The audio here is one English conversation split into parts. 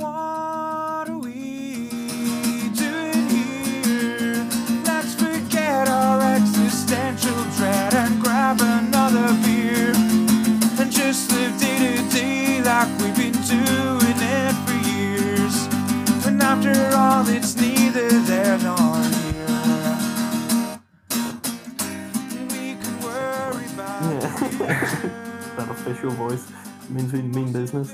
What are we doing here? Let's forget our existential dread and grab another beer and just live day to day like we've been doing it for years. And after all, it's neither there nor here. We can worry about that official voice means we mean business.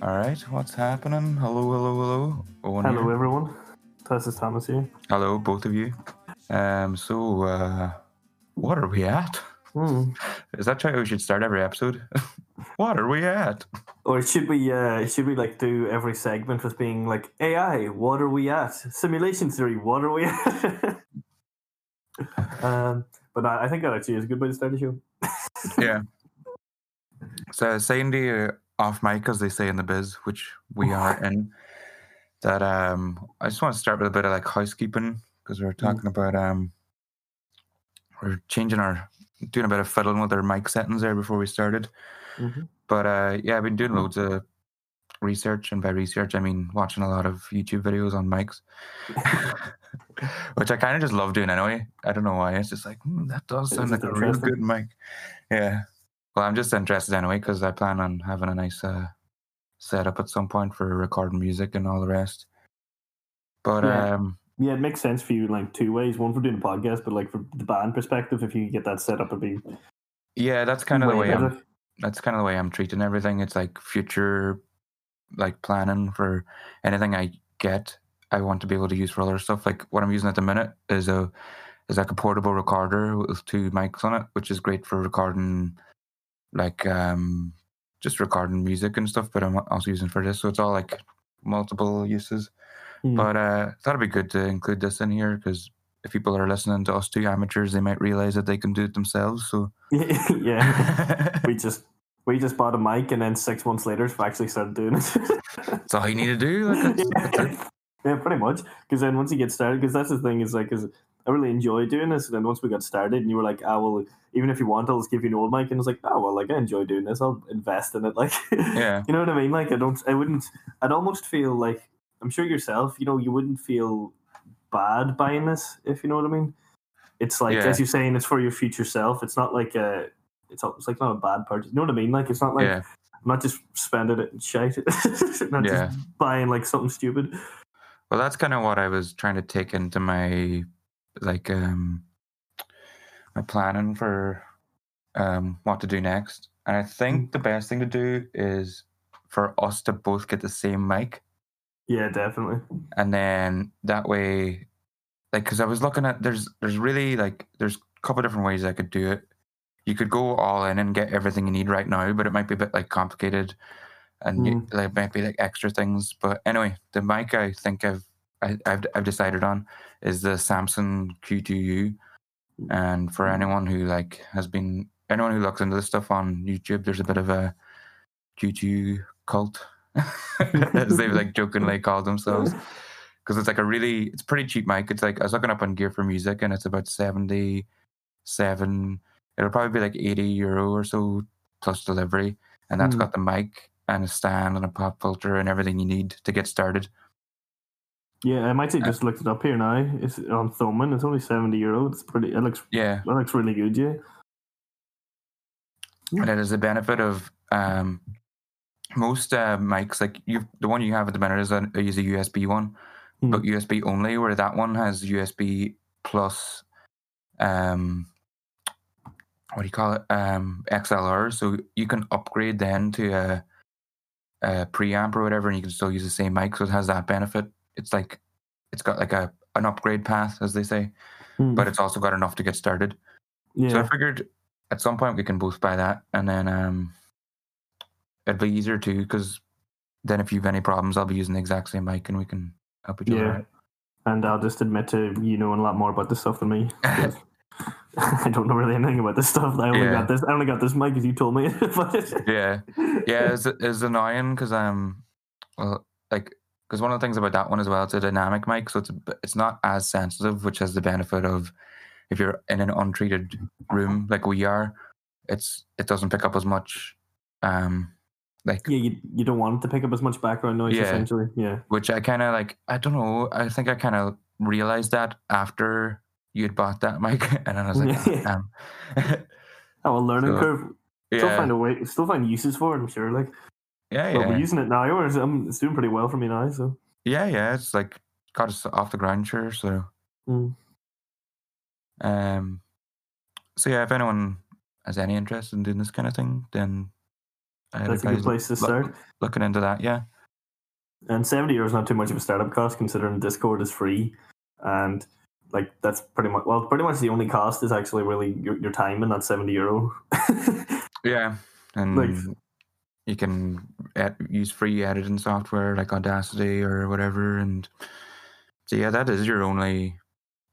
All right, what's happening? Hello. Owen hello, here. Everyone. This is Thomas here. Hello, both of you. What are we at? Is that how we should start every episode? What are we at? Or should we like do every segment with being like AI? What are we at? Simulation theory? What are we at? But I think that actually is a good way to start the show. Yeah. So Sandy. Off mic, as they say in the biz, which we are in, that I just want to start with a bit of like housekeeping, because we're talking about we're changing our, doing a bit of fiddling with our mic settings there before we started. But I've been doing loads of research, and by research I mean watching a lot of YouTube videos on mics, which I kind of just love doing anyway. I don't know why, it's just like that does sound like a real good mic. Yeah. Well, I'm just interested anyway, because I plan on having a nice setup at some point for recording music and all the rest. But yeah, it makes sense for you in like two ways. One for doing a podcast, but like from the band perspective, if you get that set up, it'd be that's kind of the way. That's kind of the way I'm treating everything. It's like future, like planning for anything I get. I want to be able to use for other stuff. Like what I'm using at the minute is like a portable recorder with two mics on it, which is great for recording. Like just recording music and stuff, but I'm also using for this, so it's all like multiple uses. But that'd be good to include this in here, because if people are listening to us two amateurs, they might realize that they can do it themselves. So yeah, we just bought a mic, and then 6 months later we actually started doing it. That's all you need to do. Yeah, pretty much. Because then once you get started, because that's the thing is like, I really enjoy doing this, and then once we got started, and you were like, well, even if you want, I'll just give you an old mic, and I was like, I enjoy doing this, I'll invest in it, like, yeah. You know what I mean? Like, I'd almost feel like, I'm sure yourself, you know, you wouldn't feel bad buying this, if you know what I mean. It's like, as you're saying, it's for your future self. It's not like it's like not a bad purchase. You know what I mean? Like, it's not like I'm not just spending it and shite, just buying like something stupid. Well, that's kind of what I was trying to take into my. Like my planning for what to do next, and I think the best thing to do is for us to both get the same mic. Yeah, definitely. And then that way, like, because I was looking at there's a couple different ways I could do it. You could go all in and get everything you need right now, but it might be a bit like complicated, and like might be like extra things. But anyway, the mic I think I've decided on is the Samson Q2U, and for anyone who looks into this stuff on YouTube, there's a bit of a Q2U cult, as they've like jokingly called themselves, because it's like it's pretty cheap mic. It's like I was looking up on Gear for Music, and it's about 77. It'll probably be like €80 or so plus delivery, and that's got the mic and a stand and a pop filter and everything you need to get started. Yeah, I might say just looked it up here now. It's on Thomann. It's only €70. It's pretty. It looks. Yeah, that looks really good. Yeah, and it is the benefit of most mics. Like the one you have at the minute is a USB one, but USB only. Where that one has USB plus, what do you call it? XLR. So you can upgrade then to a preamp or whatever, and you can still use the same mic. So it has that benefit. It's like it's got like an upgrade path, as they say, but it's also got enough to get started. Yeah. So I figured at some point we can both buy that, and then it'd be easier too, because then if you have any problems, I'll be using the exact same mic, and we can help each other out. And I'll just admit to you knowing a lot more about this stuff than me. I don't know really anything about this stuff. I only got this mic because you told me. Yeah. It's annoying because because one of the things about that one as well, it's a dynamic mic, so it's not as sensitive, which has the benefit of if you're in an untreated room like we are, it doesn't pick up as much Like, yeah, you don't want it to pick up as much background noise, essentially. Yeah. Which I kind of I don't know. I think I kind of realized that after you'd bought that mic, and I was like, damn. Oh, a learning curve. Yeah. Still find uses for it, I'm sure. But we're using it now, or it's doing pretty well for me now. So yeah, it's got us off the ground, sure. So, so yeah, if anyone has any interest in doing this kind of thing, then that's a good place to start. Looking into that, yeah. And €70 is not too much of a startup cost, considering Discord is free, and that's pretty much the only cost is actually really your time, and that's €70. Yeah, and you can use free editing software like Audacity or whatever, and so yeah, that is your only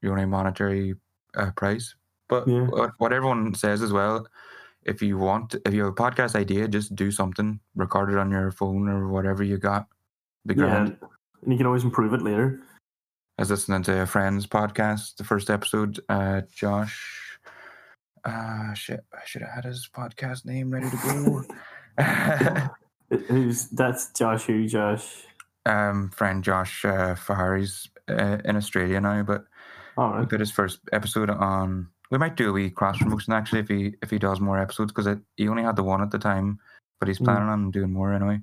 monetary price. But what everyone says as well, if you have a podcast idea, just do something, record it on your phone or whatever you got. And you can always improve it later. I was listening to a friend's podcast, the first episode, Josh. Shit, I should have had his podcast name ready to go. That's Josh who, Josh? Friend Josh Fahari's in Australia now, but we put his first episode on. We might do a wee cross promotion actually if he does more episodes, because he only had the one at the time, but he's planning on doing more anyway.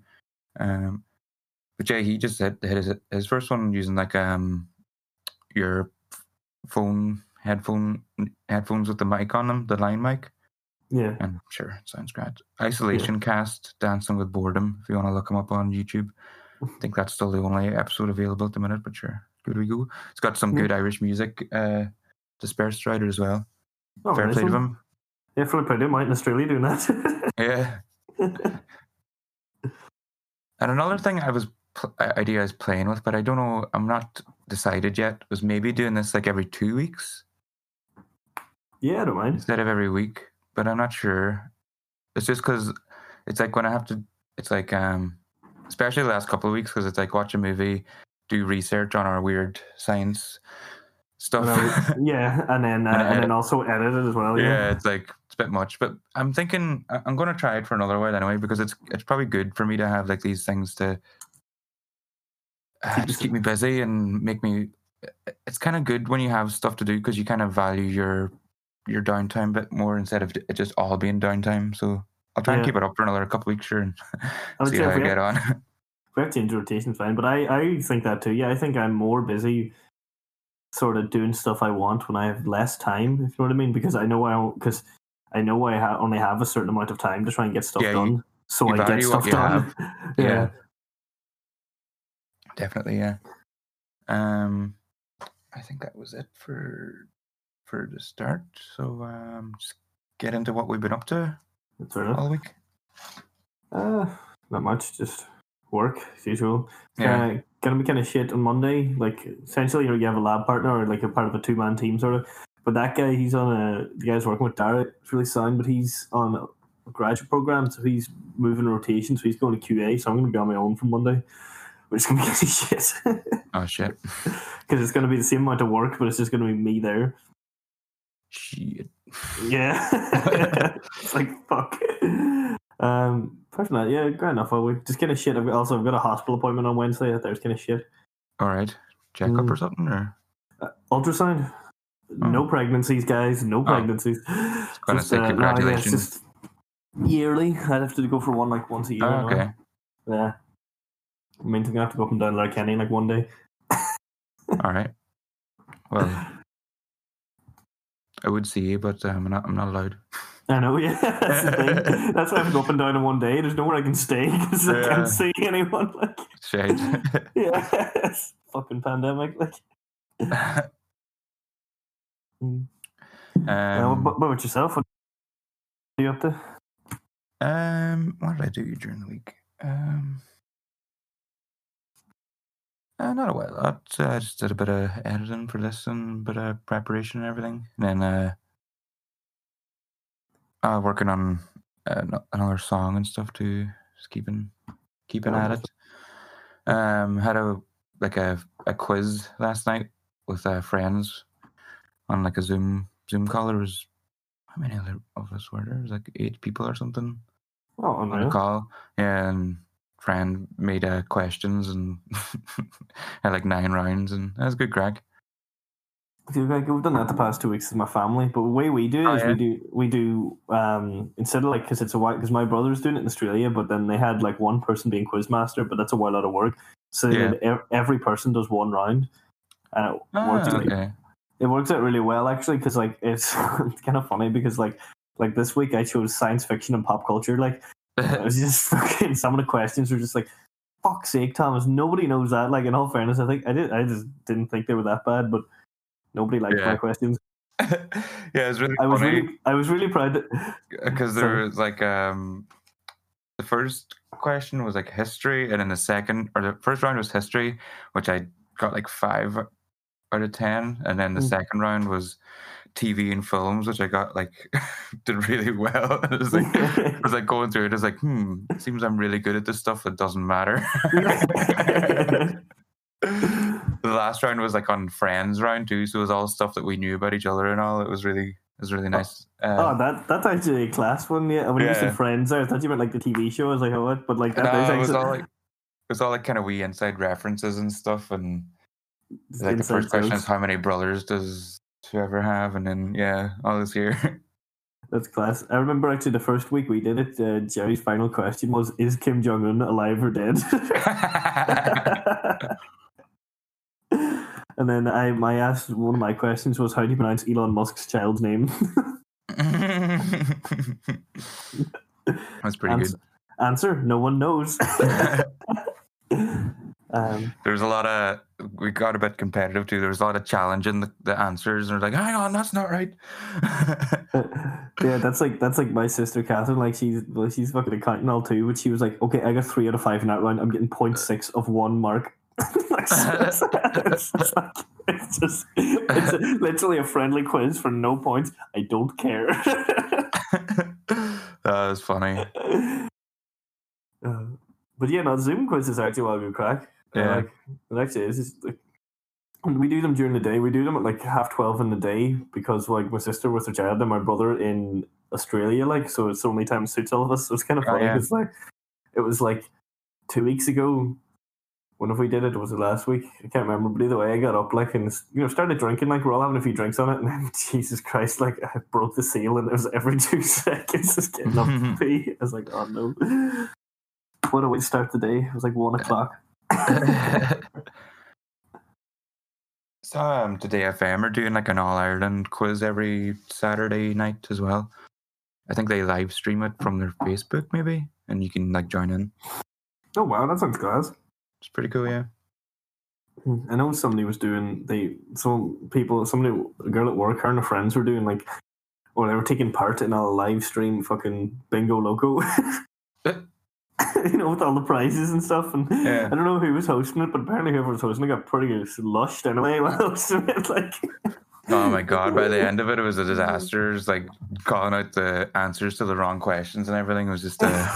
But yeah, he just hit his first one using your phone headphones with the mic on them, the line mic. Yeah, and sure, sounds great. Isolation Cast, Dancing with Boredom. If you want to look him up on YouTube, I think that's still the only episode available at the minute. But sure, good we go. It's got some good Irish music dispersed right as well. Oh, fair play to him. Yeah, Philip K. Dick might in Australia doing that. Yeah. And another thing idea I was playing with, but I don't know, I'm not decided yet, was maybe doing this every 2 weeks. Yeah, I don't mind. Instead of every week, but I'm not sure. It's just because it's when I have to, it's especially the last couple of weeks, because it's watch a movie, do research on our weird science stuff. And then also edit it as well. Yeah, it's a bit much, but I'm thinking I'm going to try it for another while anyway, because it's probably good for me to have these things to just keep me busy and make me. It's kind of good when you have stuff to do, because you kind of value your downtime a bit more instead of it just all being downtime. So I'll try and keep it up for another couple of weeks, sure, and see how I get on. We have to change rotation, fine, but I think that too. Yeah, I think I'm more busy sort of doing stuff I want when I have less time, if you know what I mean, because I know I only have a certain amount of time to try and get stuff done. So I get stuff done. Yeah. Definitely, yeah. I think that was it for the start. So just get into what we've been up to all week. Not much, just work as usual. Yeah. Gonna be kind of shit on Monday. Essentially, you have a lab partner or a part of a two-man team sort of. But that guy, he's on the guy's working with Darrett. It's really sound, but he's on a graduate program, so he's moving rotation. So he's going to QA. So I'm going to be on my own from Monday, which is going to be shit. Oh shit! Because it's going to be the same amount of work, but it's just going to be me there. Shit. Yeah. It's fuck. Apart from that, yeah, grand enough. Well, we just kind of shit. I've got a hospital appointment on Wednesday. That was kind of shit. All right, checkup or something, or ultrasound. No pregnancies, guys. No pregnancies. I was going to say congratulations. Yeah, just yearly. I'd have to go for one once a year. Oh, okay. No? Yeah. I mean, I'm going to have to go up and down Letterkenny one day. All right. Well, I would see you, but I'm not allowed. I know, yeah. That's the thing. That's why I have to go up and down in one day. There's nowhere I can stay because I can't see anyone. Shade. Yeah. It's fucking pandemic. What about yourself? What are you up to? What did I do during the week? Not a while. I just did a bit of editing for this and a bit of preparation and everything, and then working on another song and stuff too. Just keeping at it. Had a quiz last night with friends. On a Zoom call, there was how many of us were there? It was 8 people or something. Oh, on the call, and Fran made questions and had like 9 rounds, and that was good crack. We've done that the past 2 weeks with my family, but the way we do it is we do instead of like, because it's a while, because my brother's doing it in Australia, but then they had like one person being quizmaster, but that's a while out of work. So every person does one round, and it works out really well actually, because like it's kind of funny because like this week I chose science fiction and pop culture. Like it was just fucking, some of the questions were just like, fuck's sake, Thomas, nobody knows that. Like in all fairness, I just didn't think they were that bad, but nobody liked my questions. It was really funny. I was really proud that, because there was like the first question was like history, and in the first round was history, which I got like 5 out of 10, and then the second round was TV and films, which I got like did really well. It was like it was like going through it, I was like, it seems I'm really good at this stuff that doesn't matter. The last round was like on Friends round too, so it was all stuff that we knew about each other and all. It was really nice. That's actually a class one. Yeah, when you said Friends, I thought you meant like the TV show. I was like, oh, what? But like that. No, it was all like kind of wee inside references and stuff. And like the first question is, how many brothers does whoever have? And then all this here. That's class. I remember actually the first week we did it, Jerry's final question was, "Is Kim Jong Un alive or dead?" And then I asked, one of my questions was, how do you pronounce Elon Musk's child's name? That's pretty good. Answer, no one knows. There's a lot of, we got a bit competitive too. There was a lot of challenging the answers, and we're like, hang on, that's not right. That's like my sister Catherine. Like she's fucking accounting all too, but she was like, okay, I got 3 out of 5 in that round. I'm getting 0.6 of 1 mark. It's literally a friendly quiz for no points. I don't care. That was funny. But Zoom quizzes are actually a good crack. Yeah, it actually is. It's like, we do them during the day. We do them at like 12:30 in the day, because like my sister with her child and my brother in Australia, like, so it's the only time it suits all of us. So it's kind of funny. It's like, it was like 2 weeks ago. Wonder if we did it, was it last week? I can't remember, but either way, I got up like and started drinking, like we're all having a few drinks on it, and then Jesus Christ, like I broke the seal, and it was every 2 seconds just getting up to pee. I was like, oh no. What a way to start the day. It was like 1 o'clock. So Today FM are doing like an all Ireland quiz every Saturday night as well. I think they live stream it from their Facebook maybe, and you can like join in. Oh wow, that sounds class. It's pretty cool, yeah. I know somebody was doing, a girl at work, her and her friends were doing like, or they were taking part in a live stream fucking bingo loco. With all the prizes and stuff. And I don't know who was hosting it, but apparently whoever was hosting it got pretty lushed anyway while hosting it. Like, oh my God, by the end of it, it was a disaster. Just like calling out the answers to the wrong questions and everything. It was just a...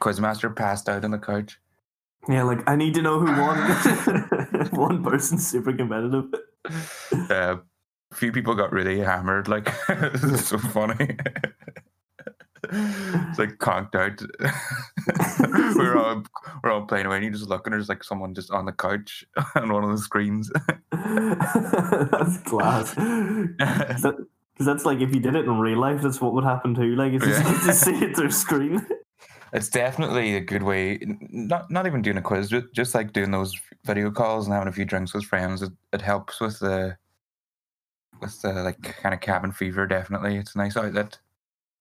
Quizmaster passed out on the couch. Yeah, like, I need to know who won. One person's super competitive. A few people got really hammered. Like, this is so funny. It's like conked out. we're all playing away, and you just look, and there's like someone just on the couch on one of the screens. That's class. Because that's like, if you did it in real life, that's what would happen too. Like, it's just to see it through screen. It's definitely a good way, not even doing a quiz, just like doing those video calls and having a few drinks with friends. It helps with the like kind of cabin fever, definitely. It's a nice outlet.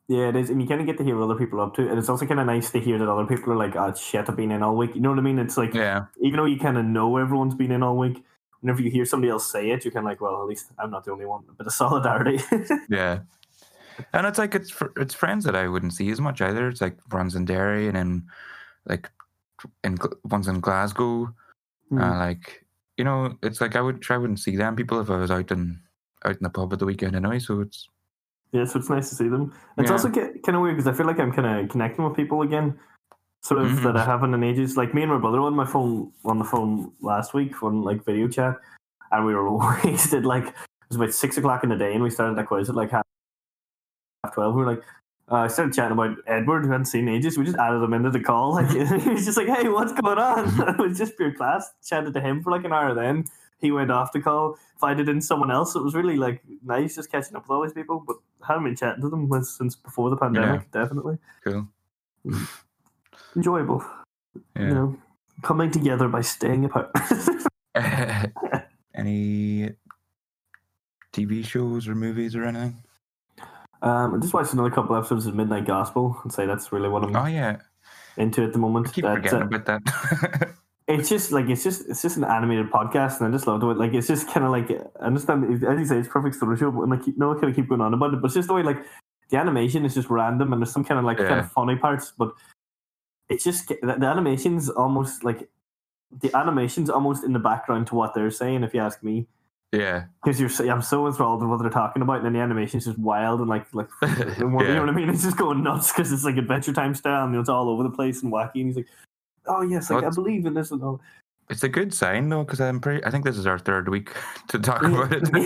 Yeah, it is. And you kind of get to hear what other people are up to. And it's also kind of nice to hear that other people are like, oh, shit, I've been in all week. You know what I mean? It's like, even though you kind of know everyone's been in all week, whenever you hear somebody else say it, you're kind of like, well, at least I'm not the only one. A bit of solidarity. Yeah. And it's like it's friends that I wouldn't see as much either. It's like one's in Derry, and then like one's in Glasgow. Like, it's like I wouldn't see them people if I was out in the pub at the weekend anyway. So it's so it's nice to see them. It's also kind of weird because I feel like I'm kind of connecting with people again, sort of that I haven't in ages. Like me and my brother were on the phone last week on like video chat, and we were wasted. Like it was about 6 o'clock in the day, and we started a quiz at like half 12 who were like, I started chatting about Edward, who hadn't seen ages. We just added him into the call. Like, he was just like, hey, what's going on? It was just pure class. Chatted to him for like an hour then. He went off the call, invited in someone else. So it was really like nice just catching up with all these people, but haven't been chatting to them since before the pandemic, definitely. Cool. Enjoyable. Yeah. You know, coming together by staying apart. Any TV shows or movies or anything? I just watched another couple episodes of Midnight Gospel and say that's really what I'm into at the moment. I keep forgetting about that. It's just an animated podcast, and I just loved it. Like, it's just kind of like, I understand, as you say, it's perfect story show, but I'm like, no, I kind of keep going on about it. But it's just the way, like, the animation is just random, and there's some kind of like kind of funny parts, but it's just the animation's almost like in the background to what they're saying, if you ask me. Yeah, because I'm so enthralled with what they're talking about, and then the animation is just wild and like you know what I mean? It's just going nuts because it's like Adventure Time style, and it's all over the place and wacky. And he's like, "Oh yes, like I believe in this." And all. It's a good sign though, because I think this is our third week to talk about it. So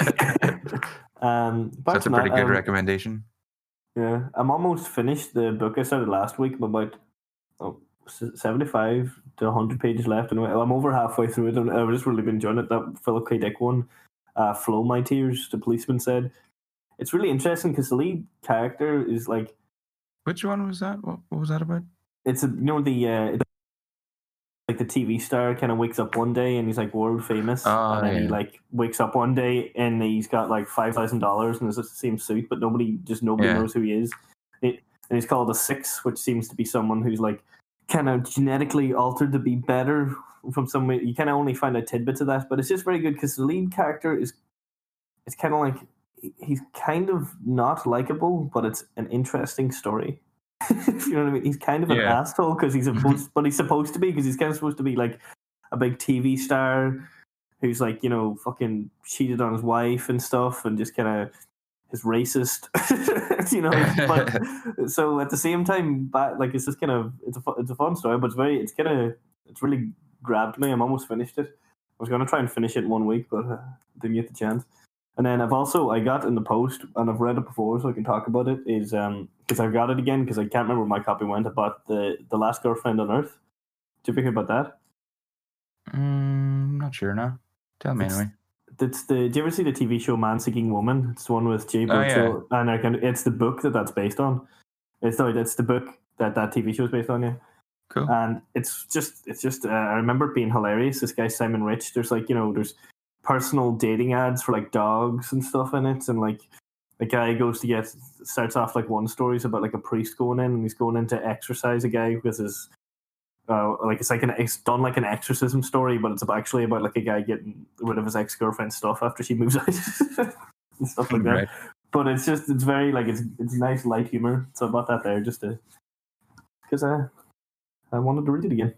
that's a pretty good recommendation. Yeah, I'm almost finished the book I started last week. I'm about 75 to 100 pages left, and I'm over halfway through it. And I've just really been enjoying it. That Philip K. Dick one. Flow My Tears, the Policeman Said. It's really interesting because the lead character is like... Which one was that? What was that about? It's, the TV star kind of wakes up one day and he's like world famous. He like wakes up one day and he's got like $5,000 and it's the same suit, but nobody knows who he is. And he's called a Six, which seems to be someone who's like kind of genetically altered to be better from some way. You kind of only find out tidbits of that, but it's just very good because the lead character it's kind of like he's kind of not likable, but it's an interesting story. You know what I mean? He's kind of an asshole because he's supposed to be, because he's kind of supposed to be like a big TV star who's like, you know, fucking cheated on his wife and stuff, and just kind of is racist. You know, but so at the same time, but like it's just kind of it's a fun story, but it's really grabbed me. I'm almost finished it. I was going to try and finish it in 1 week, but didn't get the chance. And then I got in the post, and I've read it before, so I can talk about it, is because I got it again, because I can't remember where my copy went, about The Last Girlfriend on Earth. Did you hear about that? Not sure now. Tell me anyway. Did you ever see the TV show Man Seeking Woman? It's the one with Jay Burchill. Oh, yeah. And it's the book that's based on. It's the book that TV show is based on, yeah. Cool. And it's just I remember it being hilarious. This guy Simon Rich, there's like, you know, there's personal dating ads for like dogs and stuff in it, and like a guy starts off like one story's about like a priest going in, and he's going in to exorcise a guy with his it's done like an exorcism story, but it's actually about like a guy getting rid of his ex-girlfriend's stuff after she moves out and stuff like that. Right. But it's just very like it's nice light humor. So I bought that there just to because I wanted to read it again.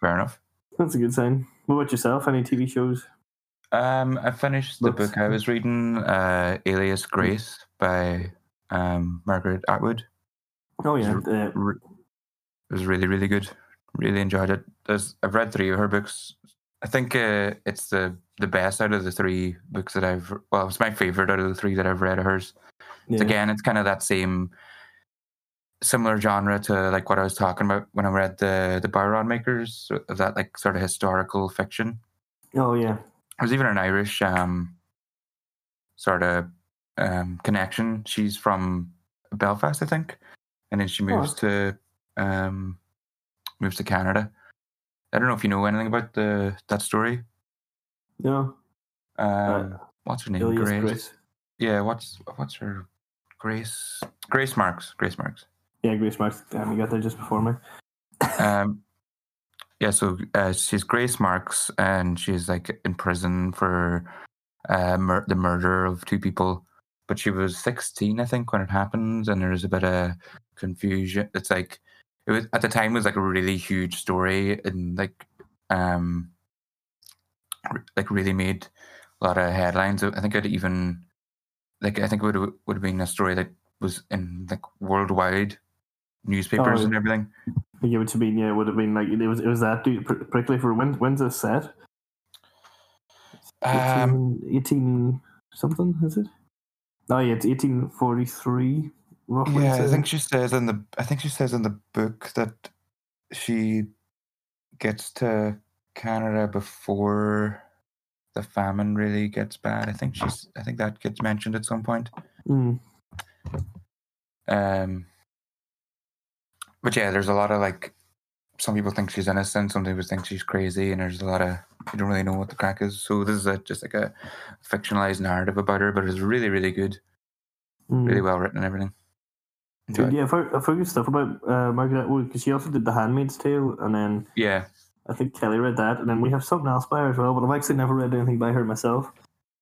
Fair enough. That's a good sign. What about yourself? Any TV shows? I finished the book I was reading, Alias Grace by Margaret Atwood. Oh, yeah. It was really, really good. Really enjoyed it. I've read three of her books. I think it's the best out of the three books that it's my favorite out of the three that I've read of hers. Yeah. So again, it's kind of that similar genre to like what I was talking about when I read the Byron Makers, of that like sort of historical fiction. Oh yeah, there's even an Irish connection. She's from Belfast, I think, and then she moves to Canada. I don't know if you know anything about that story. No. What's her name? Grace. Yeah. What's her? Grace. Grace Marks. Yeah, Grace Marks. You got there just before me. So she's Grace Marks, and she's like in prison for the murder of two people. But she was 16, I think, when it happened, and there was a bit of confusion. It's like it was at the time. It was like a really huge story, and like really made a lot of headlines. I think it would have been a story that was in like worldwide newspapers and everything. Yeah, which would mean, yeah, it would have been like it was that dude, particularly for when's this set? 18 something, is it? Oh yeah, it's 1843. Roughly. Yeah, I think she says in the book that she gets to Canada before the famine really gets bad. I think that gets mentioned at some point. Mm. But yeah, there's a lot of like, some people think she's innocent, some people think she's crazy, and there's a lot of, you don't really know what the crack is. So this is just like a fictionalized narrative about her, but it's really, really good. Mm. Really well written and everything. Dude, yeah, I've heard good stuff about Margaret Atwood, because she also did The Handmaid's Tale, and then yeah, I think Kelly read that, and then we have something else by her as well, but I've actually never read anything by her myself.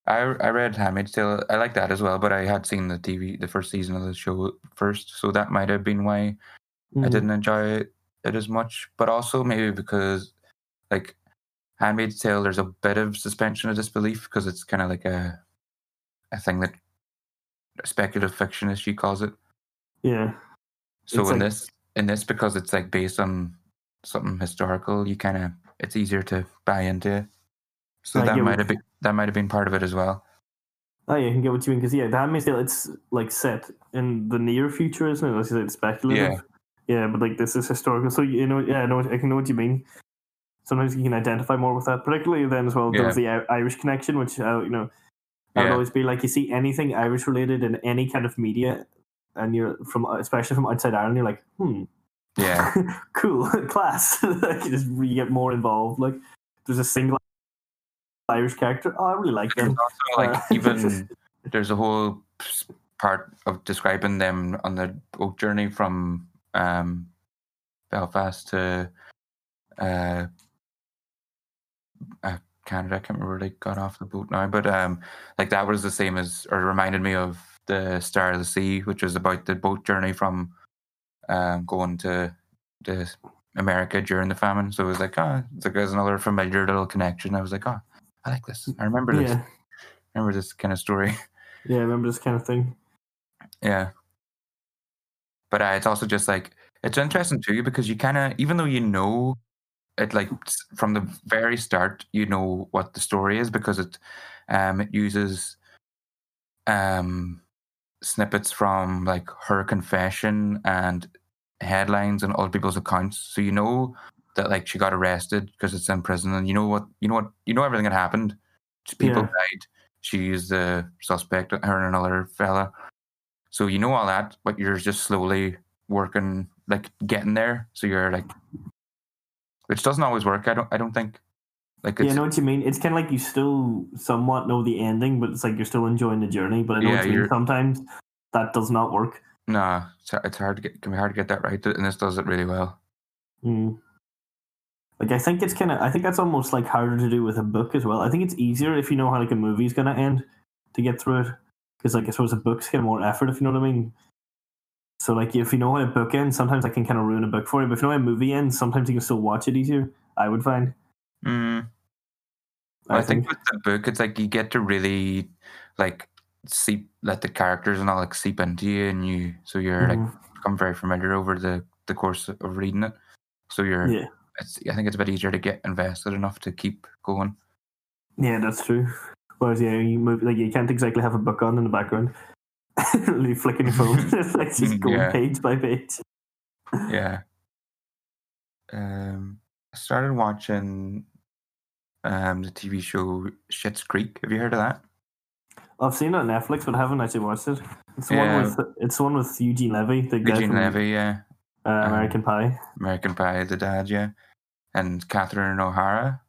I read Handmaid's Tale. I like that as well, but I had seen the first season of the show first, so that might have been why I didn't enjoy it as much. But also maybe because, like, Handmaid's Tale, there's a bit of suspension of disbelief, because it's kind of like a thing that speculative fiction, as she calls it. Yeah. So it's in this, because it's like based on something historical, you kind of, it's easier to buy into. So that might have been part of it as well. Oh yeah, I can get what you mean, because yeah, The Handmaid's Tale, it's like set in the near future, isn't it? Unless you say it's speculative. Yeah, but like this is historical, so you know, yeah, I can know what you mean. Sometimes you can identify more with that, particularly then as well. Yeah. There was the Irish connection, which I would always be like, you see anything Irish related in any kind of media, and you're especially from outside Ireland, you're like, yeah, cool, class. Like, you just get more involved. Like, there's a single Irish character. Oh, I really like them. Also, like, even there's a whole part of describing them on the boat journey from Belfast to Canada. I can't remember where they got off the boat now, but like that was the same as, or reminded me of, The Star of the Sea, which was about the boat journey from going to America during the famine. So it was like, there's another familiar little connection. I was like, I like this. I remember this. Yeah. I remember this kind of story. Yeah, I remember this kind of thing. Yeah. But it's also just like, it's interesting too, because you kind of, even though you know it, like from the very start, you know what the story is, because it uses snippets from like her confession and headlines and other people's accounts, so you know that like she got arrested because it's in prison, and you know everything that happened. People died. She is the suspect, her and another fella. So you know all that, but you're just slowly working, like getting there. So you're like, which doesn't always work. I don't think. Like, yeah, I know what you mean. It's kind of like you still somewhat know the ending, but it's like you're still enjoying the journey. But I know what you mean. Sometimes that does not work. Nah, it's hard to get. Can be hard to get that right, and this does it really well. Mm. Like, I think it's kind of, I think that's almost like harder to do with a book as well. I think it's easier if you know how like a movie's gonna end to get through it, because like I suppose a book's kind of more effort, if you know what I mean. So like if you know how a book ends, sometimes I can kind of ruin a book for you. But if you know how a movie ends, sometimes you can still watch it easier, I would find. Mm. I think with the book, it's like you get to really like let the characters and all like seep into you, and you're like become very familiar over the course of reading it. So I think it's a bit easier to get invested enough to keep going. Yeah, that's true. Whereas you move, like you can't exactly have a book on in the background, really flicking your phone, it's like just going page by page. Yeah. I started watching the TV show Schitt's Creek. Have you heard of that? I've seen it on Netflix, but I haven't actually watched it. It's the one with Eugene Levy, the guy from American Pie. American Pie, the dad, yeah. And Catherine O'Hara.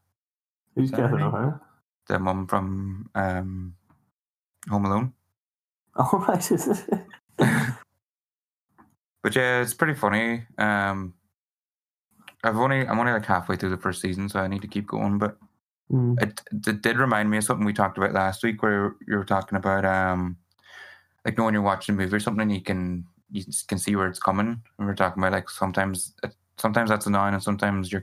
Who's Catherine O'Hara? The mum from Home Alone. Oh, right. But yeah, it's pretty funny. I'm only like halfway through the first season, so I need to keep going. But it did remind me of something we talked about last week, where you were talking about like knowing you're watching a movie or something, and you can see where it's coming. And we were talking about like sometimes that's annoying, and sometimes you're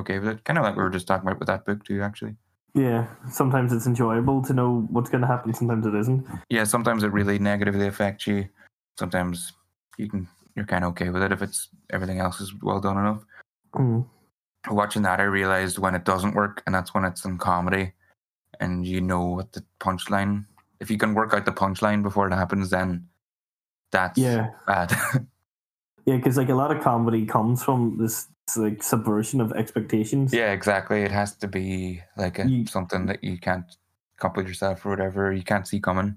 okay with it. Kind of like we were just talking about with that book too, actually. Yeah, sometimes it's enjoyable to know what's going to happen. Sometimes it isn't. Yeah, sometimes it really negatively affects you. Sometimes you're kind of okay with it if it's everything else is well done enough. Watching that, I realized when it doesn't work, and that's when it's in comedy, and you know what the punchline if you can work out the punchline before it happens, then that's bad. Yeah, because like a lot of comedy comes from this like subversion of expectations. Yeah, exactly. It has to be like something that you can't complete yourself or whatever, you can't see coming.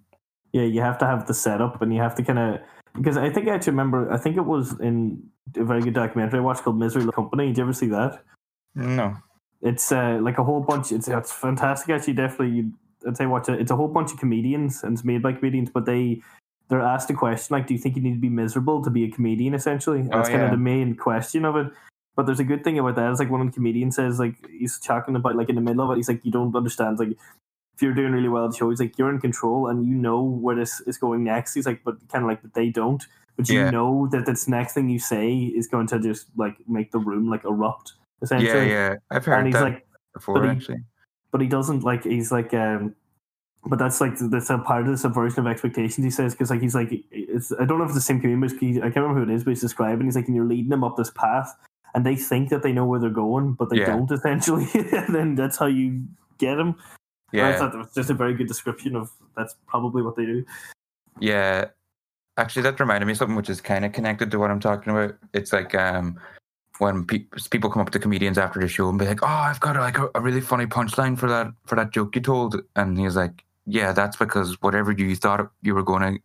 Yeah, you have to have the setup, and you have to kind of, because I think I actually remember, I think it was in a very good documentary I watched called Misery Loves Company. Did you ever see that? No. It's like a whole bunch. It's fantastic actually. Definitely, I'd say watch it. It's a whole bunch of comedians, and it's made by comedians, but they're asked a question like, "Do you think you need to be miserable to be a comedian?" Essentially, and that's kind of the main question of it. But there's a good thing about that. It's like one of the comedians says, like he's talking about like in the middle of it, he's like, "You don't understand. It's like if you're doing really well at the show, he's like you're in control and you know where this is going next." He's like, "But kind of like, but they don't. But you know that this next thing you say is going to just like make the room like erupt." Essentially. Yeah, I've heard that like, before, but actually. But he doesn't, like, he's like, but that's, like, that's a part of the subversion of expectations, he says, because, like, he's like, it's, I don't know if it's the same comedian, I can't remember who it is, but he's describing, he's like, and you're leading them up this path, and they think that they know where they're going, but they don't, essentially, and then that's how you get them. Yeah. And I thought that was just a very good description of, that's probably what they do. Yeah. Actually, that reminded me of something which is kind of connected to what I'm talking about. It's like, when people come up to comedians after the show and be like, "Oh, I've got like a really funny punchline for that joke you told," and he's like, "Yeah, that's because whatever you thought it was going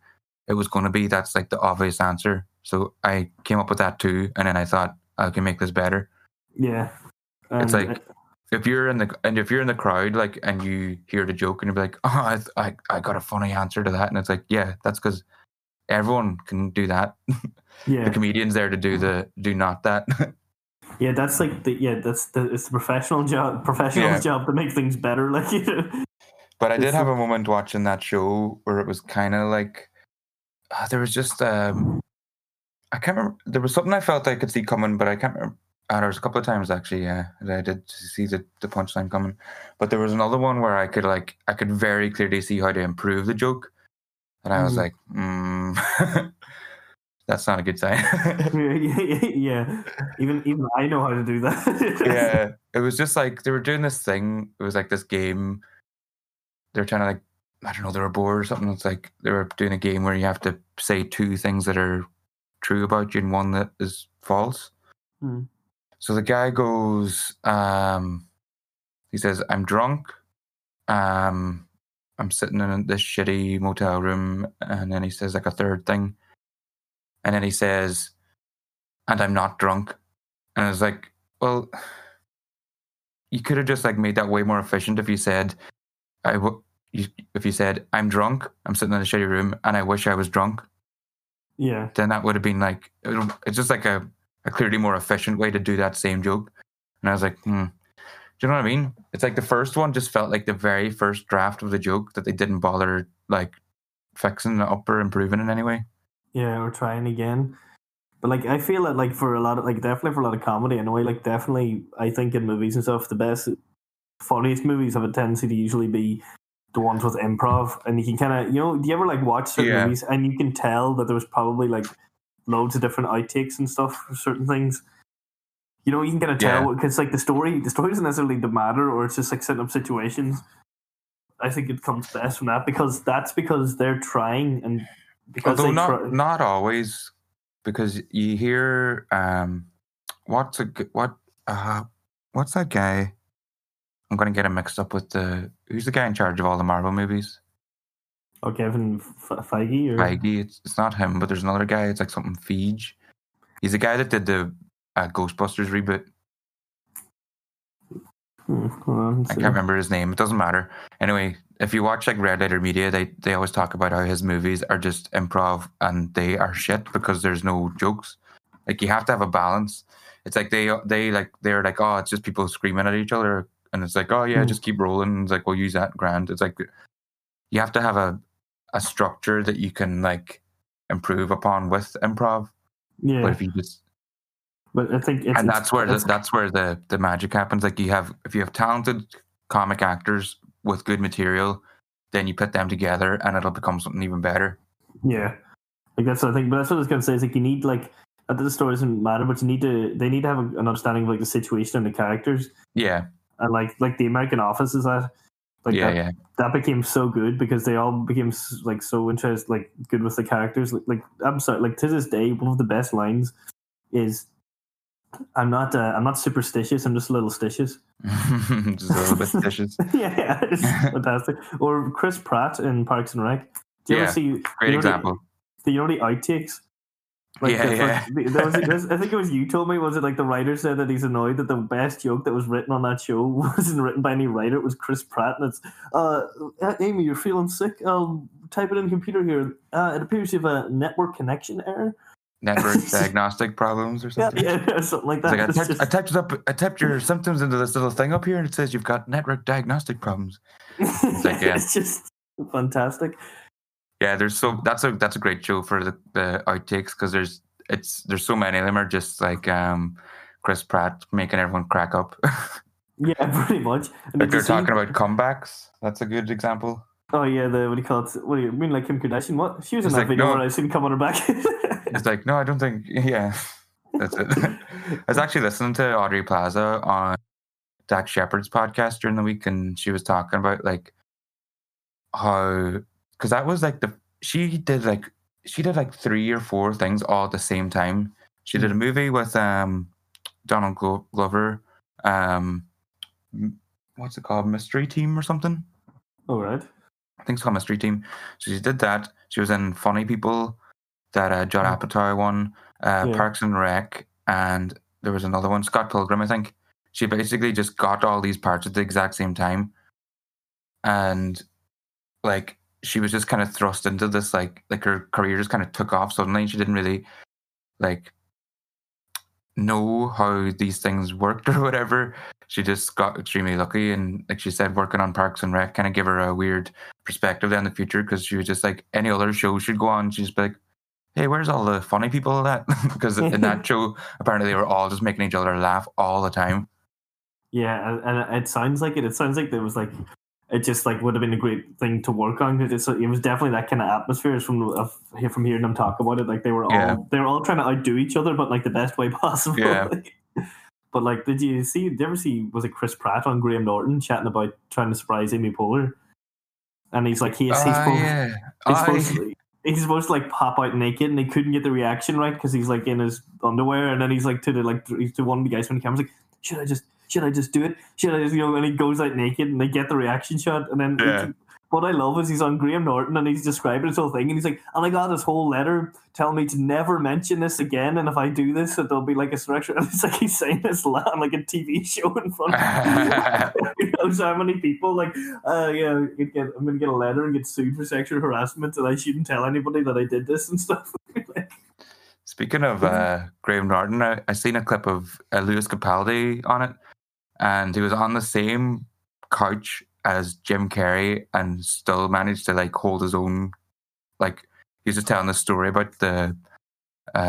to be, that's like the obvious answer. So I came up with that too, and then I thought I can make this better." Yeah, it's like if you're in the crowd, like, and you hear the joke and you're like, "Oh, I got a funny answer to that," and it's like, yeah, that's because everyone can do that. Yeah, the comedian's there to do not that. Yeah, that's like it's the professional's job to make things better, like, you know. But I did have a moment watching that show where it was kind of like there was just I can't remember, there was something I felt I could see coming, but I can't remember. There was a couple of times actually, yeah, that I did see the punchline coming. But there was another one where I could very clearly see how to improve the joke, and I was like, that's not a good sign. Yeah. Even I know how to do that. Yeah. It was just like they were doing this thing. It was like this game. They were trying to, like, I don't know, they were bored or something. It's like they were doing a game where you have to say two things that are true about you and one that is false. Mm. So the guy goes, he says, "I'm drunk. I'm sitting in this shitty motel room," and then he says like a third thing. And then he says, "And I'm not drunk." And I was like, well, you could have just like made that way more efficient if you said, "I'm drunk, I'm sitting in a shitty room, and I wish I was drunk." Yeah. Then that would have been like, it's just like a clearly more efficient way to do that same joke. And I was like, do you know what I mean? It's like the first one just felt like the very first draft of the joke that they didn't bother like fixing it up or improving in any way. Yeah, or trying again. But like I feel that like for a lot of like definitely for a lot of comedy in a way, like definitely I think in movies and stuff, the best funniest movies have a tendency to usually be the ones with improv, and you can kinda, you know, do you ever like watch certain movies and you can tell that there was probably like loads of different outtakes and stuff for certain things? You know, you can kinda tell because like the story doesn't necessarily matter, or it's just like setting up situations. I think it comes best from that because they're trying, and although not always, because you hear what's that guy? I'm gonna get him mixed up with who's the guy in charge of all the Marvel movies? Oh, Kevin Feige. Feige. It's not him, but there's another guy. It's like something Feige. He's the guy that did the Ghostbusters reboot. I can't remember his name. It doesn't matter. Anyway, if you watch like Red Letter Media, they always talk about how his movies are just improv and they are shit because there's no jokes. Like you have to have a balance. It's like they're like, "Oh, it's just people screaming at each other," and it's like, "Oh yeah, just keep rolling." And it's like, "We'll use that, grand." It's like you have to have a structure that you can like improve upon with improv. Yeah. But if you just I think that's where the magic happens. Like if you have talented comic actors with good material, then you put them together and it'll become something even better. Yeah, like that's what I think. But that's what I was gonna say. Is like you need like the story doesn't matter, but they need to have an understanding of like the situation and the characters. Yeah, and like the American Office is that Like that became so good because they all became like so interested, like good with the characters. Like I'm sorry, like to this day, one of the best lines is, I'm not superstitious. I'm just a little stitious. Just a little bit stitious. Yeah, it's fantastic. Or Chris Pratt in Parks and Rec. Do you ever see? Great example. The outtakes. Like I think it was you told me, was it like the writer said that he's annoyed that the best joke that was written on that show wasn't written by any writer, it was Chris Pratt, and it's Amy, you're feeling sick, I'll type it in the computer here, it appears you have a network connection error, network diagnostic problems or something, something like that. Like, I typed your symptoms into this little thing up here and it says you've got network diagnostic problems. It's like, it's just fantastic. Yeah, there's that's a great show for the outtakes because there's so many of them are just like Chris Pratt making everyone crack up. Yeah, pretty much. And like they're talking about comebacks. That's a good example. Oh yeah, what do you call it? What do you mean, like Kim Kardashian? What, she was in that video where I seen come on her back. It's like, no, I don't think. Yeah, that's it. I was actually listening to Audrey Plaza on Dax Shepard's podcast during the week, and she was talking about like how. Because that was like she did like 3 or 4 things all at the same time. She did a movie with Donald Glover. What's it called? Mystery Team or something? All right. I think it's called Mystery Team. So she did that. She was in Funny People, that John Apatow one, Parks and Rec, and there was another one, Scott Pilgrim, I think. She basically just got all these parts at the exact same time, and like. She was just kind of thrust into this, like her career just kind of took off suddenly. She didn't really like know how these things worked or whatever. She just got extremely lucky, and like she said, working on Parks and Rec kind of gave her a weird perspective on the future, because she was just like any other show she'd go on, she'd just be like, hey, where's all the funny people at? Because in that show, apparently they were all just making each other laugh all the time. Yeah, and it sounds like it. It sounds like there was like. It just like would have been a great thing to work on. It was definitely that kind of atmosphere from hearing them talk about it. Like they were all they were all trying to outdo each other, but like the best way possible. Yeah. But like, did you ever see? Was it Chris Pratt on Graham Norton chatting about trying to surprise Amy Poehler? And he's like, he's supposed to like pop out naked, and they couldn't get the reaction right because he's like in his underwear, and then he's like to one of the guys when the camera's like, should I just do it? Should I just, you know, and he goes out naked and they get the reaction shot. And then what I love is he's on Graham Norton and he's describing this whole thing. And he's like, and I got this whole letter telling me to never mention this again. And if I do this, there'll be like a structure. And it's like he's saying this on like a TV show in front of you know, so many people. Like, I'm going to get a letter and get sued for sexual harassment, and I shouldn't tell anybody that I did this and stuff. Speaking of Graham Norton, I seen a clip of Lewis Capaldi on it, and he was on the same couch as Jim Carrey and still managed to like hold his own. Like he was just telling this story about the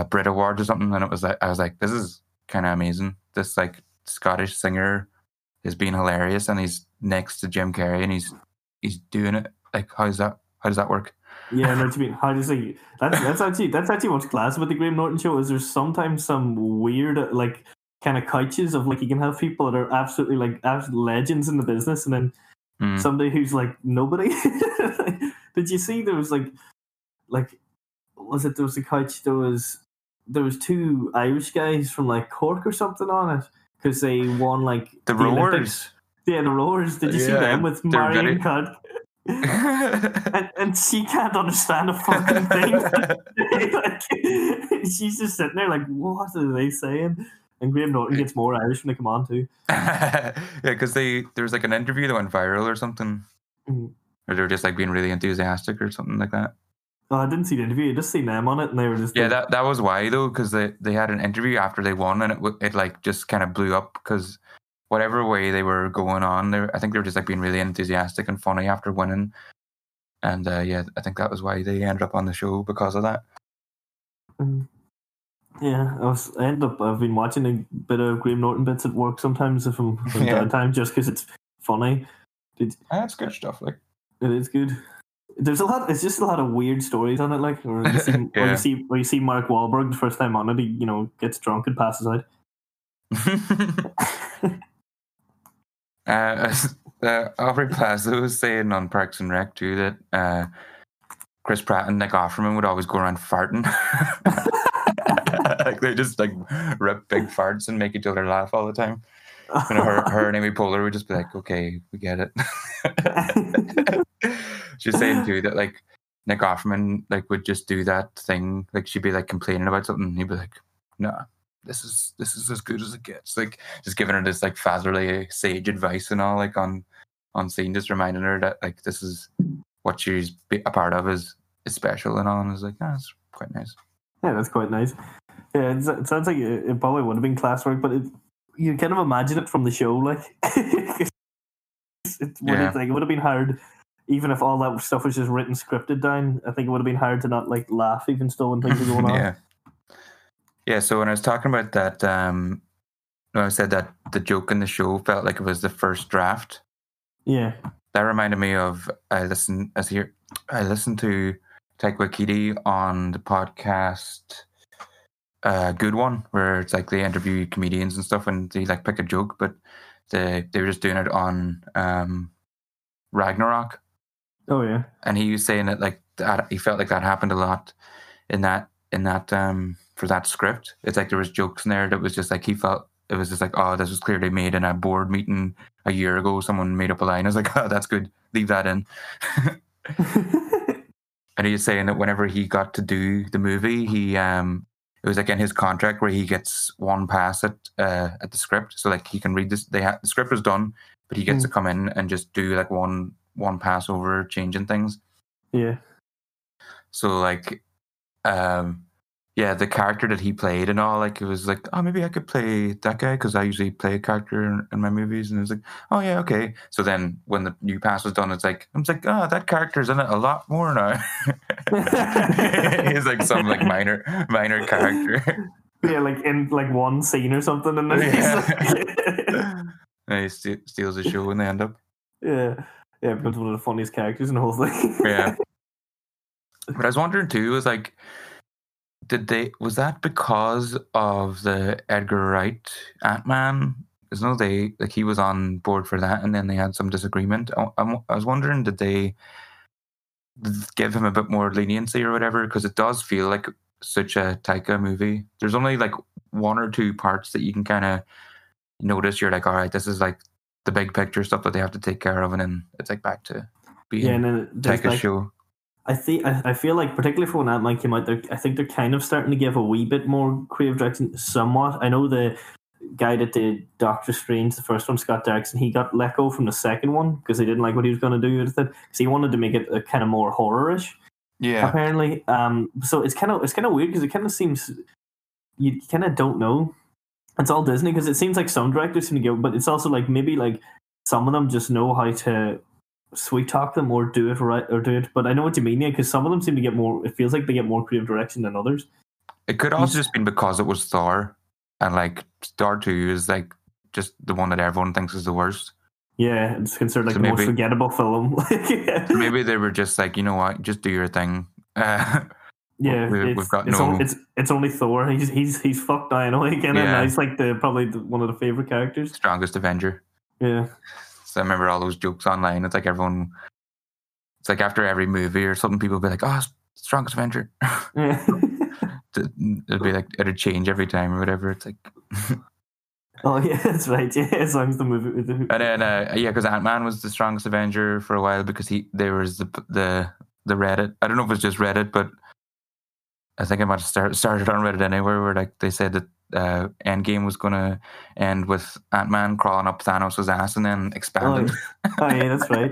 Brit Awards or something, and it was like, I was like, this is kind of amazing. This like Scottish singer is being hilarious, and he's next to Jim Carrey, and he's doing it. Like, how does that work? Yeah, no, to me, how does it? That's actually what's class about the Graham Norton show is there's sometimes some weird like kind of couches of like you can have people that are absolutely like absolute legends in the business, and then somebody who's like nobody. Did you see there was there was a couch there was 2 Irish guys from like Cork or something on it because they won like the Roars. Yeah, the Roars. Did you see them with Marion Cod? and she can't understand a fucking thing. Like, she's just sitting there like, what are they saying? And Graham Norton gets more Irish when they come on too. Because there was like an interview that went viral or something, or they were just like being really enthusiastic or something like that. Oh, I didn't see the interview. I just seen them on it, and they were just that was why though, because they had an interview after they won, and it like just kind of blew up because. Whatever way they were going on, I think they were just like being really enthusiastic and funny after winning, and I think that was why they ended up on the show because of that. Yeah, I've been watching a bit of Graham Norton bits at work sometimes if I'm on downtime, just because it's funny. That's good stuff. Like it is good. There's a lot. It's just a lot of weird stories on it. Like where you see Mark Wahlberg the first time on it, he gets drunk and passes out. Aubrey Plaza was saying on Parks and Rec too that Chris Pratt and Nick Offerman would always go around farting. Like they just like rip big farts and make each other laugh all the time. You know, her and Amy Poehler would just be like, okay, we get it. She's saying too that like Nick Offerman like would just do that thing. Like she'd be like complaining about something and he'd be like, no, this is as good as it gets. Like just giving her this like fatherly sage advice and all like on scene, just reminding her that like this is what she's a part of is special and all. And I was like, no, that's quite nice. Yeah, that's quite nice. Yeah, it sounds like it probably would have been classwork, but you kind of imagine it from the show, like. It would have been hard, even if all that stuff was just written, scripted down. I think it would have been hard to not like laugh, even still, when things are going on. Yeah. So when I was talking about that, when I said that the joke in the show felt like it was the first draft. Yeah. That reminded me of I listened to Taika Waititi on the podcast. Good One, where it's like they interview comedians and stuff and they like pick a joke, but they were just doing it on Ragnarok. Oh yeah. And he was saying that like that, he felt like that happened a lot in that for that script. It's like there was jokes in there that was just like he felt it was just like, oh, this was clearly made in a board meeting a year ago. Someone made up a line. I was like, oh, that's good. Leave that in. And he was saying that whenever he got to do the movie, it was like in his contract where he gets one pass at the script, so like he can read this. The script was done, but he gets to come in and just do like one pass over changing things. Yeah. So like, the character that he played and all, like it was like, oh, maybe I could play that guy because I usually play a character in my movies, and it was like, oh yeah, okay. So then when the new pass was done, it's like I'm like, oh, that character's in it a lot more now. He's like some like minor character. Yeah, like in like one scene or something, and then he steals the show when they end up. Yeah, becomes one of the funniest characters in the whole thing. Yeah. But I was wondering too, was like, was that because of the Edgar Wright Ant-Man? Because no, they like he was on board for that, and then they had some disagreement. I was wondering, did they give him a bit more leniency or whatever? Because it does feel like such a Taika movie. There's only like one or two parts that you can kind of notice. You're like, all right, this is like the big picture stuff that they have to take care of, and then it's like back to being Taika's show. I feel like, particularly for when Ant-Man came out, I think they're kind of starting to give a wee bit more creative direction somewhat. I know the guy that did Doctor Strange, the first one, Scott Derrickson, he got let go from the second one because they didn't like what he was going to do with it, because he wanted to make it a kind of more horror-ish. Yeah. Apparently. So it's kind of weird because it kind of seems, you kind of don't know. It's all Disney because it seems like some directors seem to give, but it's also like maybe like some of them just know how to sweet talk them or do it right or do it, but I know what you mean, yeah, because some of them seem to get more, it feels like they get more creative direction than others. It could also just been because it was Thor, and like Thor 2 is like just the one that everyone thinks is the worst. Yeah, it's considered like the most forgettable film. So maybe they were just like, you know what, just do your thing. Yeah, it's only Thor. He's fucked anyway again, and he's like probably one of the favorite characters. Strongest Avenger. Yeah. So I remember all those jokes online. It's like everyone, it's like after every movie or something, people will be like, oh, Strongest Avenger. Yeah. It'll be like, it'll change every time or whatever. It's like, oh, yeah, that's right. Yeah, as long as the movie. And then, because Ant-Man was the Strongest Avenger for a while because there was the Reddit. I don't know if it was just Reddit, but I think I might have started on Reddit anywhere where like they said that Endgame was going to end with Ant-Man crawling up Thanos' ass and then expanding. Oh yeah, that's right.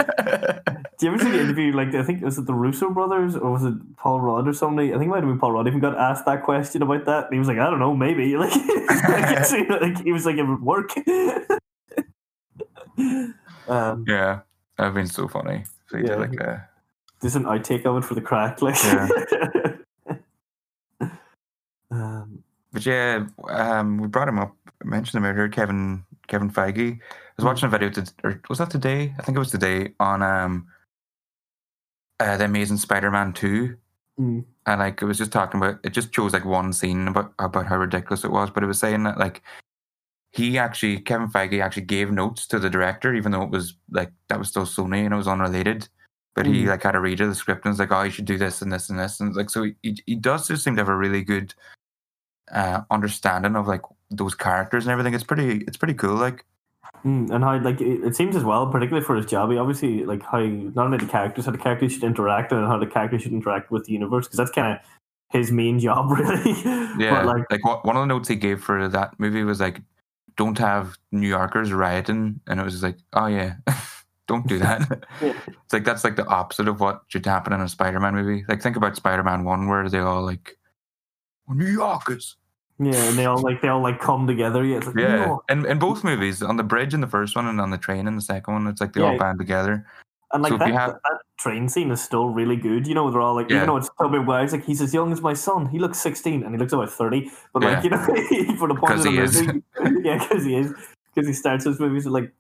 Do you ever see the interview, like, I think, was it the Russo brothers or was it Paul Rudd or somebody? I think it might have been Paul Rudd even got asked that question about that, and he was like, I don't know, maybe. Like, he was like, it would work. Yeah, that would have been so funny. So yeah, just an outtake of it for the crack, like. Yeah. But yeah, we brought him up, mentioned him earlier, Kevin Feige. I was watching a video, was that today? I think it was today, on The Amazing Spider-Man 2. Mm. And like it was just talking about, it just chose like one scene about how ridiculous it was, but it was saying that like Kevin Feige actually gave notes to the director, even though it was like, that was still Sony and it was unrelated. But he like had a read of the script and was like, oh, you should do this and this and this. And like, so he does just seem to have a really good understanding of like those characters and everything. It's pretty cool. Like, and how like it seems as well, particularly for his job, he obviously like how not only how the characters should interact and how the characters should interact with the universe, because that's kind of his main job, really. Yeah, but, like one of the notes he gave for that movie was like, don't have New Yorkers rioting, and it was just like, oh yeah. Don't do that. It's like, that's like the opposite of what should happen in a Spider-Man movie. Like, think about Spider-Man 1, where they all like, New Yorkers. Yeah, and they all like come together. Yeah, it's like, yeah. No. And in both movies, on the bridge in the first one and on the train in the second one, it's like they all band together. And like so that train scene is still really good. You know, they're all like, even though it's so big, it's like, he's as young as my son. He looks 16 and he looks about 30. But like, you know, for the point of the movie, because he is, because he starts his movies at like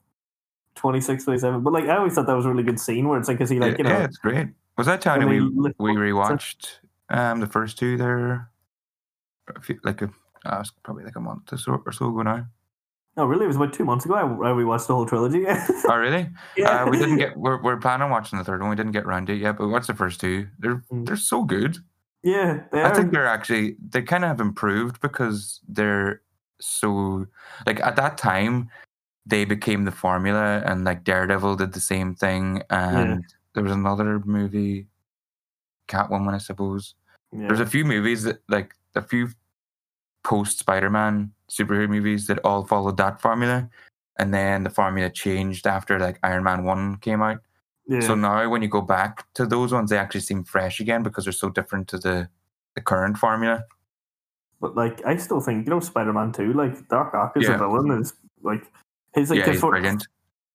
26, 27. But like, I always thought that was a really good scene where it's like, because he like, you know, yeah, it's great. Was that time we rewatched the first two there? It was probably like a month or so ago now. No, really, it was about 2 months ago. I rewatched the whole trilogy. Oh, really? Yeah. We didn't get. We're planning on watching the third one. We didn't get around to it yet. But we watched the first two. They're so good. Yeah, they are. I think they kind of have improved because they're so like at that time they became the formula, and like Daredevil did the same thing, and there was another movie, Catwoman, I suppose. Yeah. There's a few movies that like a few post Spider-Man superhero movies that all followed that formula, and then the formula changed after like Iron Man 1 came out. Yeah. So now when you go back to those ones, they actually seem fresh again because they're so different to the current formula. But like, I still think, you know, Spider-Man 2, like Doc Ock as a villain is like, he's like, he's brilliant.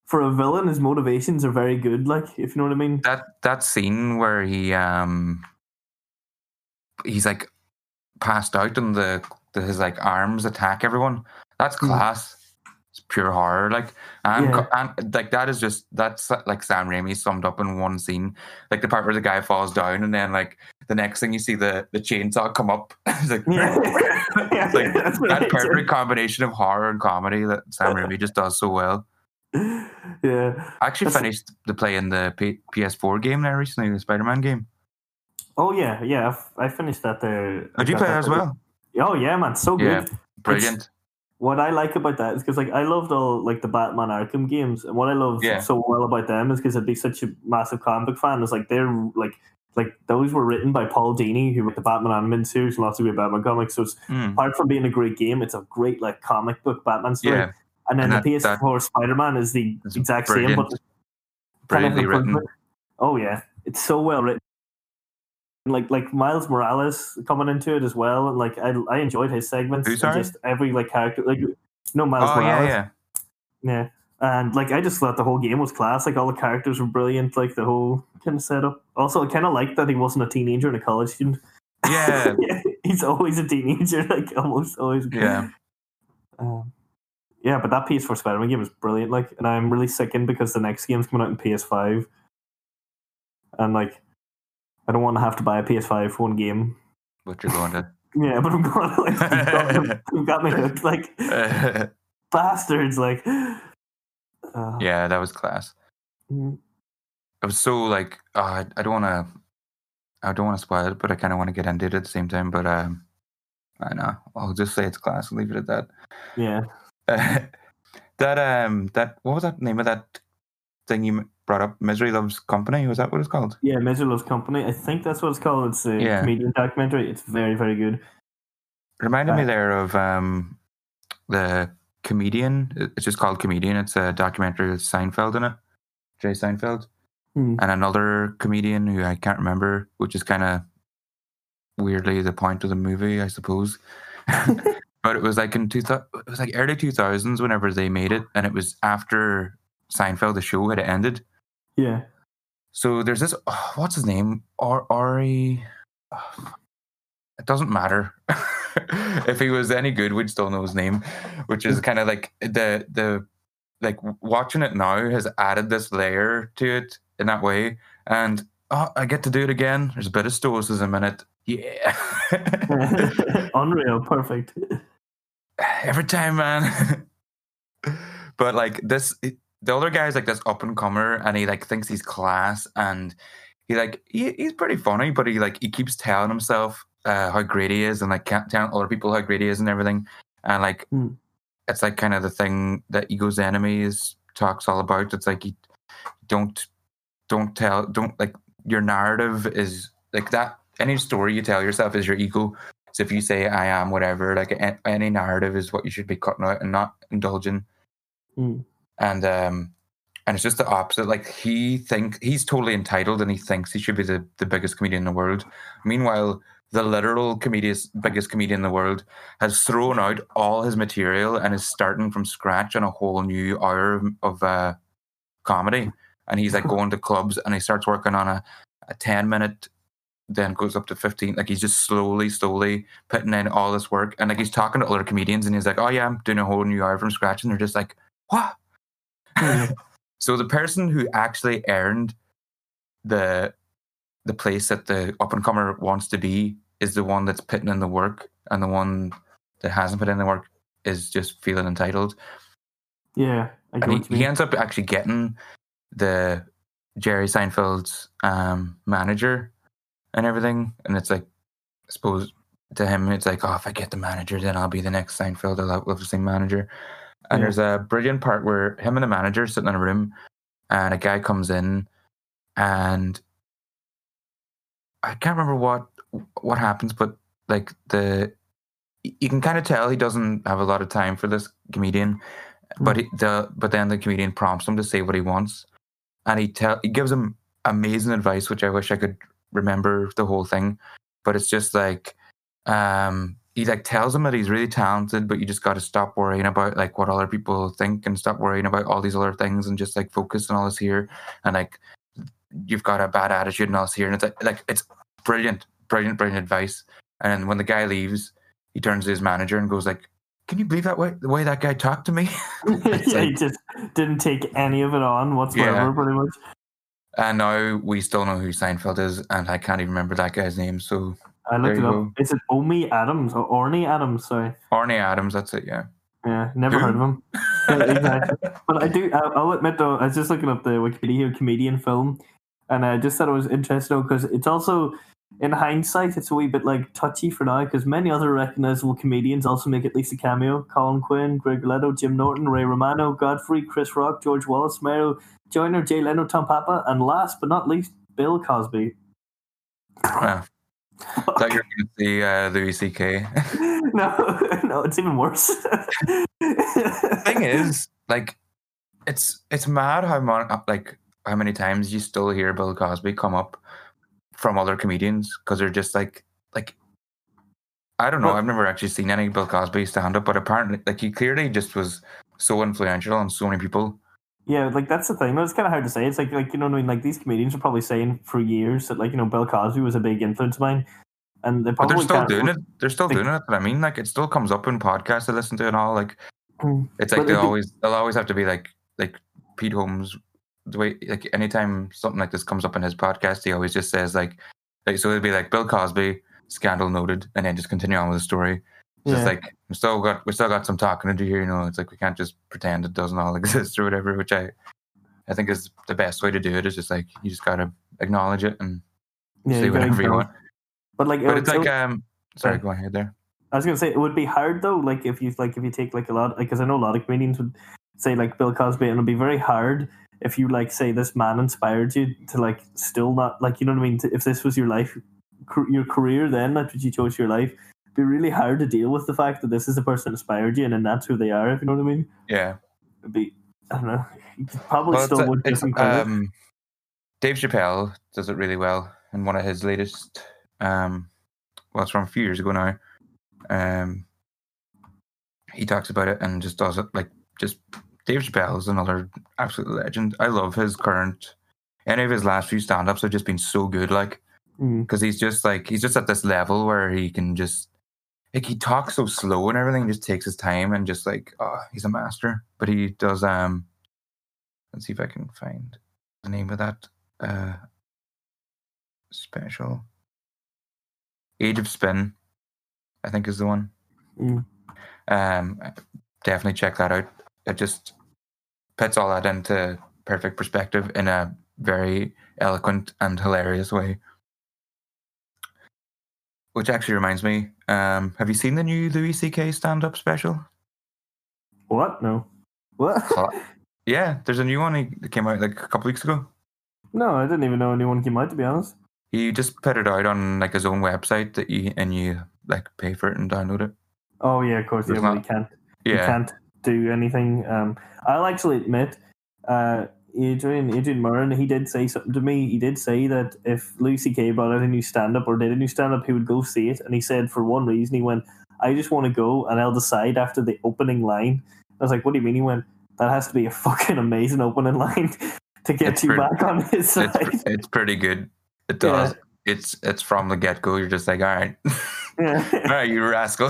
For a villain, his motivations are very good, like, if you know what I mean. That scene where he he's like passed out and his like arms attack everyone. That's class. It's pure horror. Like, and like that's like Sam Raimi summed up in one scene. Like the part where the guy falls down and then like the next thing you see the chainsaw come up. It's like, it's like that perfect combination of horror and comedy that Sam Raimi just does so well. Yeah. I actually finished the play in the PS4 game there recently, the Spider-Man game. Oh yeah. I finished that there. Did you play that as well? Oh yeah, man, so good. Yeah, brilliant. What I like about that is because like I loved all like the Batman Arkham games, and what I love so well about them is because I'd be such a massive comic book fan. Is like they're like those were written by Paul Dini, who wrote the Batman animated series and lots of great Batman comics. So it's apart from being a great game, it's a great like comic book Batman story. Yeah. And then the PS4 Spider-Man is the exact same, but brilliantly written. Oh yeah, it's so well written. Like Miles Morales coming into it as well, and like I enjoyed his segments. Who's and just every like character, like Miles Morales. Yeah. And like I just thought the whole game was class. Like all the characters were brilliant. Like the whole kind of setup. Also, I kind of liked that he wasn't a teenager and a college student. Yeah, he's always a teenager, like almost always. Yeah. Yeah, but that PS4 Spider-Man game was brilliant. Like, and I'm really sickened because the next game's coming out in PS5, and like, I don't want to have to buy a PS5 for one game. But you're going to. Yeah, but I'm going to. Like, you've got me hooked. Like, bastards. Like. Yeah, that was class. It was so like, I don't want to spoil it, but I kind of want to get into it at the same time. But I know. I'll just say it's class and leave it at that. Yeah. What was that name of that thing you brought up? Misery Loves Company, was that what it's called? Yeah, Misery Loves Company, I think that's what it's called. It's a comedian documentary. It's very, very good. Reminded me there of the Comedian. It's just called Comedian. It's a documentary with Seinfeld in it, Jay Seinfeld, and another comedian who I can't remember, which is kind of weirdly the point of the movie, I suppose. But it was like early 2000s whenever they made it, and it was after Seinfeld the show had ended. Yeah. So there's this, what's his name? Ari. It doesn't matter. If he was any good, we'd still know his name. Which is kind of like the like watching it now has added this layer to it in that way. And I get to do it again. There's a bit of stoicism in it. Yeah. Unreal, perfect. Every time, man. But like this, the other guy is like this up and comer, and he like thinks he's class, and he like he's pretty funny, but he keeps telling himself how great he is, and like can't tell other people how great he is and everything. And like it's like kind of the thing that Ego's Enemies talks all about. It's like, you don't like, your narrative is like that. Any story you tell yourself is your ego. So if you say I am whatever, like any narrative is what you should be cutting out and not indulging. And it's just the opposite. Like he thinks he's totally entitled, and he thinks he should be the biggest comedian in the world. Meanwhile, the literal biggest comedian in the world has thrown out all his material and is starting from scratch on a whole new hour of comedy. And he's like going to clubs, and he starts working on a 10-minute, then goes up to 15. Like he's just slowly putting in all this work. And like he's talking to other comedians, and he's like, oh yeah, I'm doing a whole new hour from scratch. And they're just like, what? So the person who actually earned the place that the up-and-comer wants to be is the one that's putting in the work, and the one that hasn't put in the work is just feeling entitled. Yeah. And he ends up actually getting the Jerry Seinfeld's manager and everything. And it's like, I suppose to him, it's like, oh, if I get the manager, then I'll be the next Seinfeld. I'll have the same manager. And There's a brilliant part where him and the manager are sitting in a room, and a guy comes in, and I can't remember what happens, but like you can kind of tell he doesn't have a lot of time for this comedian, but then the comedian prompts him to say what he wants, and he gives him amazing advice, which I wish I could remember the whole thing, but it's just like he like tells him that he's really talented, but you just got to stop worrying about like what other people think, and stop worrying about all these other things, and just like focus on all this here, and like, you've got a bad attitude and all this here. And it's like it's brilliant advice. And when the guy leaves, he turns to his manager and goes like, can you believe the way that guy talked to me? He just didn't take any of it on whatsoever, pretty much. And now we still know who Seinfeld is, and I can't even remember that guy's name. So I looked it up. Go. Is it Orney Adams, sorry. Orney Adams, that's it, yeah. Yeah, never heard of him. Exactly. But I do, I'll admit though, I was just looking up the Wikipedia comedian film, and I just thought it was interesting because it's also, in hindsight, it's a wee bit like touchy for now, because many other recognizable comedians also make at least a cameo. Colin Quinn, Greg Leto, Jim Norton, Ray Romano, Godfrey, Chris Rock, George Wallace, Mario Joyner, Jay Leno, Tom Papa, and last but not least, Bill Cosby. Wow. I thought you were going to see Louis C.K. No, it's even worse. The thing is, like, it's mad how many times you still hear Bill Cosby come up from other comedians, because they're just like I don't know. Well, I've never actually seen any Bill Cosby stand up, but apparently, like, he clearly just was so influential on so many people. Yeah, like that's the thing. It's kind of hard to say. It's like you know what I mean. Like these comedians are probably saying for years that like, you know, Bill Cosby was a big influence of mine, and they probably they're still doing it. But I mean, like, it still comes up in podcasts I listen to and all. Like, it's like they'll always have to be like Pete Holmes. The way, like, anytime something like this comes up in his podcast, he always just says like so it'd be like Bill Cosby scandal noted, and then just continue on with the story. It's just like we still got some talking to do here, you know. It's like we can't just pretend it doesn't all exist or whatever, which I think is the best way to do it. It's just like you just gotta acknowledge it and say whatever you want. Go ahead there. I was gonna say it would be hard though, like if you take like a lot, because I know a lot of comedians would say like Bill Cosby, and it'll be very hard if you like say this man inspired you to like still not like, you know what I mean, if this was your life, your career, then that's what you chose your life. It'd be really hard to deal with the fact that this is the person that inspired you, and then that's who they are, if you know what I mean. Yeah, it'd be, I don't know, probably still would get some credit. Dave Chappelle does it really well in one of his latest it's from a few years ago now. He talks about it and just does it like, just Dave Chappelle is another absolute legend. I love his any of his last few stand-ups have just been so good, like, because he's just at this level where he can just, like, he talks so slow and everything, just takes his time, and just like, oh, he's a master. But he does, let's see if I can find the name of that special. Age of Spin, I think, is the one. Definitely check that out. it just puts all that into perfect perspective in a very eloquent and hilarious way. Which actually reminds me, have you seen the new Louis C.K. stand-up special? What? No. What? Yeah, there's a new one that came out like a couple weeks ago. No, I didn't even know anyone came out, to be honest. He just put it out on like his own website that you like pay for it and download it. Oh yeah, of course. Yeah, well, you can't do anything. I'll actually admit, Adrian Murren, he did say something to me. He did say that if Louis C.K. brought out a new stand-up or did a new stand-up, he would go see it. And he said for one reason, he went, "I just want to go and I'll decide after the opening line." I was like, "What do you mean?" He went, "That has to be a fucking amazing opening line to get back on his side." It's pretty good. It does. Yeah. It's from the get-go. You're just like, all right. Yeah. All right, you rascal.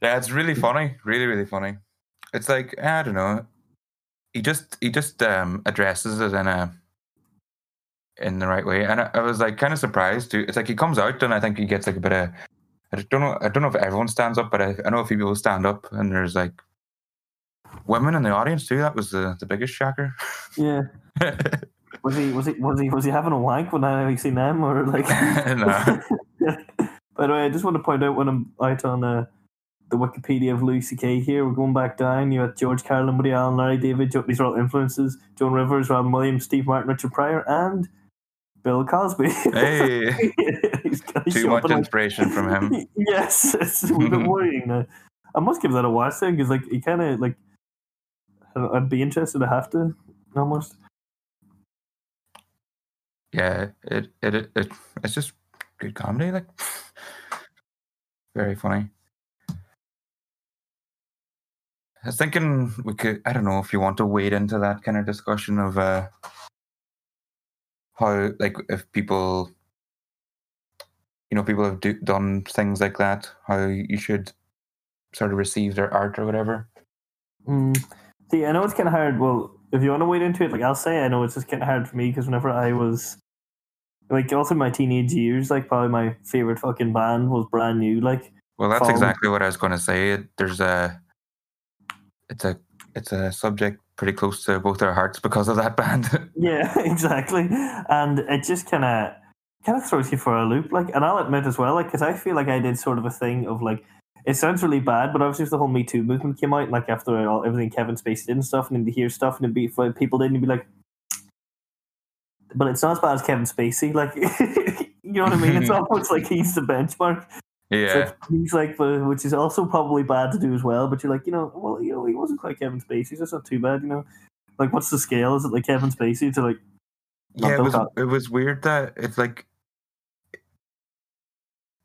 Yeah, it's really funny. Really, really funny. It's like, I don't know. He just addresses it in the right way, and I was like kind of surprised too. It's like he comes out, and I think he gets like a bit of, I don't know if everyone stands up, but I know a few people stand up, and there's like women in the audience too. That was the biggest shocker. Yeah. Was he having a wank when I seen them or like? No. By the way, I just want to point out when I'm out on the Wikipedia of Louis C.K. here, we're going back down. You had George Carlin, Woody Allen, Larry David. These are all influences: Joan Rivers, Robin Williams, Steve Martin, Richard Pryor, and Bill Cosby. Hey, too much inspiration from him. Yes, it's a bit worrying. I must give that a watch then, because like he kind of like, I'd be interested. I have to almost. Yeah, it's just good comedy, like very funny. I was thinking we could, I don't know if you want to wade into that kind of discussion of how, like, if people, you know, people have done things like that, how you should sort of receive their art or whatever. See, I know it's kind of hard. Well, if you want to wade into it, like, I'll say I know it's just kind of hard for me because whenever I was, like, also my teenage years, like, probably my favorite fucking band was Brand New, like. Well, that's exactly what I was going to say. It's a subject pretty close to both our hearts because of that band. Yeah, exactly. And it just kind of throws you for a loop, like. And I'll admit as well, like, because I feel like I did sort of a thing of like, it sounds really bad, but obviously the whole Me Too movement came out, like after all, everything Kevin Spacey did and stuff, and then to hear stuff and then be like, people didn't be like, but it's not as bad as Kevin Spacey, like. You know what I mean? It's almost like he's the benchmark. Yeah, so he's like, which is also probably bad to do as well. But you're like, you know, he wasn't quite Kevin Spacey. That's not too bad, you know. Like, what's the scale? Is it like Kevin Spacey to like? Yeah, it was weird that it's like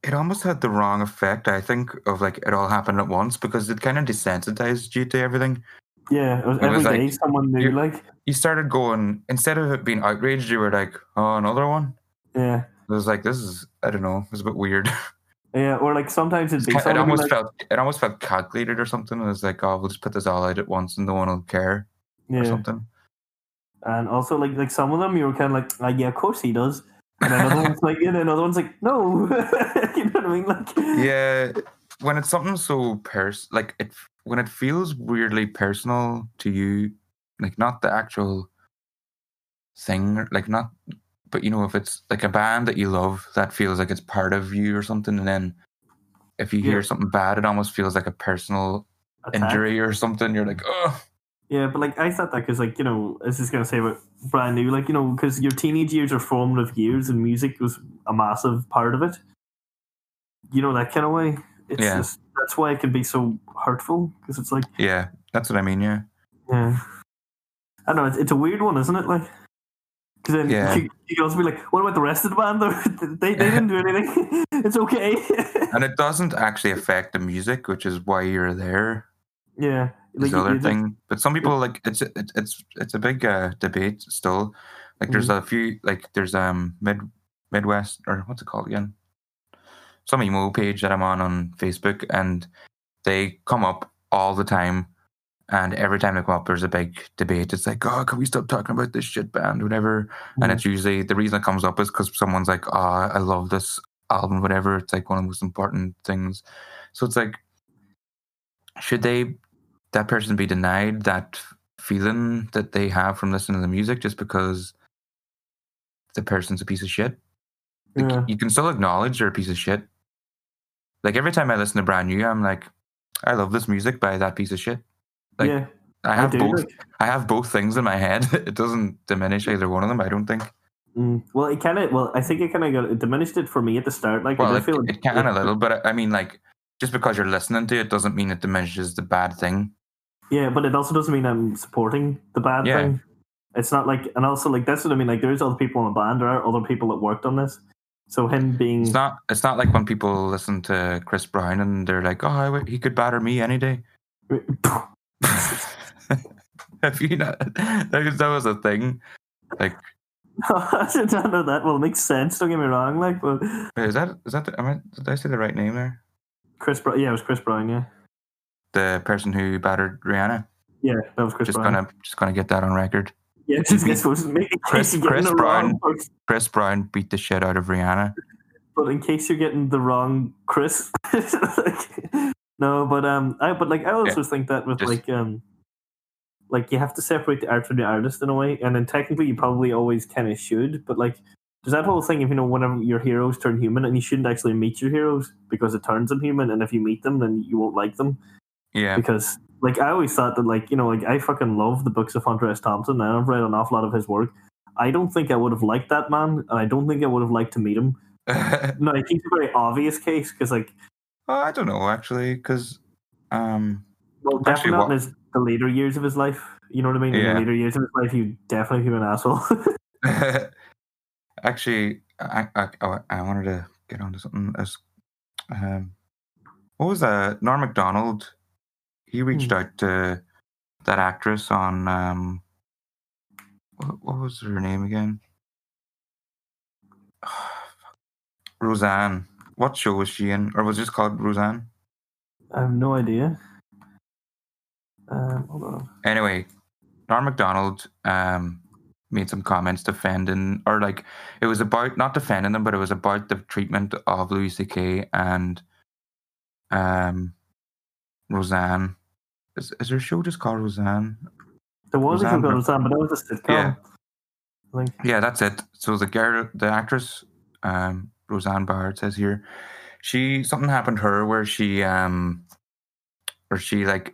it almost had the wrong effect, I think, of like it all happened at once because it kind of desensitized you to everything. Yeah, it was every day like, someone new. Like you started going, instead of it being outraged, you were like, oh, another one. Yeah, it was like, this is, I don't know, it was a bit weird. Yeah, or like sometimes it almost felt calculated or something. It was like, oh, we'll just put this all out at once and no one will care, or something. And also like some of them, you were kind of like, yeah, of course he does. And another one's like, yeah, and another one's like, no. You know what I mean? Like, yeah, when it's something so when it feels weirdly personal to you, like not the actual thing, like not. But, you know, if it's like a band that you love, that feels like it's part of you or something. And then if you hear something bad, it almost feels like a personal injury or something. You're like, oh. Yeah, but like I thought that because, like, you know, I was just going to say about Brand New, like, you know, because your teenage years are formative years and music was a massive part of it. You know, that kind of way. It's just, that's why it can be so hurtful because it's like. Yeah, that's what I mean, yeah. Yeah. I don't know, it's a weird one, isn't it? Like. Because then you can also be like, what about the rest of the band? They didn't do anything. It's okay. And it doesn't actually affect the music, which is why you're there. Yeah. Like, the other thing. But some people, like, it's a big debate still. Like, there's a few, like, there's Midwest, or what's it called again? Some emo page that I'm on Facebook, and they come up all the time. And every time they come up, there's a big debate. It's like, oh, can we stop talking about this shit band, whatever? Mm-hmm. And it's usually, the reason it comes up is because someone's like, oh, I love this album, whatever. It's like one of the most important things. So it's like, should that person be denied that feeling that they have from listening to the music just because the person's a piece of shit? Like, yeah. You can still acknowledge they're a piece of shit. Like, every time I listen to Brand New, I'm like, I love this music by that piece of shit. Like, yeah, I have both things in my head. It doesn't diminish either one of them, I don't think. Well, it kind of. Well, I think it kind of diminished it for me at the start. Like, well, it can a little, but I mean, like, just because you're listening to it doesn't mean it diminishes the bad thing. Yeah, but it also doesn't mean I'm supporting the bad thing. It's not like, and also like that's what I mean. Like, there's other people in a band, there are other people that worked on this. So him being, it's not like when people listen to Chris Brown and they're like, oh, he could batter me any day. Have you not? That was a thing. Like. No, I don't know that. Well, it makes sense. Don't get me wrong. Like, but wait, is that? Did I say the right name there? Chris Brown. Yeah, it was Chris Brown. Yeah, the person who battered Rihanna. Yeah, that was Chris Brown. Just gonna get that on record. Yeah, Chris Brown beat the shit out of Rihanna. But in case you're getting the wrong Chris, like, no. But I also think that with like you have to separate the art from the artist in a way, and then technically you probably always kind of should, but like there's that whole thing of, you know, whenever your heroes turn human, and you shouldn't actually meet your heroes because it turns them human, and if you meet them then you won't like them. Yeah. Because like I always thought that, like, you know, like I fucking love the books of Hunter S. Thompson, and I've read an awful lot of his work. I don't think I would have liked that man, and I don't think I would have liked to meet him. No, I think it's a very obvious case because like I don't know actually because well, definitely not in the later years of his life. You know what I mean? Yeah. In the later years of his life, you definitely be an asshole. Actually, I wanted to get onto something. What was that? Norm Macdonald. He reached out to that actress on what was her name again? Oh, Roseanne. What show was she in? Or was it just called Roseanne? I have no idea. Hold on. Anyway, Norm Macdonald made some comments defending, or like it was about not defending them, but it was about the treatment of Louis C.K. and Roseanne. Is her show just called Roseanne? There was a show called Roseanne, but that was a sitcom. Yeah. Yeah, that's it. So the girl, the actress, Roseanne Barr, it says here, something happened to her where she like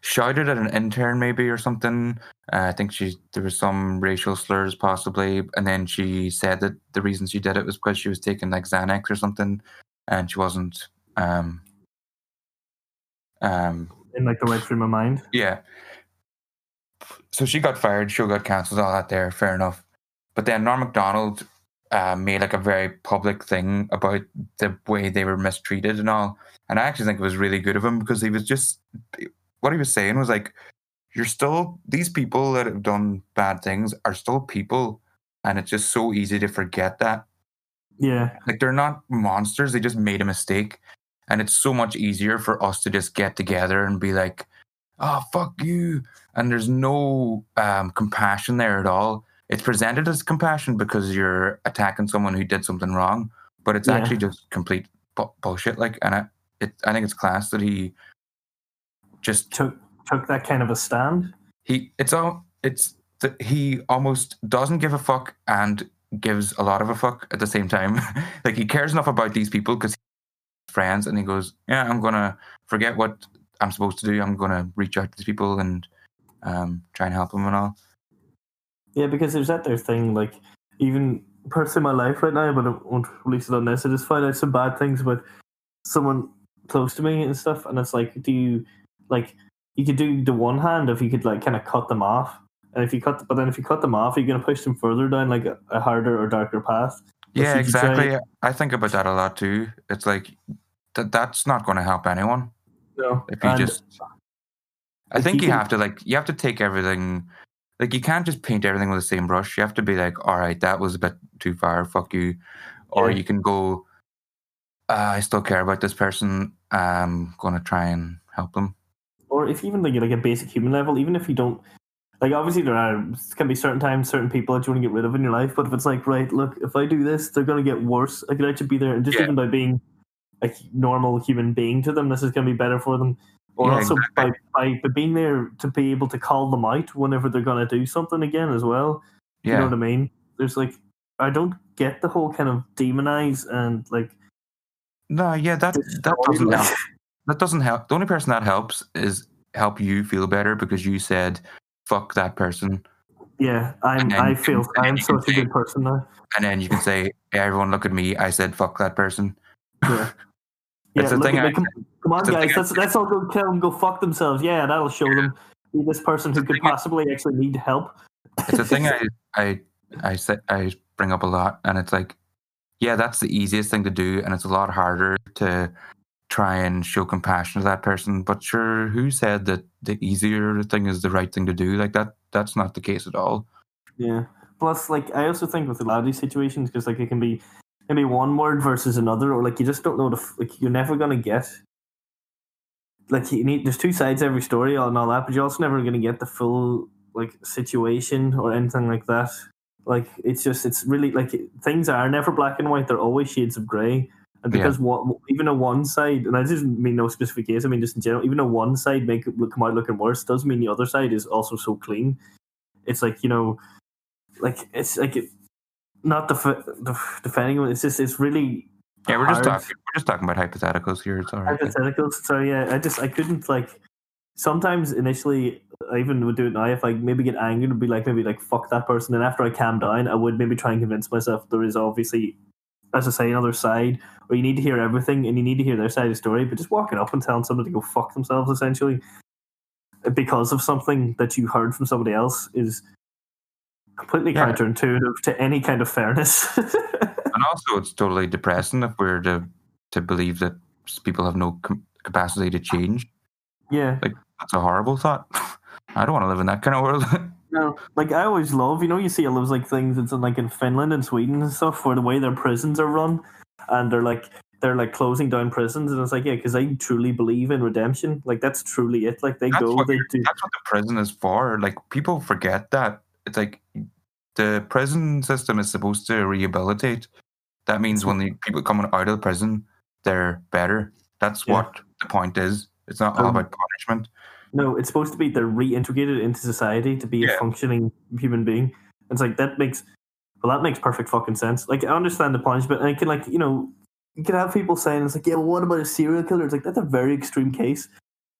shouted at an intern maybe or something. I think there was some racial slurs possibly, and then she said that the reason she did it was because she was taking like Xanax or something, and she wasn't in like the right frame of mind. Yeah. So she got fired, show got cancelled, all that there, fair enough. But then Norm Macdonald made like a very public thing about the way they were mistreated and all, and I actually think it was really good of him because he was just. What he was saying was like, you're still, these people that have done bad things are still people, and it's just so easy to forget that. Yeah. Like, they're not monsters. They just made a mistake. And it's so much easier for us to just get together and be like, oh, fuck you. And there's no compassion there at all. It's presented as compassion because you're attacking someone who did something wrong, but it's actually just complete bullshit. Like, and I think it's class that he just took that kind of a stand. He almost doesn't give a fuck and gives a lot of a fuck at the same time. Like, he cares enough about these people because he's friends, and he goes, yeah, I'm gonna forget what I'm supposed to do. I'm gonna reach out to these people and try and help them and all. Yeah, because there's that thing, like, even personally in my life right now, but I won't release it on this. I just find out some bad things about someone close to me and stuff, and it's like, do you? Like, you could do the one hand if you could, like, kind of cut them off. And if you cut them off, you're going to push them further down, like, a harder or darker path. Yeah, exactly. I think about that a lot, too. It's like, that's not going to help anyone. No. If you I think you have to, like, you have to take everything. Like, you can't just paint everything with the same brush. You have to be like, all right, that was a bit too far, fuck you. Or you can go, I still care about this person. I'm going to try and help them. Or if even like a basic human level, even if you don't, like, obviously there can be certain times, certain people that you want to get rid of in your life, but if it's like, right, look, if I do this, they're going to get worse. I could actually be there, and just even by being a normal human being to them. This is going to be better for them. Or also by being there to be able to call them out whenever they're going to do something again as well. Yeah. You know what I mean? There's like, I don't get the whole kind of demonize and like. No, yeah, that doesn't help. That doesn't help. The only person that helps is help you feel better because you said, "Fuck that person." Yeah, I'm such a good person now. And then you can say, "Hey, everyone, look at me. I said, fuck that person." Yeah. Yeah, come on, guys. Let's all go tell them go fuck themselves. Yeah, that'll show them this person who could possibly actually need help. It's a thing I bring up a lot, and it's like, yeah, that's the easiest thing to do, and it's a lot harder to try and show compassion to that person. But sure, who said that the easier thing is the right thing to do? Like that's not the case at all. Yeah. Plus, like I also think with a lot of these situations, because like it can be. Maybe one word versus another, or like you just don't know. You're never gonna get. Like there's two sides to every story and all that, but you're also never gonna get the full like situation or anything like that. Like it's really like things are never black and white; they're always shades of grey. And because even a one side, and I just mean no specific case, I mean just in general, even a one side make it come out looking worse doesn't mean the other side is also so clean. It's like Not defending them. It's just it's really. Yeah, we're just talking about hypotheticals here. It's all right. Hypotheticals. So yeah, I couldn't like. Sometimes initially, I even would do it now. If I maybe get angry, and be like fuck that person. And after I calm down, I would maybe try and convince myself there is obviously, as I say, another side. Or you need to hear everything, and you need to hear their side of the story. But just walking up and telling somebody to go fuck themselves essentially, because of something that you heard from somebody else is. Completely counterintuitive to any kind of fairness. And also it's totally depressing if we're to believe that people have no capacity to change. Yeah. Like, that's a horrible thought. I don't want to live in that kind of world. No, like I always love, you see all those like things that's in, like in Finland and Sweden and stuff where the way their prisons are run and they're like closing down prisons and it's like, yeah, because they truly believe in redemption. Like that's truly it. Like that's what the prison is for. Like people forget that. It's like the prison system is supposed to rehabilitate. That means when the people coming out of the prison, they're better. That's what the point is. It's not all about punishment. No, it's supposed to be they're reintegrated into society to be a functioning human being. It's like that makes perfect fucking sense. Like I understand the punishment, and I can you can have people saying it's like, yeah, well, what about a serial killer? It's like that's a very extreme case.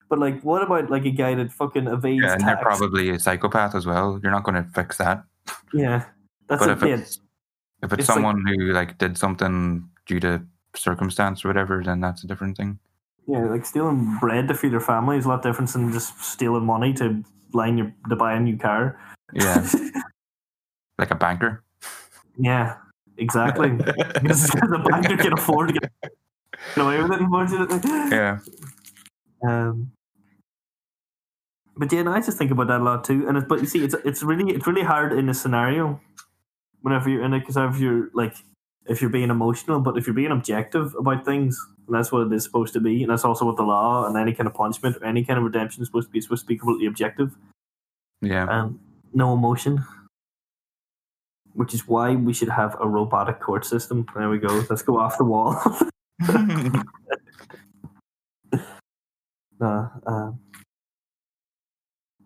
But, like, what about, like, a guy that fucking evades tax? Yeah, and they're probably a psychopath as well. You're not going to fix that. Yeah. But if it's someone like, who, like, did something due to circumstance or whatever, then that's a different thing. Yeah, like, stealing bread to feed your family is a lot different than just stealing money to buy a new car. Yeah. Like a banker. Yeah, exactly. Because the banker can afford to get away with it, unfortunately. Yeah. But yeah, no, I just think about that a lot too. And but you see, it's really hard in a scenario whenever you're in it, because if you're being emotional, but if you're being objective about things, and that's what it is supposed to be, and that's also what the law and any kind of punishment or any kind of redemption is supposed to be completely objective. Yeah. No emotion, which is why we should have a robotic court system. There we go. Let's go off the wall.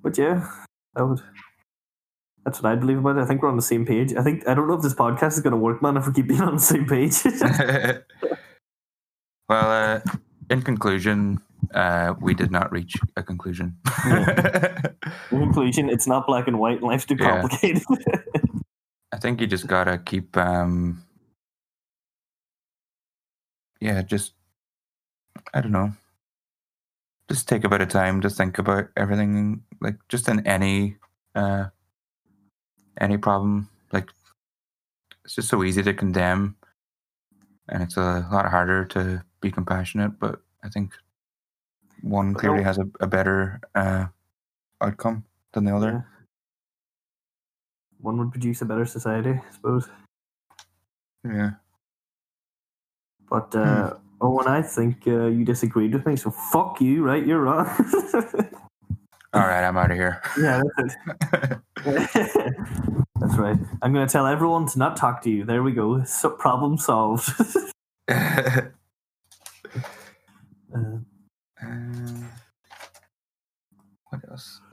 But yeah, that's what I believe about it. I think we're on the same page. I don't know if this podcast is going to work, man, if we keep being on the same page. Well, in conclusion, we did not reach a conclusion. In conclusion, it's not black and white. Life's too complicated. I think you just got to keep... I don't know. Just take a bit of time to think about everything, like just in any problem. Like it's just so easy to condemn, and it's a lot harder to be compassionate. But I think one clearly has a better outcome than the other. Yeah. One would produce a better society, I suppose. Yeah. But. Oh, and I think you disagreed with me, so fuck you, right? You're wrong. All right, I'm out of here. Yeah, that's it. That's right. I'm going to tell everyone to not talk to you. There we go. So, problem solved.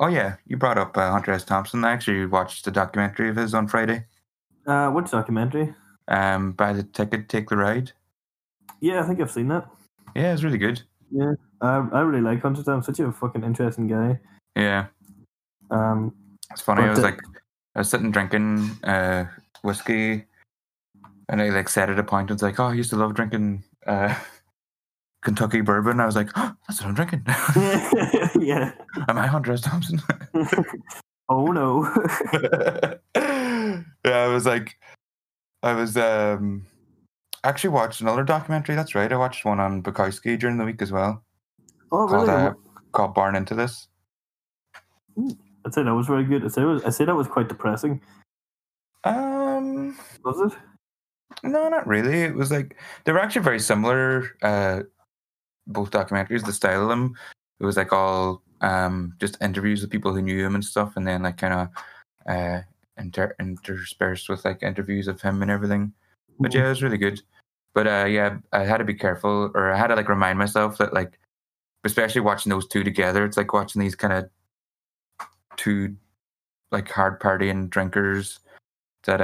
Oh, yeah. You brought up Hunter S. Thompson. I actually watched a documentary of his on Friday. What documentary? Buy the Ticket, Take the Ride. Yeah, I think I've seen that. Yeah, it's really good. Yeah, I really like Hunter Thompson. Such a fucking interesting guy. Yeah. It's funny. I was sitting drinking whiskey, and I said at a point, it's like, oh, I used to love drinking Kentucky bourbon. I was like, oh, that's what I'm drinking. Yeah. Am I Hunter S. Thompson? Oh no. Yeah, I was actually watched another documentary. That's right. I watched one on Bukowski during the week as well. Oh, really? Called Born Into This. I'd say that was very good. I'd say that was quite depressing. Was it? No, not really. It was they were actually very similar, both documentaries, the style of them. It was all just interviews with people who knew him and stuff, and then interspersed with interviews of him and everything. But yeah, it was really good. But yeah, I had to be careful, or I had to remind myself that especially watching those two together, it's like watching these kind of two hard partying drinkers that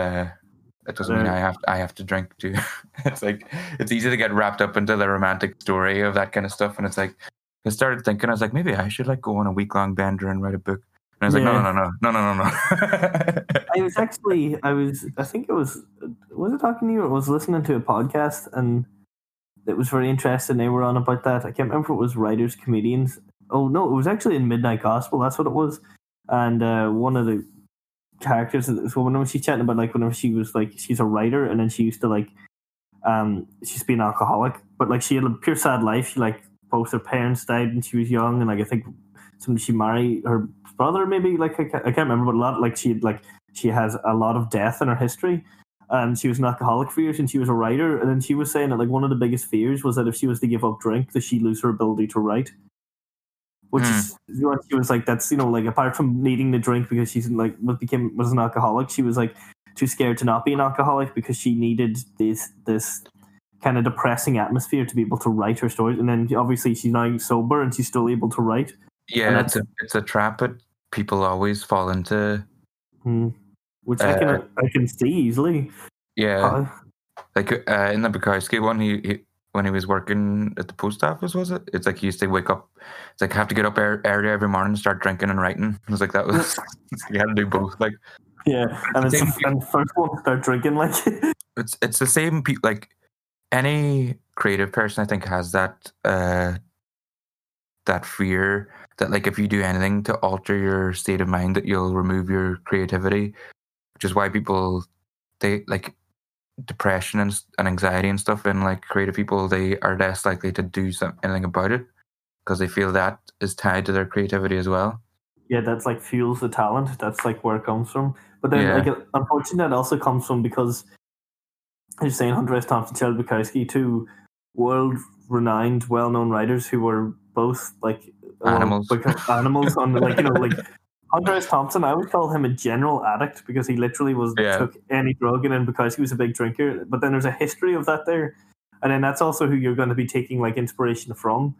that doesn't mean I have to drink too. It's it's easy to get wrapped up into the romantic story of that kind of stuff, and it's I started thinking, I was maybe I should go on a week-long bender and write a book. And I was no. I was talking to you, or was listening to a podcast, and it was very interesting. They were on about that. I can't remember if it was Writers, Comedians. Oh, no, it was actually in Midnight Gospel. That's what it was. And one of the characters, so whenever she's chatting about, whenever she was, she's a writer, and then she used to, she's been alcoholic, but, she had a pure sad life. She, both her parents died when she was young, and, I think somebody she married, her brother maybe, I can't remember, but a lot, she has a lot of death in her history, and she was an alcoholic for years, and she was a writer, and then she was saying that one of the biggest fears was that if she was to give up drink, that she'd lose her ability to write, which is what she was that's, apart from needing to drink because she's was an alcoholic, she was too scared to not be an alcoholic because she needed this kind of depressing atmosphere to be able to write her stories. And then obviously she's now sober and she's still able to write. Yeah, it's a trap that people always fall into. Which I can see easily. Yeah. In the Bukowski one, he when he was working at the post office, was it? It's he used to wake up. It's have to get up early every morning and start drinking and writing. It was that was you had to do both. Yeah, and first one start drinking it's the same people. Any creative person, I think, has that that fear that if you do anything to alter your state of mind, that you'll remove your creativity, which is why people depression and anxiety and stuff, and creative people, they are less likely to do anything about it because they feel that is tied to their creativity as well. Yeah, that's fuels the talent. That's where it comes from. But then, unfortunately, that also comes from because. You're saying Hunter S. Thompson, Chad Bukowski, two world-renowned, well-known writers who were both animals. Animals on Hunter S. Thompson. I would call him a general addict because he literally took any drug, and then Bukowski was a big drinker. But then there's a history of that there, and then that's also who you're going to be taking inspiration from.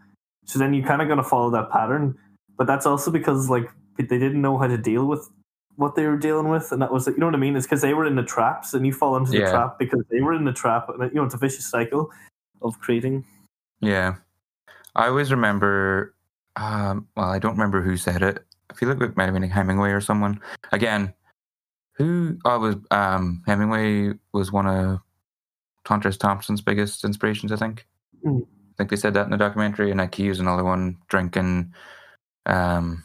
So then you're kind of going to follow that pattern. But that's also because they didn't know how to deal with what they were dealing with, and that was, you know what I mean? It's because they were in the traps, and you fall into the trap because they were in the trap, and it's a vicious cycle of creating. Yeah, I always remember. I don't remember who said it. I feel it might have been Hemingway or someone. Again, Hemingway was one of Hunter S. Thompson's biggest inspirations, I think. I think they said that in the documentary, and he was another one drinking, all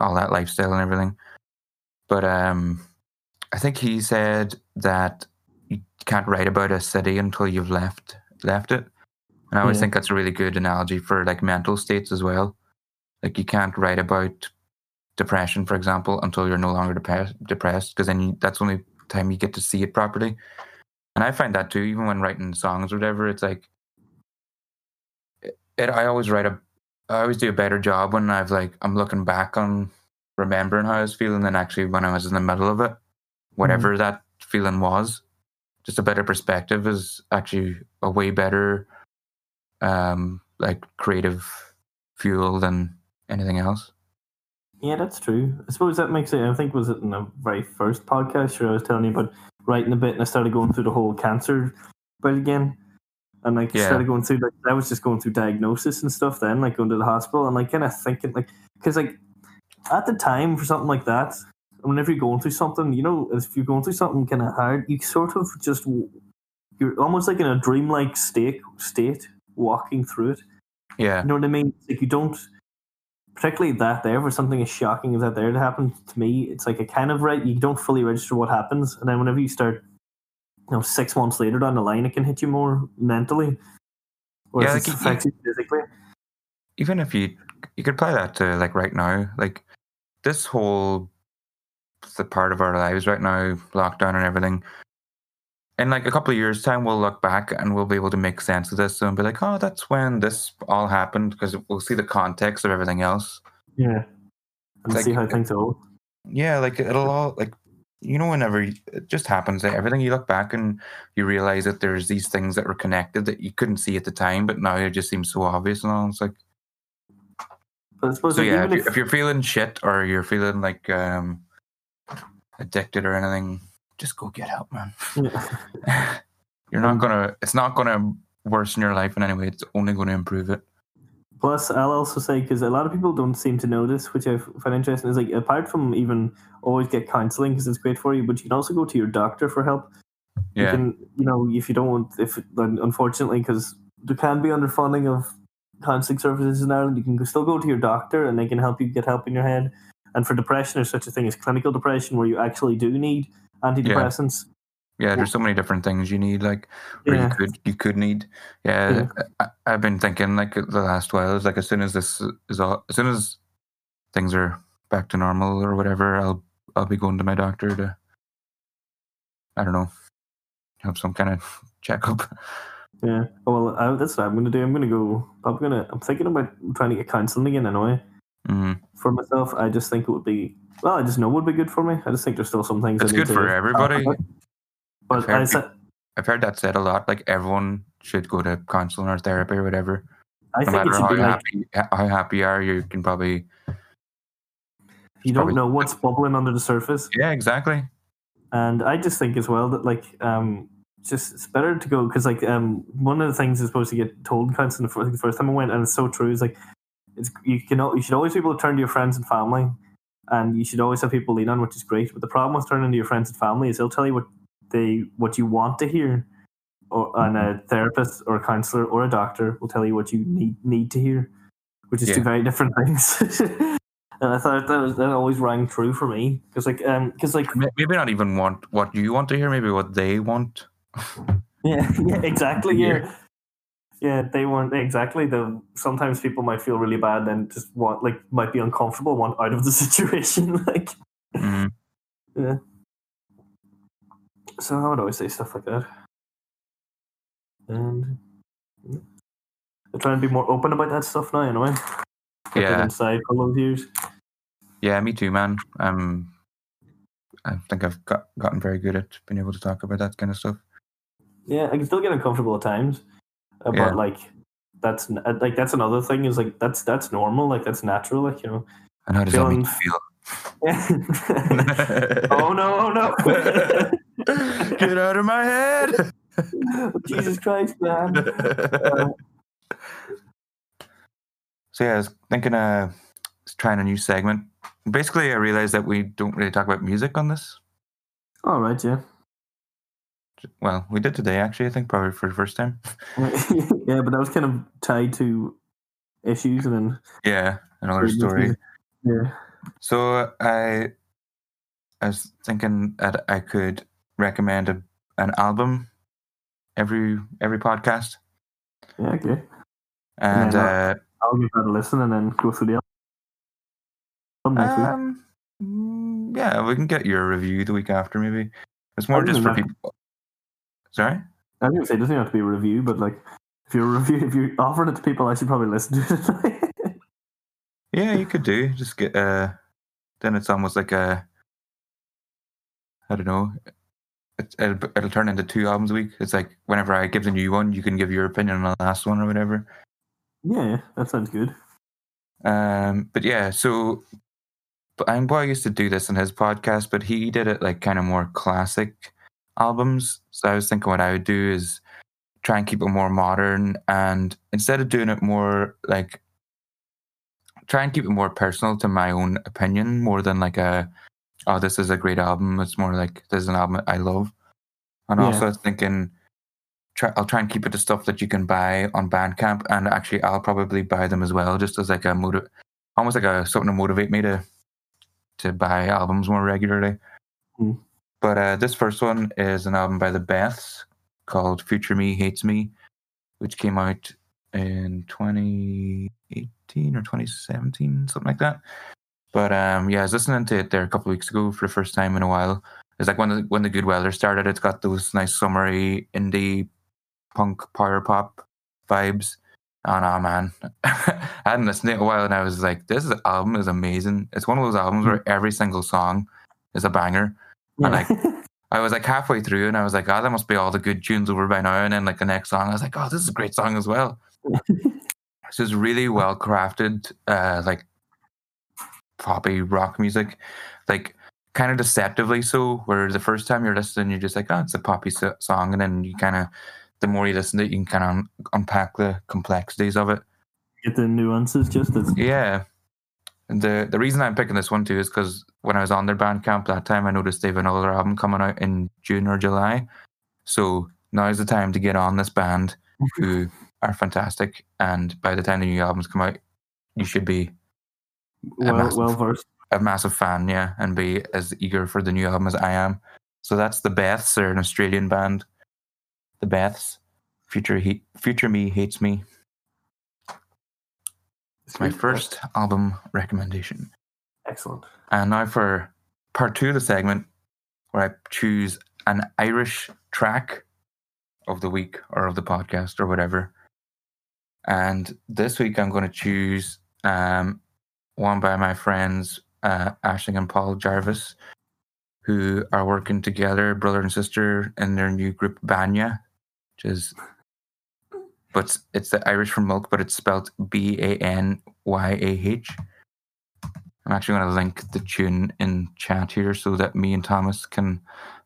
that lifestyle and everything. But I think he said that you can't write about a city until you've left it. And I always think that's a really good analogy for mental states as well. You can't write about depression, for example, until you're no longer depressed, because then that's the only time you get to see it properly. And I find that too, even when writing songs or whatever, it's I always do a better job when I've I'm looking back on remembering how I was feeling than actually when I was in the middle of it, whatever that feeling was. Just a better perspective is actually a way better creative fuel than anything else. Yeah, that's true. I suppose that makes it, I think, was it in the very first podcast where I was telling you about writing a bit and I started going through the whole cancer bit again. And, like, started going through, like, I was just going through diagnosis and stuff then, like, going to the hospital and, like, kind of thinking, like, because, like, at the time for something like that, whenever you're going through something, you know, if you're going through something kind of hard, you sort of just, you're almost like in a dreamlike state walking through it. Yeah. You know what I mean? Like, you don't, particularly that there, for something as shocking as that there to happen to me, it's like a kind of, right, you don't fully register what happens. And then whenever you start, you know, 6 months later down the line, it can hit you more mentally, or yeah, like affects you physically. Even if you could apply that to, like, right now, like this whole the part of our lives right now, lockdown and everything. In like a couple of years' time, we'll look back and we'll be able to make sense of this and be like, "Oh, that's when this all happened," because we'll see the context of everything else. Yeah, and like, see how things all. Yeah, like it'll all like. You know, whenever it just happens, that everything you look back and you realize that there's these things that were connected that you couldn't see at the time, but now it just seems so obvious and all. It's like, but I suppose so, like, yeah. If you're feeling shit or you're feeling like addicted or anything, just go get help, man. Yeah. You're not gonna. It's not gonna worsen your life in any way. It's only going to improve it. Plus, I'll also say, because a lot of people don't seem to know this, which I find interesting, is like, apart from even always get counselling because it's great for you, but you can also go to your doctor for help. Yeah. You can, you know, if you don't want, if unfortunately, because there can be underfunding of counselling services in Ireland, you can still go to your doctor and they can help you get help in your head. And for depression, there's such a thing as clinical depression where you actually do need antidepressants. Yeah, there's so many different things you need, like, or you could need. Yeah, yeah. I've been thinking, like, the last while is like, as soon as this is all, as soon as things are back to normal or whatever, I'll be going to my doctor to, I don't know, have some kind of checkup. Yeah, well, that's what I'm going to do. I'm going to go. I'm thinking about trying to get counseling again anyway. For myself, I just think it would be. Well, I just know it would be good for me. I just think there's still some things. It's good for everybody. But I've heard that said a lot. Like, everyone should go to counseling or therapy or whatever. I think it should be like, how happy you are, you can probably. You don't know what's bubbling under the surface. Yeah, exactly. And I just think as well that, like, just it's better to go because, like, one of the things you're supposed to get told counseling the first time I went, and it's so true. Is like, you should always be able to turn to your friends and family, and you should always have people lean on, which is great. But the problem with turning to your friends and family is they'll tell you what you want to hear, or, and a therapist or a counselor or a doctor will tell you what you need to hear, which is two very different things. And I thought that always rang true for me, because maybe not even what you want to hear, maybe what they want. yeah, exactly. Yeah, they weren't exactly. Sometimes people might feel really bad and just might be uncomfortable, want out of the situation, like. Mm-hmm. Yeah. So I would always say stuff like that, and I try and be more open about that stuff now. Anyway, I've been inside for all those years. Yeah, me too, man. I think I've gotten very good at being able to talk about that kind of stuff. Yeah, I can still get uncomfortable at times, but like that's another thing. Is like that's normal. Like, that's natural. Like, you know. And how does that make you feel? Oh no! Get out of my head! Jesus Christ, man. So yeah, I was thinking trying a new segment. Basically, I realized that we don't really talk about music on this. All right, yeah. Well, we did today, actually, I think, probably for the first time. Yeah, but that was kind of tied to issues and then... Yeah, another story. Yeah. So I was thinking that I could... recommend an album every podcast. Yeah, okay. And then, I'll give that a listen and then go through the album next week. Yeah, we can get your review the week after, maybe. It's more just for people. Sorry? I was going to say, it doesn't have to be a review, but like if you're offering it to people, I should probably listen to it. Yeah, you could do. Just get... then it's almost like a... I don't know... It'll turn into two albums a week. It's like whenever I give the new one, you can give your opinion on the last one or whatever. Yeah, that sounds good. But yeah, so Boy used to do this in his podcast, but he did it like kind of more classic albums. So I was thinking what I would do is try and keep it more modern, and instead of doing it more like, try and keep it more personal to my own opinion, more than like a, oh, this is a great album. It's more like, this is an album I love. And also thinking, I'll try and keep it to stuff that you can buy on Bandcamp, and actually I'll probably buy them as well, just as like a motive, almost like a something to motivate me to buy albums more regularly. Mm. But this first one is an album by The Beths called Future Me Hates Me, which came out in 2018 or 2017, something like that. But I was listening to it there a couple of weeks ago for the first time in a while. It's like when the good weather started, it's got those nice summery indie punk power pop vibes. Oh no, man. I hadn't listened to it a while, and I was like, this album is amazing. It's one of those albums where every single song is a banger. Yeah. And like, I was like halfway through and I was like, oh, that must be all the good tunes over by now. And then like the next song, I was like, oh, this is a great song as well. This is really well crafted, like poppy rock music, like kind of deceptively so, where the first time you're listening, you're just like, oh, it's a poppy song. And then you kind of, the more you listen to it, you can kind of unpack the complexities of it. Get the nuances just as... Yeah. And the reason I'm picking this one too is because when I was on their Bandcamp that time, I noticed they have another album coming out in June or July. So now's the time to get on this band who are fantastic. And by the time the new albums come out, you should be a massive fan, yeah, and be as eager for the new album as I am. So that's The Beths. They're an Australian band. The Beths, Future Me Hates Me. It's my first album recommendation. Excellent. And now for part two of the segment, where I choose an Irish track of the week or of the podcast or whatever. And this week I'm going to choose one by my friends Aisling and Paul Jarvis, who are working together, brother and sister, in their new group Banya, which is, but it's the Irish for milk, but it's spelled Banyah. I'm actually going to link the tune in chat here so that me and Thomas can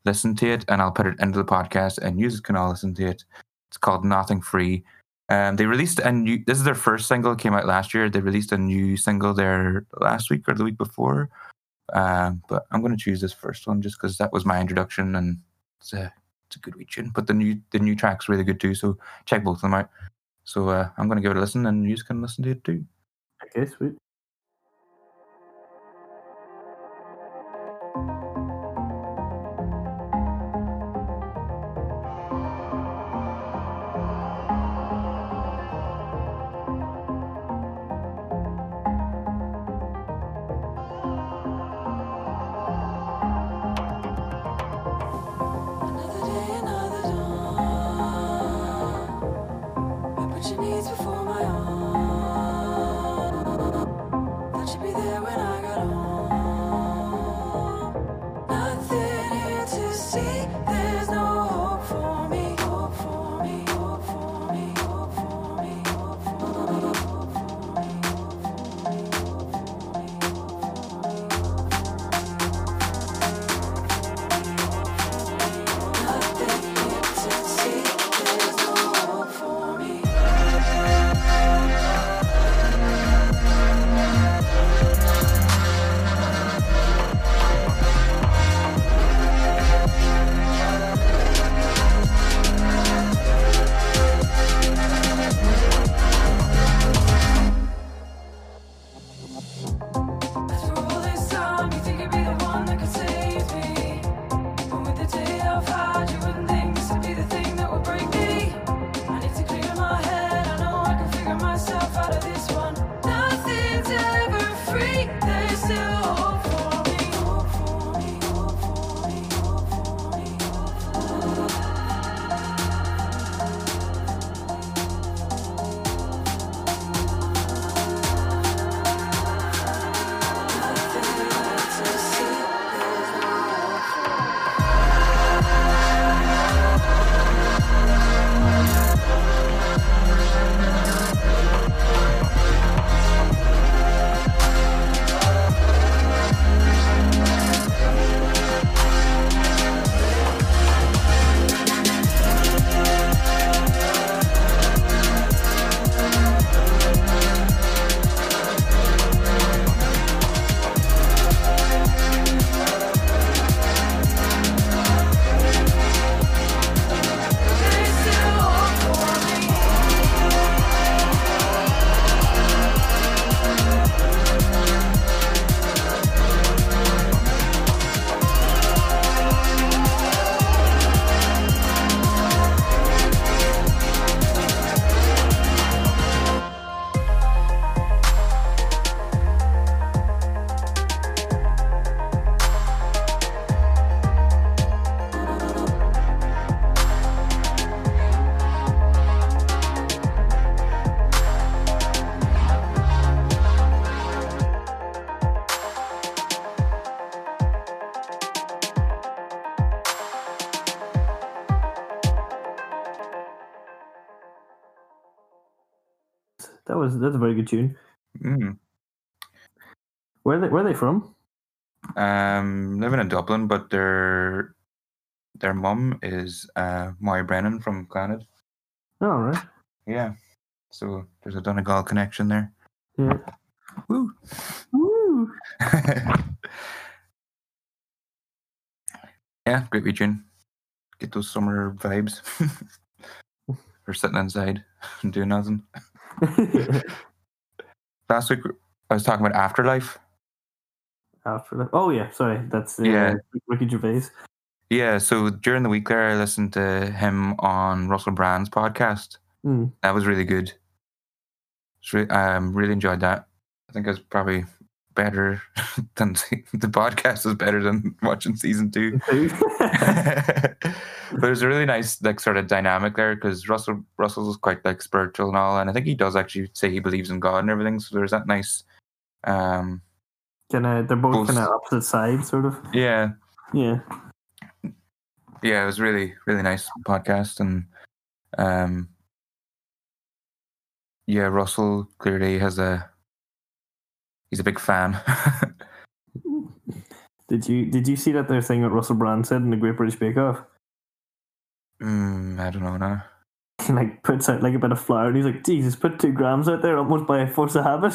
listen to it, and I'll put it into the podcast, and you can all listen to it. It's called Nothing Free. They released a new... This is their first single. It came out last year. They released a new single there last week or the week before. But I'm going to choose this first one just because that was my introduction, and it's a good wee tune. But the new track's really good too, so check both of them out. So I'm going to give it a listen, and you can listen to it too. Okay, sweet. Put your knees before my arm. that's a very good tune. Mm. Where are they from? Living in Dublin, but their mum is Moira Brennan from Clannad. Oh, right. Yeah. So there's a Donegal connection there. Yeah. Woo. Woo. Yeah, great wee tune. Get those summer vibes. Or sitting inside and doing nothing. Last week I was talking about Afterlife. Afterlife. Oh yeah, sorry. That's Ricky Gervais. Yeah, so during the week there I listened to him on Russell Brand's podcast. Mm. That was really good. Really enjoyed that. I think it's probably better than the podcast is better than watching season 2. But there's a really nice like sort of dynamic there because Russell's quite like spiritual and all, and I think he does actually say he believes in God and everything. So there's that nice they're both kind of opposite sides sort of. Yeah. Yeah. Yeah, it was really, really nice podcast, and Russell clearly has he's a big fan. Did you see that there thing that Russell Brand said in the Great British Bake Off? I don't know now. He like puts out like a bit of flour and he's like, Jesus, put 2 grams out there almost by force of habit.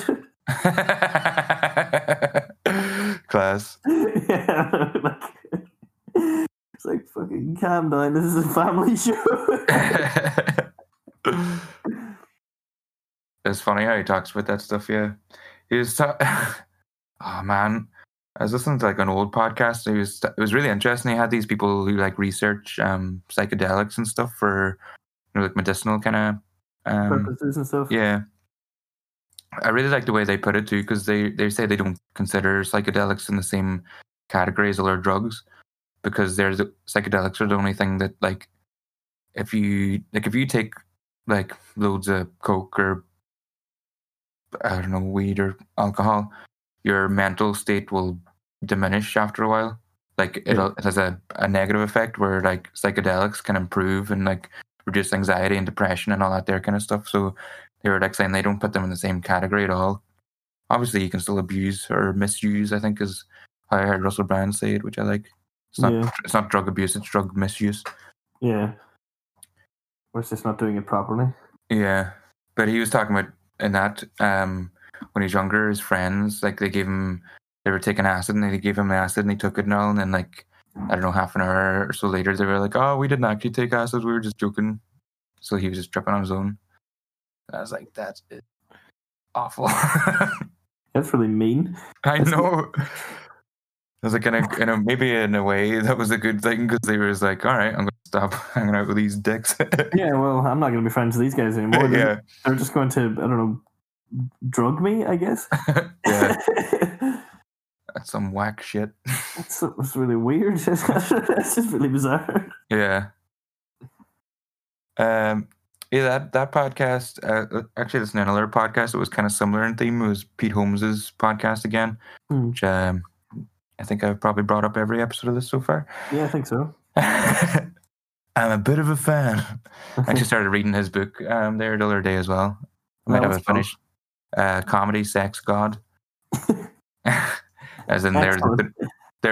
Class. Yeah, it's like fucking calm down, this is a family show. It's funny how he talks about that stuff, yeah. He was I was listening to like an old podcast. It was really interesting. He had these people who like research psychedelics and stuff for, you know, like medicinal kind of purposes and stuff. Yeah, I really like the way they put it too, because they say they don't consider psychedelics in the same category as other drugs, because psychedelics are the only thing that like if you take like loads of coke or I don't know, weed or alcohol, your mental state will diminish after a while. Like it has a negative effect, where like psychedelics can improve and like reduce anxiety and depression and all that there kind of stuff. So they were like saying they don't put them in the same category at all. Obviously you can still abuse or misuse, I think is how I heard Russell Brand say it, which I like. It's not drug abuse, it's drug misuse. Yeah. Or it's just not doing it properly. Yeah. But he was talking about and that when he was younger, his friends, like they were taking acid and they gave him acid and he took it and all, and then like I don't know, half an hour or so later they were like, oh, we didn't actually take acid, we were just joking. So he was just tripping on his own. And I was like, that's awful. That's really mean. I know. I was like, maybe in a way that was a good thing, because they were just like, all right, I'm going to stop hanging out with these dicks. Yeah, well, I'm not going to be friends with these guys anymore. Yeah. They're just going to, I don't know, drug me, I guess. Yeah. That's some whack shit. That's really weird. That's just really bizarre. Yeah. That podcast, actually listening to another podcast that was kind of similar in theme. It was Pete Holmes' podcast again, which... I think I've probably brought up every episode of this so far. Yeah, I think so. I'm a bit of a fan. I actually started reading his book there the other day as well. I might have it finished. Comedy, Sex, God. As in they're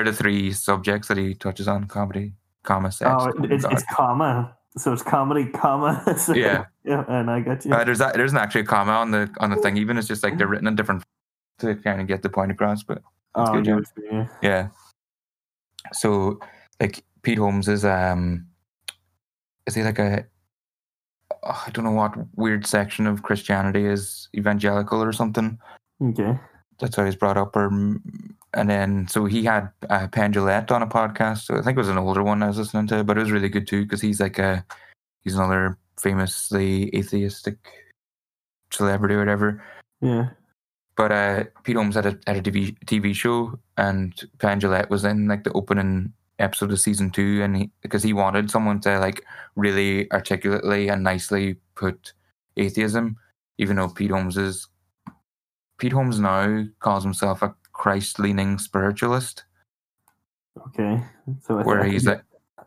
the three subjects that he touches on. Comedy, comma, sex. Oh, it's comma. So it's comedy, comma. So, yeah. And I got you. There isn't actually a comma on the thing. Even it's just like they're written in different to kind of get the point across, but... Oh, good, yeah. So, like, Pete Holmes is he like I don't know what weird section of Christianity is evangelical or something. Okay. That's how he's brought up. And then, so he had Penn Jillette on a podcast. So I think it was an older one I was listening to, but it was really good too, because he's like he's another famously atheistic celebrity or whatever. Yeah. But Pete Holmes had a TV show, and Penn Jillette was in like the opening episode of season 2, and because he wanted someone to like really articulately and nicely put atheism, even though Pete Holmes now calls himself a Christ-leaning spiritualist. Okay, so I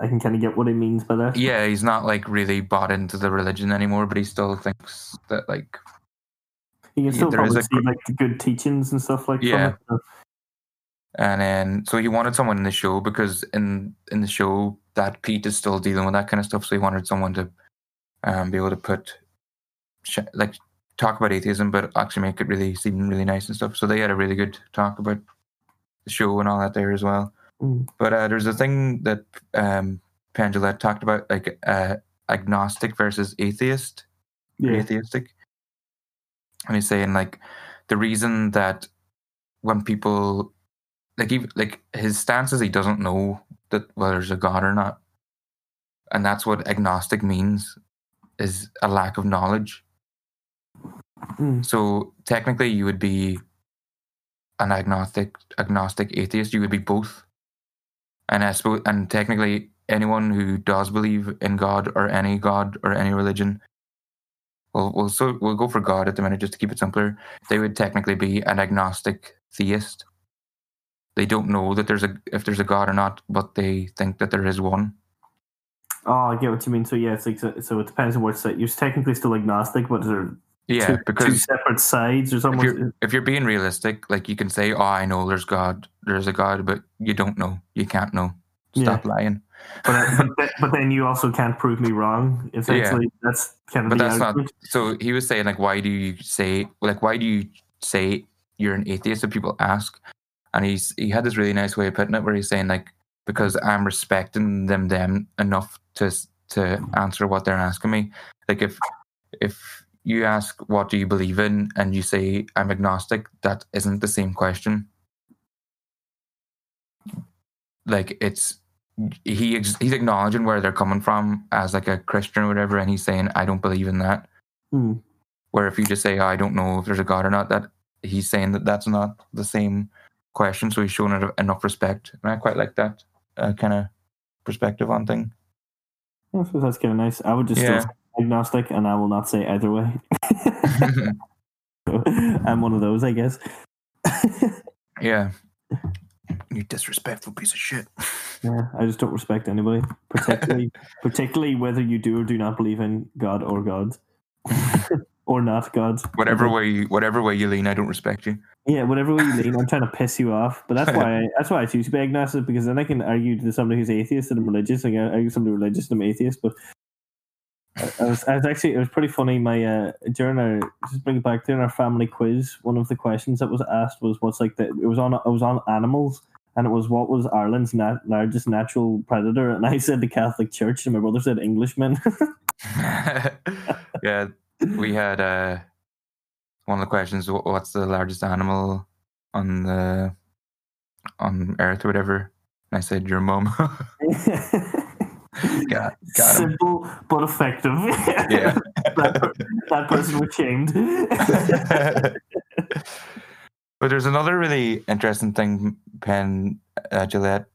can kind of get what he means by that. Yeah, he's not like really bought into the religion anymore, but he still thinks that like. You can still probably see like the good teachings and stuff like that. Yeah. From it. And then, so he wanted someone in the show because in the show that Pete is still dealing with that kind of stuff. So he wanted someone to be able to put, like, talk about atheism, but actually make it really seem really nice and stuff. So they had a really good talk about the show and all that there as well. Mm. But there's a thing that Pendulette talked about, like agnostic versus atheist, atheistic. And he's saying, like, the reason that when people... Like his stance is he doesn't know that whether there's a God or not, and that's what agnostic means, is a lack of knowledge. Mm. So technically, you would be an agnostic atheist. You would be both, and I suppose, and technically, anyone who does believe in God or any religion, we'll go for God at the minute just to keep it simpler. They would technically be an agnostic theist. They don't know that if there's a God or not, but they think that there is one. Oh, I get what you mean. So yeah, it's like so it depends on which side. You're technically still agnostic, but there two separate sides or something. If you're being realistic, like you can say, "Oh, I know there's a God," but you don't know. You can't know. Stop lying. But then you also can't prove me wrong. Essentially, that's kind of. But that's argument. Not. So he was saying, like, why do you say you're an atheist? If people ask. And he had this really nice way of putting it, where he's saying, like, because I'm respecting them enough to answer what they're asking me. Like, if you ask what do you believe in and you say I'm agnostic, that isn't the same question. Like, it's he's acknowledging where they're coming from as like a Christian or whatever, and he's saying I don't believe in that. Mm. Where if you just say, oh, I don't know if there's a God or not, that he's saying that that's not the same question, so he's shown it enough respect, and I quite like that kind of perspective on thing. I suppose that's kind of nice. I would just still say agnostic, and I will not say either way. I'm one of those, I guess. Yeah, you disrespectful piece of shit. Yeah, I just don't respect anybody, particularly whether you do or do not believe in God or gods. Or not gods. Whatever way you lean, I don't respect you. Yeah, whatever way you lean, I'm trying to piss you off. But that's why I choose to be agnostic, because then I can argue to somebody who's atheist that I'm religious. I can argue to somebody religious that I'm atheist. But it was pretty funny. My during our family quiz, one of the questions that was asked was it was on animals, and it was what was Ireland's largest natural predator, and I said the Catholic Church, and my brother said Englishmen. Yeah. We had one of the questions: what's the largest animal on Earth or whatever? And I said, your mum. got simple him. But effective. Yeah, that person was shamed. But there's another really interesting thing Penn Gillette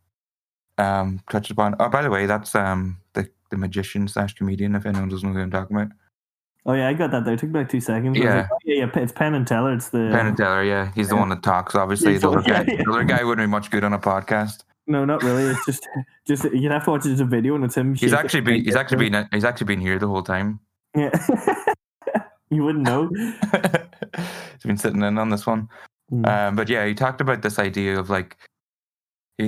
touched upon. Oh, by the way, that's the magician/comedian. If anyone doesn't know who I'm talking about. Oh yeah, I got that there. It took me like 2 seconds. Yeah, like, oh, yeah, it's Penn and Teller. It's the Penn and Teller. Yeah, he's the one that talks. Obviously, the other guy wouldn't be much good on a podcast. No, not really. It's just you'd have to watch it as a video, and it's him. He's actually been here the whole time. Yeah, you wouldn't know. He's been sitting in on this one, but yeah, he talked about this idea of like it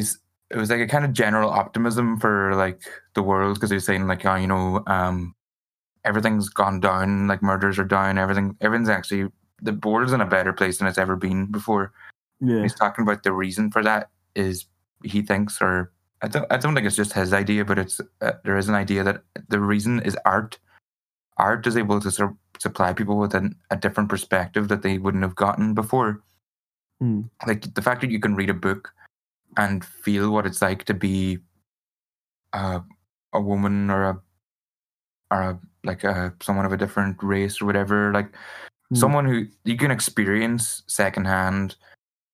was like a kind of general optimism for like the world, because he was saying like, oh, you know, everything's gone down, like murders are down, everything's actually, the world's in a better place than it's ever been before. Yeah. He's talking about the reason for that is, he thinks, or I don't think it's just his idea, but it's there is an idea that the reason is art. Art is able to supply people with a different perspective that they wouldn't have gotten before. Mm. Like the fact that you can read a book and feel what it's like to be a woman or someone of a different race or whatever, like someone who you can experience secondhand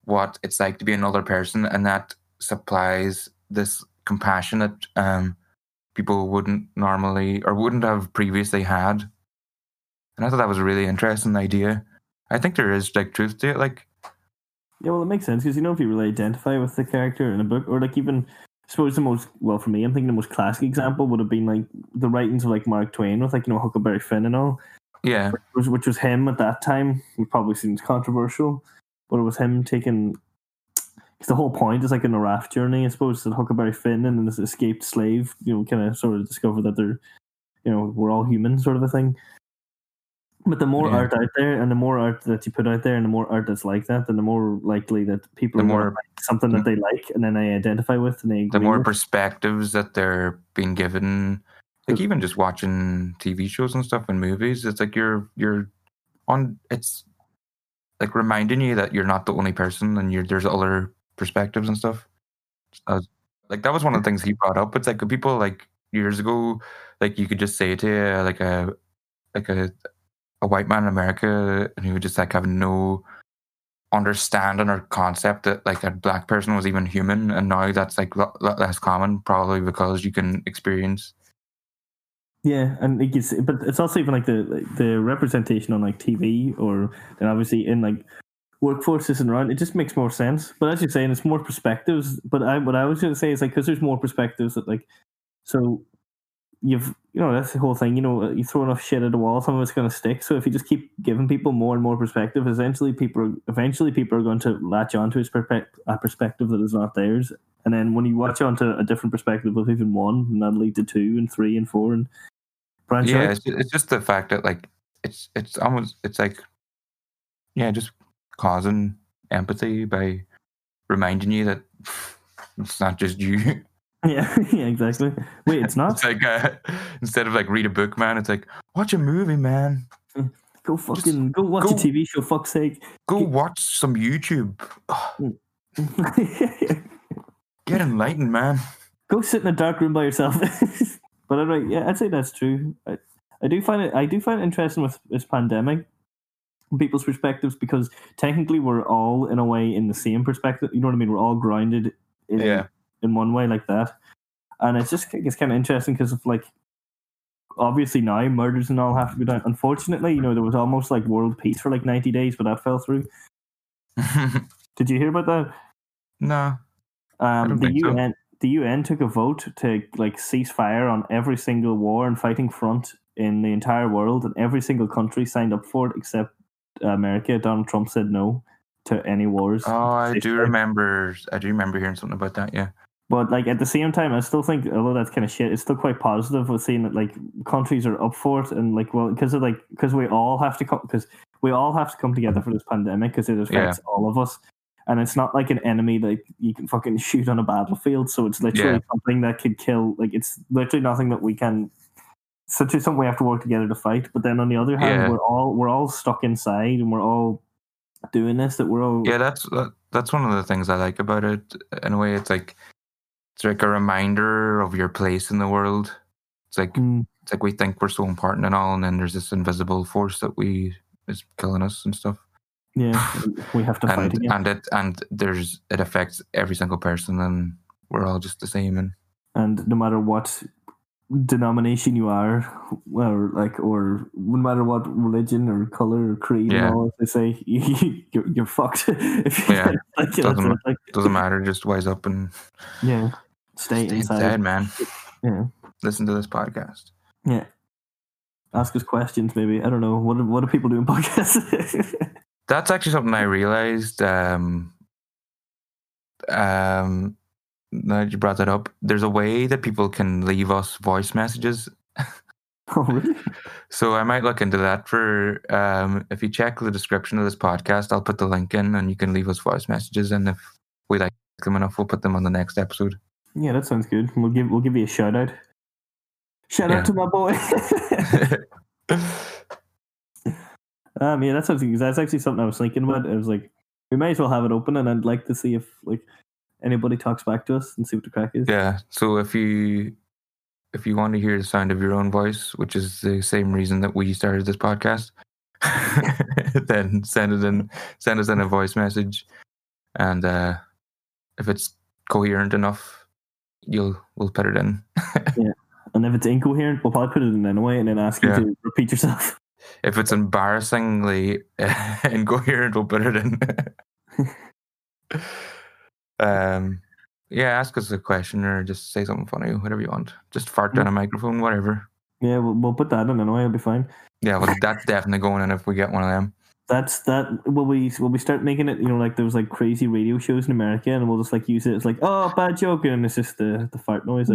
what it's like to be another person, and that supplies this compassion that people wouldn't normally or wouldn't have previously had. And I thought that was a really interesting idea. I think there is like truth to it. Like, yeah, well, it makes sense, because you know, if you really identify with the character in a book, or like even. I suppose I'm thinking the most classic example would have been like the writings of like Mark Twain with like, you know, Huckleberry Finn and all. Yeah. Which was him at that time. He probably seems controversial, but it was him taking... Because the whole point is like in a raft journey, I suppose, that Huckleberry Finn and this escaped slave, you know, kind of sort of discover that they're, you know, we're all human sort of a thing. But the more art out there, and the more art that you put out there, and the more art that's like that, then the more likely that people are like something that they like, and then they identify with, and they agree. The more perspectives that they're being given, like even just watching TV shows and stuff and movies, it's like you're on. It's like reminding you that you're not the only person, and there's other perspectives and stuff. Like that was one of the things he brought up. It's like people like years ago, like you could just say to you, like a white man in America, and he would just like have no understanding or concept that like a black person was even human, and now that's like less common, probably because you can experience. Yeah, and it gets, but it's also even like the representation on like TV or and obviously in like workforces and around. It just makes more sense. But as you're saying, it's more perspectives. But what I was going to say is like because there's more perspectives that like so. You know, that's the whole thing, you know, you throw enough shit at the wall, some of it's going to stick. So if you just keep giving people more and more perspective, eventually people are going to latch onto a perspective that is not theirs. And then when you watch onto a different perspective of even one, and that'll lead to two and three and four and branch out. Yeah, it's just the fact that like, it's almost, it's like, yeah, just causing empathy by reminding you that it's not just you. Yeah, exactly. Wait, it's not? It's like, instead of like read a book, man, it's like, watch a movie, man. Go watch a TV show, fuck's sake. Go watch some YouTube. Get enlightened, man. Go sit in a dark room by yourself. But anyway, yeah, I'd say that's true. I do find it interesting with this pandemic, people's perspectives, because technically we're all in a way in the same perspective. You know what I mean? We're all grounded in one way like that, and it's kind of interesting because of like obviously now murders and all have to be done. Unfortunately, you know, there was almost like world peace for like 90 days, but that fell through. Did you hear about that? No. The UN took a vote to like cease fire on every single war and fighting front in the entire world, and every single country signed up for it except America. Donald Trump said no to any wars. Oh, I do remember hearing something about that. Yeah. But like at the same time, I still think, although that's kind of shit, it's still quite positive with seeing that like countries are up for it, and like, well, because we all have to come together for this pandemic, because it affects all of us, and it's not like an enemy that you can fucking shoot on a battlefield. So it's literally something that could kill. Like it's literally nothing that we can. Such as something we have to work together to fight. But then on the other hand, we're all stuck inside, and we're all doing this. That's one of the things I like about it. In a way, it's like a reminder of your place in the world. It's like it's like we think we're so important and all, and then there's this invisible force that is killing us and stuff. Yeah, we have to fight again. And it affects every single person, and we're all just the same. And no matter what denomination you are, or no matter what religion or color or creed, and all they say, you're fucked. Doesn't matter. Just wise up and stay inside, man. Yeah, listen to this podcast. Yeah, ask us questions. Maybe I don't know. What do people do in podcasts? That's actually something I realized. Now that you brought that up, there's a way that people can leave us voice messages. Oh, really? So I might look into that for, if you check the description of this podcast, I'll put the link in, and you can leave us voice messages, and if we like them enough, we'll put them on the next episode. Yeah, that sounds good. We'll give you a shout-out. Shout out to my boy. Yeah, that sounds good. That's actually something I was thinking about. I was like, we might as well have it open, and I'd like to see if, like, anybody talks back to us and see what the crack is. Yeah, so if you want to hear the sound of your own voice, which is the same reason that we started this podcast, then send us in a voice message, and if it's coherent enough, we'll put it in. Yeah, and if it's incoherent, we'll probably put it in anyway, and then ask you to repeat yourself. If it's embarrassingly incoherent, we'll put it in. Ask us a question or just say something funny, whatever you want. Just fart down a microphone, whatever. Yeah, we'll put that in anyway. It'll be fine. Yeah, well, that's definitely going in if we get one of them. That's that. Will we start making it? You know, like there was like crazy radio shows in America, and we'll just like use it. It's like, oh, bad joke, and it's just the fart noise.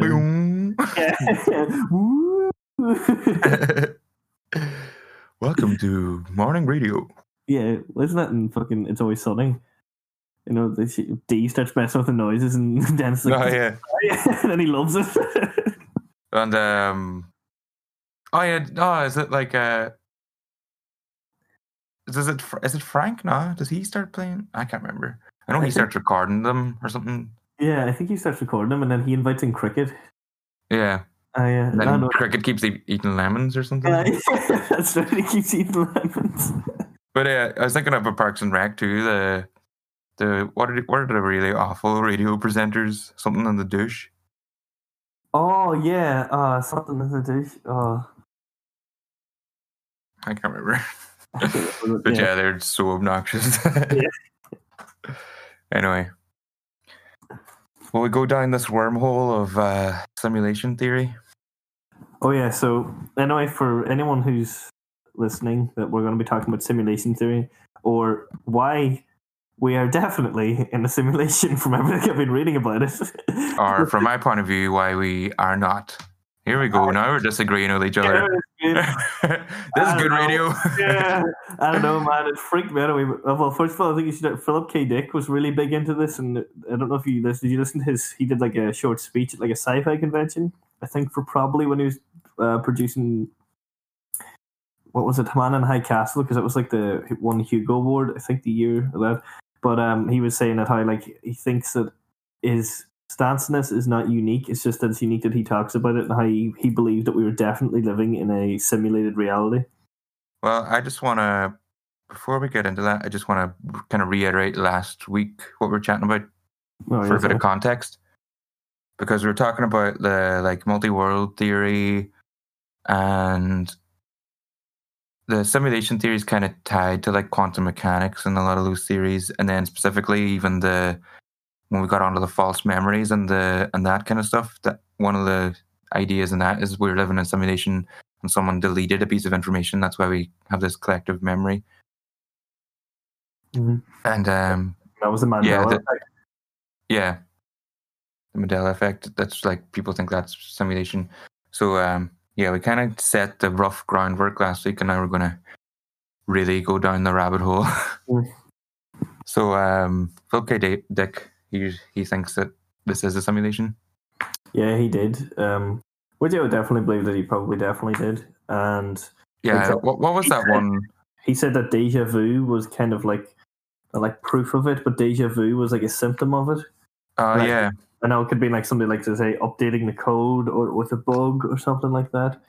Welcome to morning radio. Yeah, isn't that in fucking It's Always Sunny? You know, D starts messing with the noises, and Dan's like, oh yeah, and then he loves it. And is it like Is it Frank now? Does he start playing? I can't remember. I know he starts recording them or something. Yeah, I think he starts recording them, and then he invites in Cricket. Yeah. Then Cricket keeps eating lemons or something. That's right, he keeps eating lemons. But I was thinking of a Parks and Rec too. What are the really awful radio presenters? Something in the douche. Oh yeah, something in the douche. Oh, I can't remember. But yeah, they're so obnoxious. Yeah. Anyway, will we go down this wormhole of simulation theory? Oh yeah, so anyway, for anyone who's listening, that we're going to be talking about simulation theory, or why we are definitely in a simulation from everything I've been reading about it. Or from my point of view, why we are not. Here we go. Now we're disagreeing with each other. This is good radio. Yeah, I don't know, man. It freaked me out. Well, first of all, I think you should. Philip K. Dick was really big into this, and I don't know if you listened. Did you listen to his? He did like a short speech at like a sci-fi convention, I think, for probably when he was producing. What was it, Man in High Castle? Because it was like the one Hugo Award, I think, the year of that. But he was saying that how like he thinks that his stance in this is not unique. It's just that it's unique that he talks about it and how he believed that we were definitely living in a simulated reality. Well, I just want to, before we get into that, I just want to kind of reiterate last week what we were chatting about for a bit of context, because we were talking about the like multi-world theory, and the simulation theory is kind of tied to like quantum mechanics and a lot of those theories, and then specifically even the. When we got onto the false memories and that kind of stuff, that one of the ideas in that is we're living in a simulation and someone deleted a piece of information. That's why we have this collective memory. Mm-hmm. And that was the Mandela effect. Yeah, the Mandela effect. That's like people think that's simulation. So we kind of set the rough groundwork last week, and now we're going to really go down the rabbit hole. Mm. So Philip K. Dick. He thinks that this is a simulation. Yeah, he did. Which I would definitely believe that he probably definitely did. And what was that one? He said that déjà vu was kind of like proof of it, but déjà vu was like a symptom of it. Oh, yeah. I know it could be like something like to say updating the code or with a bug or something like that.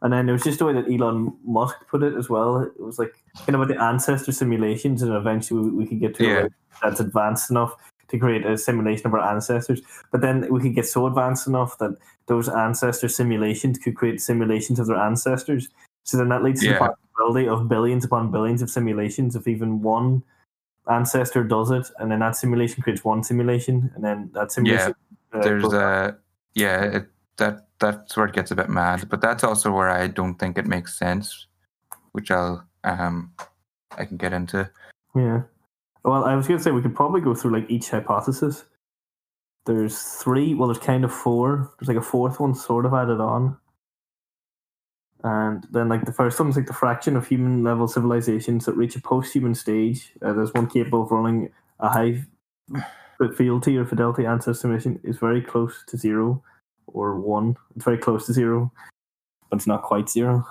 And then there was just the way that Elon Musk put it as well. It was like kind of about the ancestor simulations, and eventually we could get to like, that's advanced enough to create a simulation of our ancestors. But then we could get so advanced enough that those ancestor simulations could create simulations of their ancestors. So then that leads to the possibility of billions upon billions of simulations. If even one ancestor does it, and then that simulation creates one simulation, and then that simulation... Yeah, that's where it gets a bit mad. But that's also where I don't think it makes sense, which I'll I can get into. Yeah. Well, I was going to say we could probably go through like each hypothesis. There's three. Well, there's kind of four. There's like a fourth one sort of added on. And then like the first one's like the fraction of human level civilizations that reach a post-human stage. There's one capable of running a high fealty or fidelity ancestor mission is very close to zero or one. It's very close to zero, but it's not quite zero.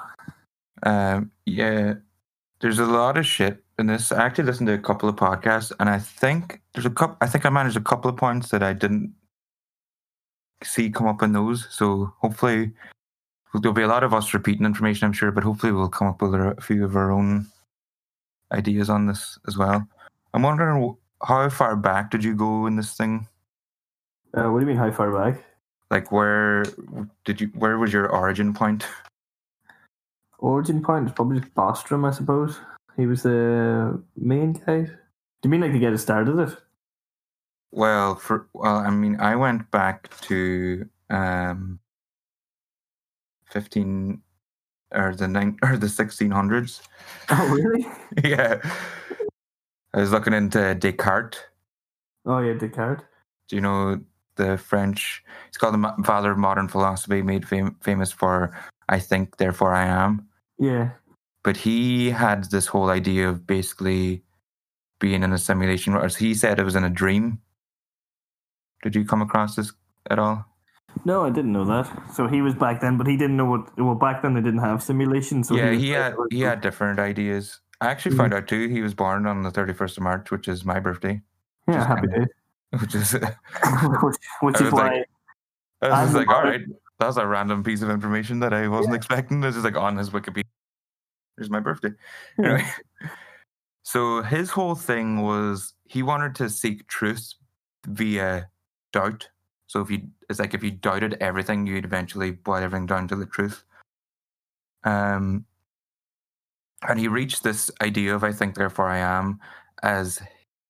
Yeah. There's a lot of shit in this. I actually listened to a couple of podcasts, and I think there's a couple. I think I managed a couple of points that I didn't see come up in those. So hopefully there'll be a lot of us repeating information, I'm sure, but hopefully we'll come up with a few of our own ideas on this as well. I'm wondering, how far back did you go in this thing? What do you mean, how far back? Like, where was your origin point? Origin point is probably just Bostrom, I suppose. He was the main guy. Do you mean like the guy that started it? Well, I went back to 1600s. Oh, really? Yeah. I was looking into Descartes. Oh, yeah, Descartes. Do you know the French? He's called the father of modern philosophy, made famous for I Think, Therefore I Am. Yeah. But he had this whole idea of basically being in a simulation, or he said it was in a dream. Did you come across this at all? No, I didn't know that. So he was back then, but he didn't know what... Well, back then they didn't have simulation. So yeah, he had different ideas. I actually found out, too, he was born on the 31st of March, which is my birthday. Yeah, happy day. Which is why... I was like, all right, that's a random piece of information that I wasn't expecting. This is like on his Wikipedia. Here's my birthday. Yeah. Anyway. So his whole thing was he wanted to seek truth via doubt. So if you doubted everything, you'd eventually boil everything down to the truth. And he reached this idea of I Think, Therefore I Am, as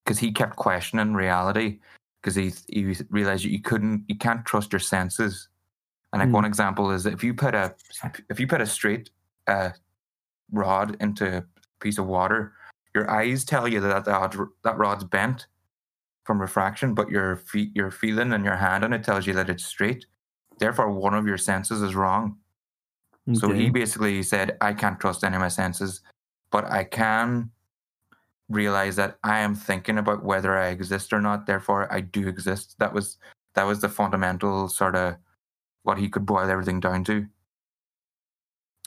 because he kept questioning reality, because he realized you can't trust your senses. And like one example is if you put a straight rod into a piece of water, your eyes tell you that that rod's bent from refraction, but your feeling and your hand on it tells you that it's straight. Therefore, one of your senses is wrong. Okay. So he basically said, I can't trust any of my senses, but I can realize that I am thinking about whether I exist or not. Therefore, I do exist. That was the fundamental sort of what he could boil everything down to.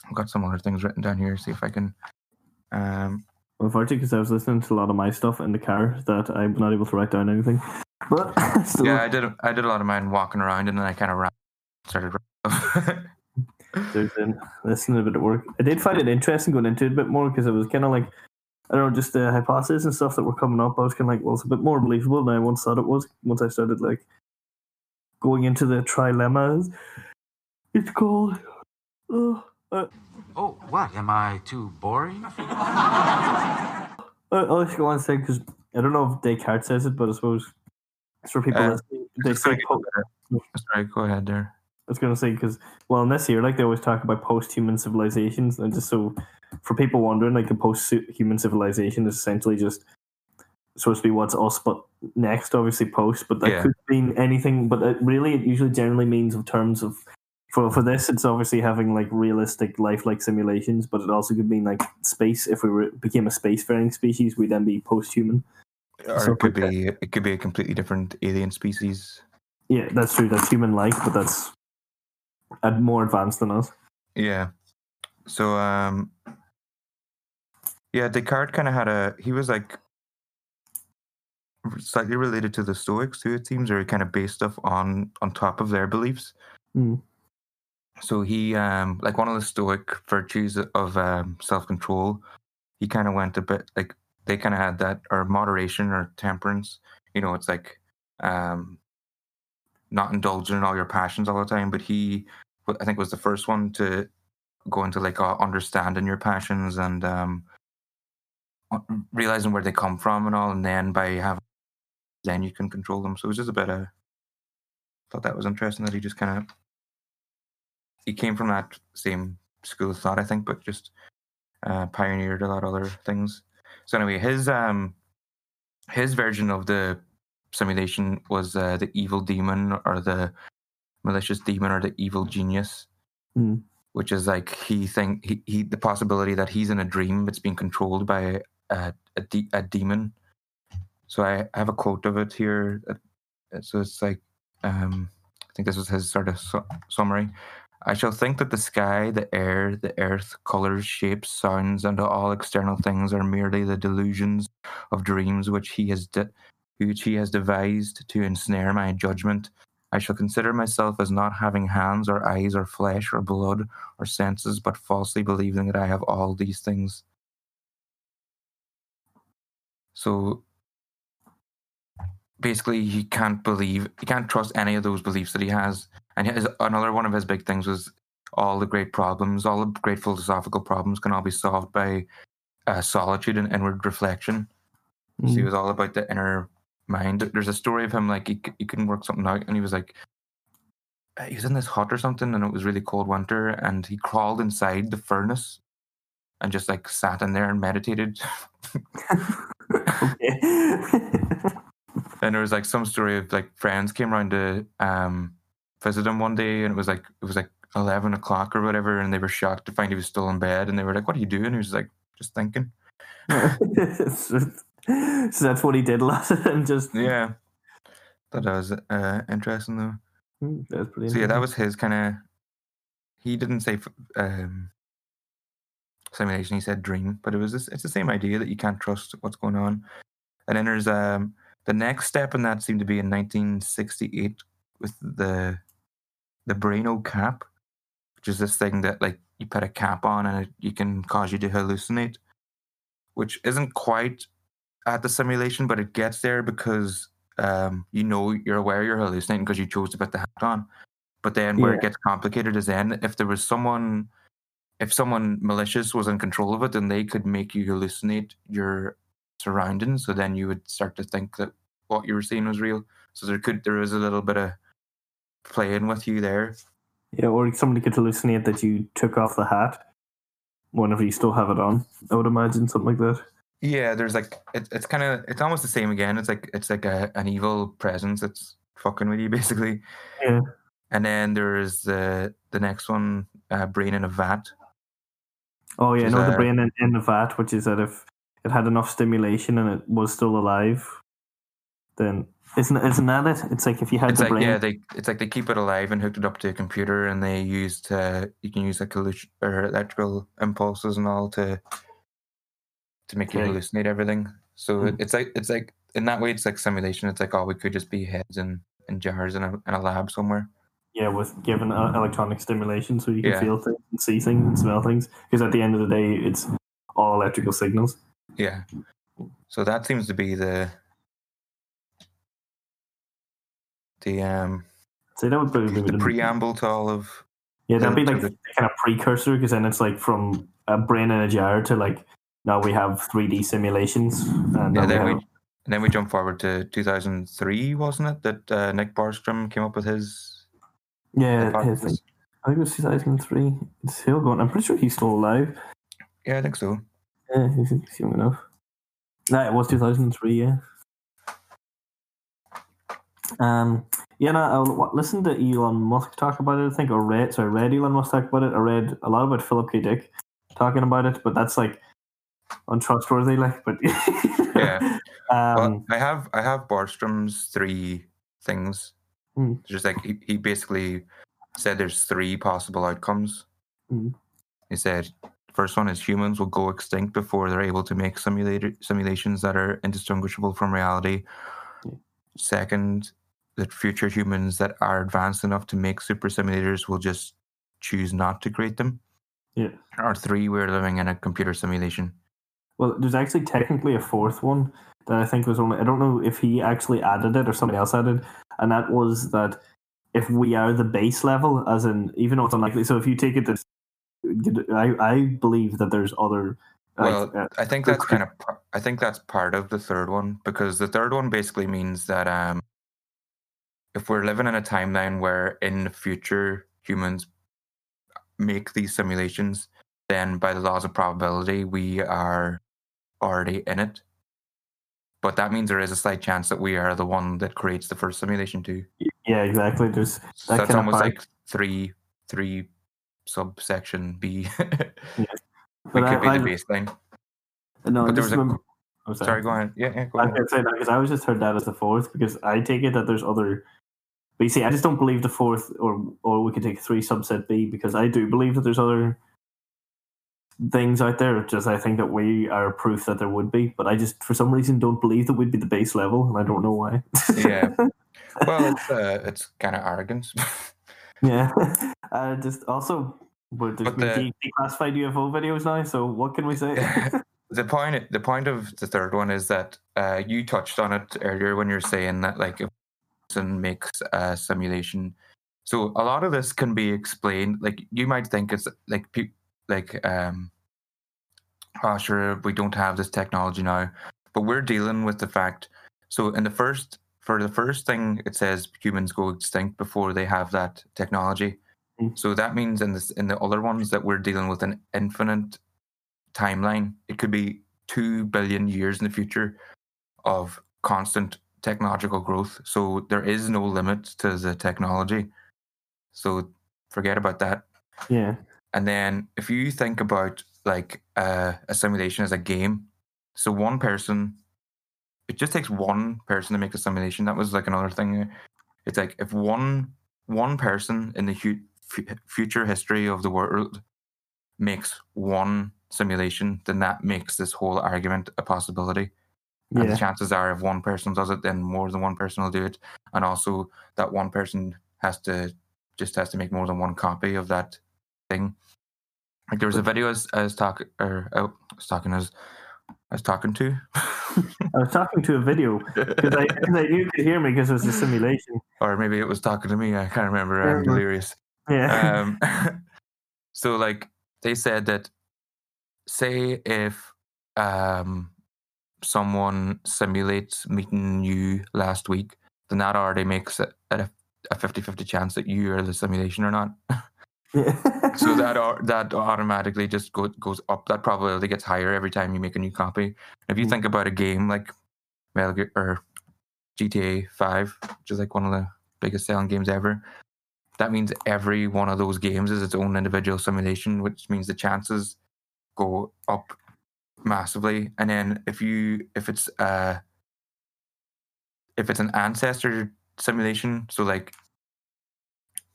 I've got some other things written down here. See if I can... Unfortunately, because I was listening to a lot of my stuff in the car that I'm not able to write down anything. But so. Yeah, I did a lot of mine walking around, and then I kind of started writing stuff. Listening a bit at work. I did find it interesting going into it a bit more, because it was kind of like, I don't know, just the hypotheses and stuff that were coming up. I was kind of like, well, it's a bit more believable than I once thought it was. Once I started like going into the trilemmas, it's called... Oh, what? Am I too boring? I'll just go on and say, because I don't know if Descartes says it, but I suppose it's for people listening. They say sorry, go ahead there. I was going to say, because, well, in this year, like, they always talk about post-human civilizations, and just so, for people wondering, like, a post-human civilization is essentially just supposed to be what's us, but next, obviously, post, but that could mean anything, but it usually generally means in terms of... For this, it's obviously having like realistic lifelike simulations, but it also could mean like space. If we became a space-faring species, we'd then be post-human. Or so it could be a completely different alien species. Yeah, that's true. That's human-like, but that's more advanced than us. Yeah. So, Descartes kind of had he was like slightly related to the Stoics, who it seems are kind of based stuff on top of their beliefs. Mm. So he, like one of the Stoic virtues of self-control, he kind of went a bit, like, they kind of had that, or moderation or temperance. You know, it's like not indulging in all your passions all the time, but he, I think, was the first one to go into, like, understanding your passions and realizing where they come from and all, and then then you can control them. So it was just a bit of, I thought that was interesting that he just kind of, he came from that same school of thought, I think, but just pioneered a lot of other things. So anyway, his version of the simulation was the evil demon, or the malicious demon, or the evil genius, which is like he the possibility that he's in a dream that's being controlled by a demon. So I have a quote of it here. So it's like I think this was his sort of summary. I shall think that the sky, the air, the earth, colours, shapes, sounds, and all external things are merely the delusions of dreams which he has devised to ensnare my judgment. I shall consider myself as not having hands or eyes or flesh or blood or senses, but falsely believing that I have all these things. So basically, he can't trust any of those beliefs that he has. And another one of his big things was all the great philosophical problems can all be solved by solitude and inward reflection. So he was all about the inner mind. There's a story of him, like, he couldn't work something out, and he was like, he was in this hut or something, and it was really cold winter, and he crawled inside the furnace and just like sat in there and meditated. And there was like some story of like friends came around to visit him one day, and it was like 11 o'clock or whatever, and they were shocked to find he was still in bed, and they were like, "What are you doing?" And he was like, "Just thinking." So that's what he did last time, just... Yeah. That was interesting, though. That was pretty interesting. So, yeah, that was his kind of... He didn't say simulation, he said dream, but it's the same idea that you can't trust what's going on. And then there's the next step, and that seemed to be in 1968 with the Braino cap, which is this thing that, like, you put a cap on and it can cause you to hallucinate, which isn't quite at the simulation, but it gets there because you're aware you're hallucinating because you chose to put the hat on. But then where it gets complicated is then if someone malicious was in control of it, then they could make you hallucinate your surroundings. So then you would start to think that what you were seeing was real. So there is a little bit of playing with you there. Yeah, or somebody could hallucinate that you took off the hat whenever you still have it on. I would imagine something like that. Yeah, there's like it's almost the same again. It's like an evil presence that's fucking with you, basically. Yeah. And then there's the next one, brain in a vat. Oh yeah, the brain in a vat, which is that if it had enough stimulation and it was still alive, then isn't that it? It's like if you had the brain. Yeah, it's like they keep it alive and hooked it up to a computer, and they used you can use like electrical impulses and all to make you hallucinate everything. So it's like in that way it's like simulation. It's like, oh, we could just be heads in jars in a lab somewhere. Yeah, with given electronic stimulation, so you can feel things and see things and smell things. Because at the end of the day, it's all electrical signals. Yeah. So that seems to be the preamble to all of. Yeah, that'd be like the kind of precursor, because then it's like from a brain in a jar to like, now we have 3D simulations. And then we jump forward to 2003, wasn't it? That Nick Bostrom came up with his... Yeah, his, I think it was 2003. It's still going. I'm pretty sure he's still alive. Yeah, I think so. Yeah, he's young enough. No, it was 2003, yeah. I listened to Elon Musk talk about it, I think. I read Elon Musk talk about it. I read a lot about Philip K. Dick talking about it, but that's like... untrustworthy, like, but yeah. Well, I have Barstrom's three things. It's just like he basically said there's three possible outcomes. He said the first one is humans will go extinct before they're able to make simulations that are indistinguishable from reality. Second, that future humans that are advanced enough to make super simulators will just choose not to create them. Yeah. Or three, we're living in a computer simulation. Well, there's actually technically a fourth one that I think was only... I don't know if he actually added it or somebody else added it, and that was that if we are the base level, as in, even though it's unlikely... So if you take it to... I believe that there's other... Well, I think that's kind of... I think that's part of the third one, because the third one basically means that if we're living in a timeline where in the future humans make these simulations, then by the laws of probability we are already in it, but that means there is a slight chance that we are the one that creates the first simulation too. Yeah, exactly. There's so that's almost like three subsection B. Yeah. Could be the baseline. No, but there was sorry, go on. Yeah, go on. I can say that because I was just heard that as the fourth, because I take it that there's other. But you see, I just don't believe the fourth, or we could take three subset B, because I do believe that there's other things out there. Just I think that we are proof that there would be, but I just for some reason don't believe that we'd be the base level, and I don't know why. Yeah, well, it's kind of arrogance. Yeah, just also, but the declassified UFO videos now, so what can we say? The point of the third one is that you touched on it earlier when you're saying that like. If and makes a simulation. So a lot of this can be explained. Like you might think it's like oh sure, we don't have this technology now, but we're dealing with the fact. So in the first For the first thing, it says humans go extinct before they have that technology. Mm. So that means in the other ones that we're dealing with an infinite timeline. It could be 2 billion years in the future of constant technological growth. So there is no limit to the technology. So forget about that. Yeah. And then if you think about like a simulation as a game, so one person, it just takes one person to make a simulation. That was like another thing. It's like if one person in the future history of the world makes one simulation, then that makes this whole argument a possibility. And the chances are if one person does it, then more than one person will do it. And also that one person has to make more than one copy of that thing. Like there was a video I was talking to a video because I knew you could hear me because it was a simulation. Or maybe it was talking to me. I can't remember. I'm delirious. Yeah. So like they said that, say if someone simulates meeting you last week, then that already makes it a 50-50 chance that you are the simulation or not. Yeah. So that automatically just goes up. That probability gets higher every time you make a new copy. If you think about a game like Metal Gear or GTA 5, which is like one of the biggest selling games ever, that means every one of those games is its own individual simulation, which means the chances go up massively. And then if it's an ancestor simulation, so like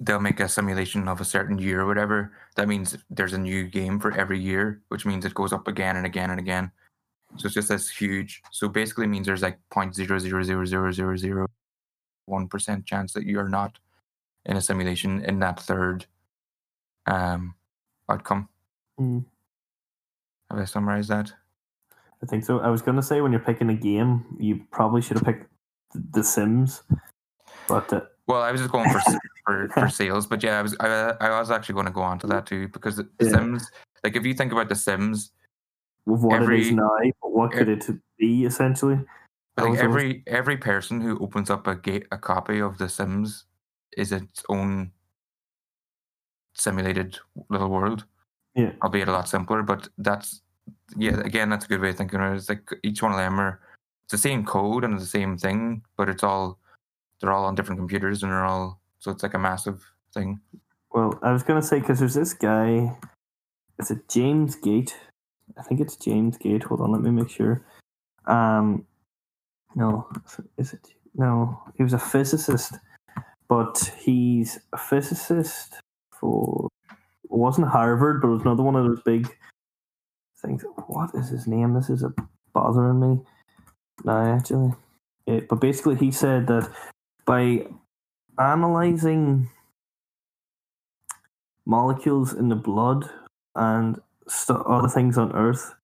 they'll make a simulation of a certain year or whatever, that means there's a new game for every year, which means it goes up again and again and again. So it's just this huge, so basically it means there's like 0.0000001% chance that you are not in a simulation in that third outcome. Have I summarized that? I think so. I was going to say when you're picking a game, you probably should have picked The Sims. But well, I was just going for sales. But yeah, I was actually going to go on to that too, because The Sims, like if you think about The Sims, with what it is now, but what could it be essentially? Like every person who opens up a copy of The Sims is its own simulated little world. Yeah. Albeit a lot simpler, but that's a good way of thinking about it. It's like each one of them are, it's the same code and the same thing, but they're all on different computers and so it's like a massive thing. Well, I was going to say, because there's this guy, is it James Gate? I think it's James Gate. Hold on, let me make sure. No, is it? No, he was a physicist, but he's a physicist for... It wasn't Harvard, but it was another one of those big things. What is his name? This is bothering me. No, actually. Yeah, but basically he said that by analysing molecules in the blood and other things on Earth,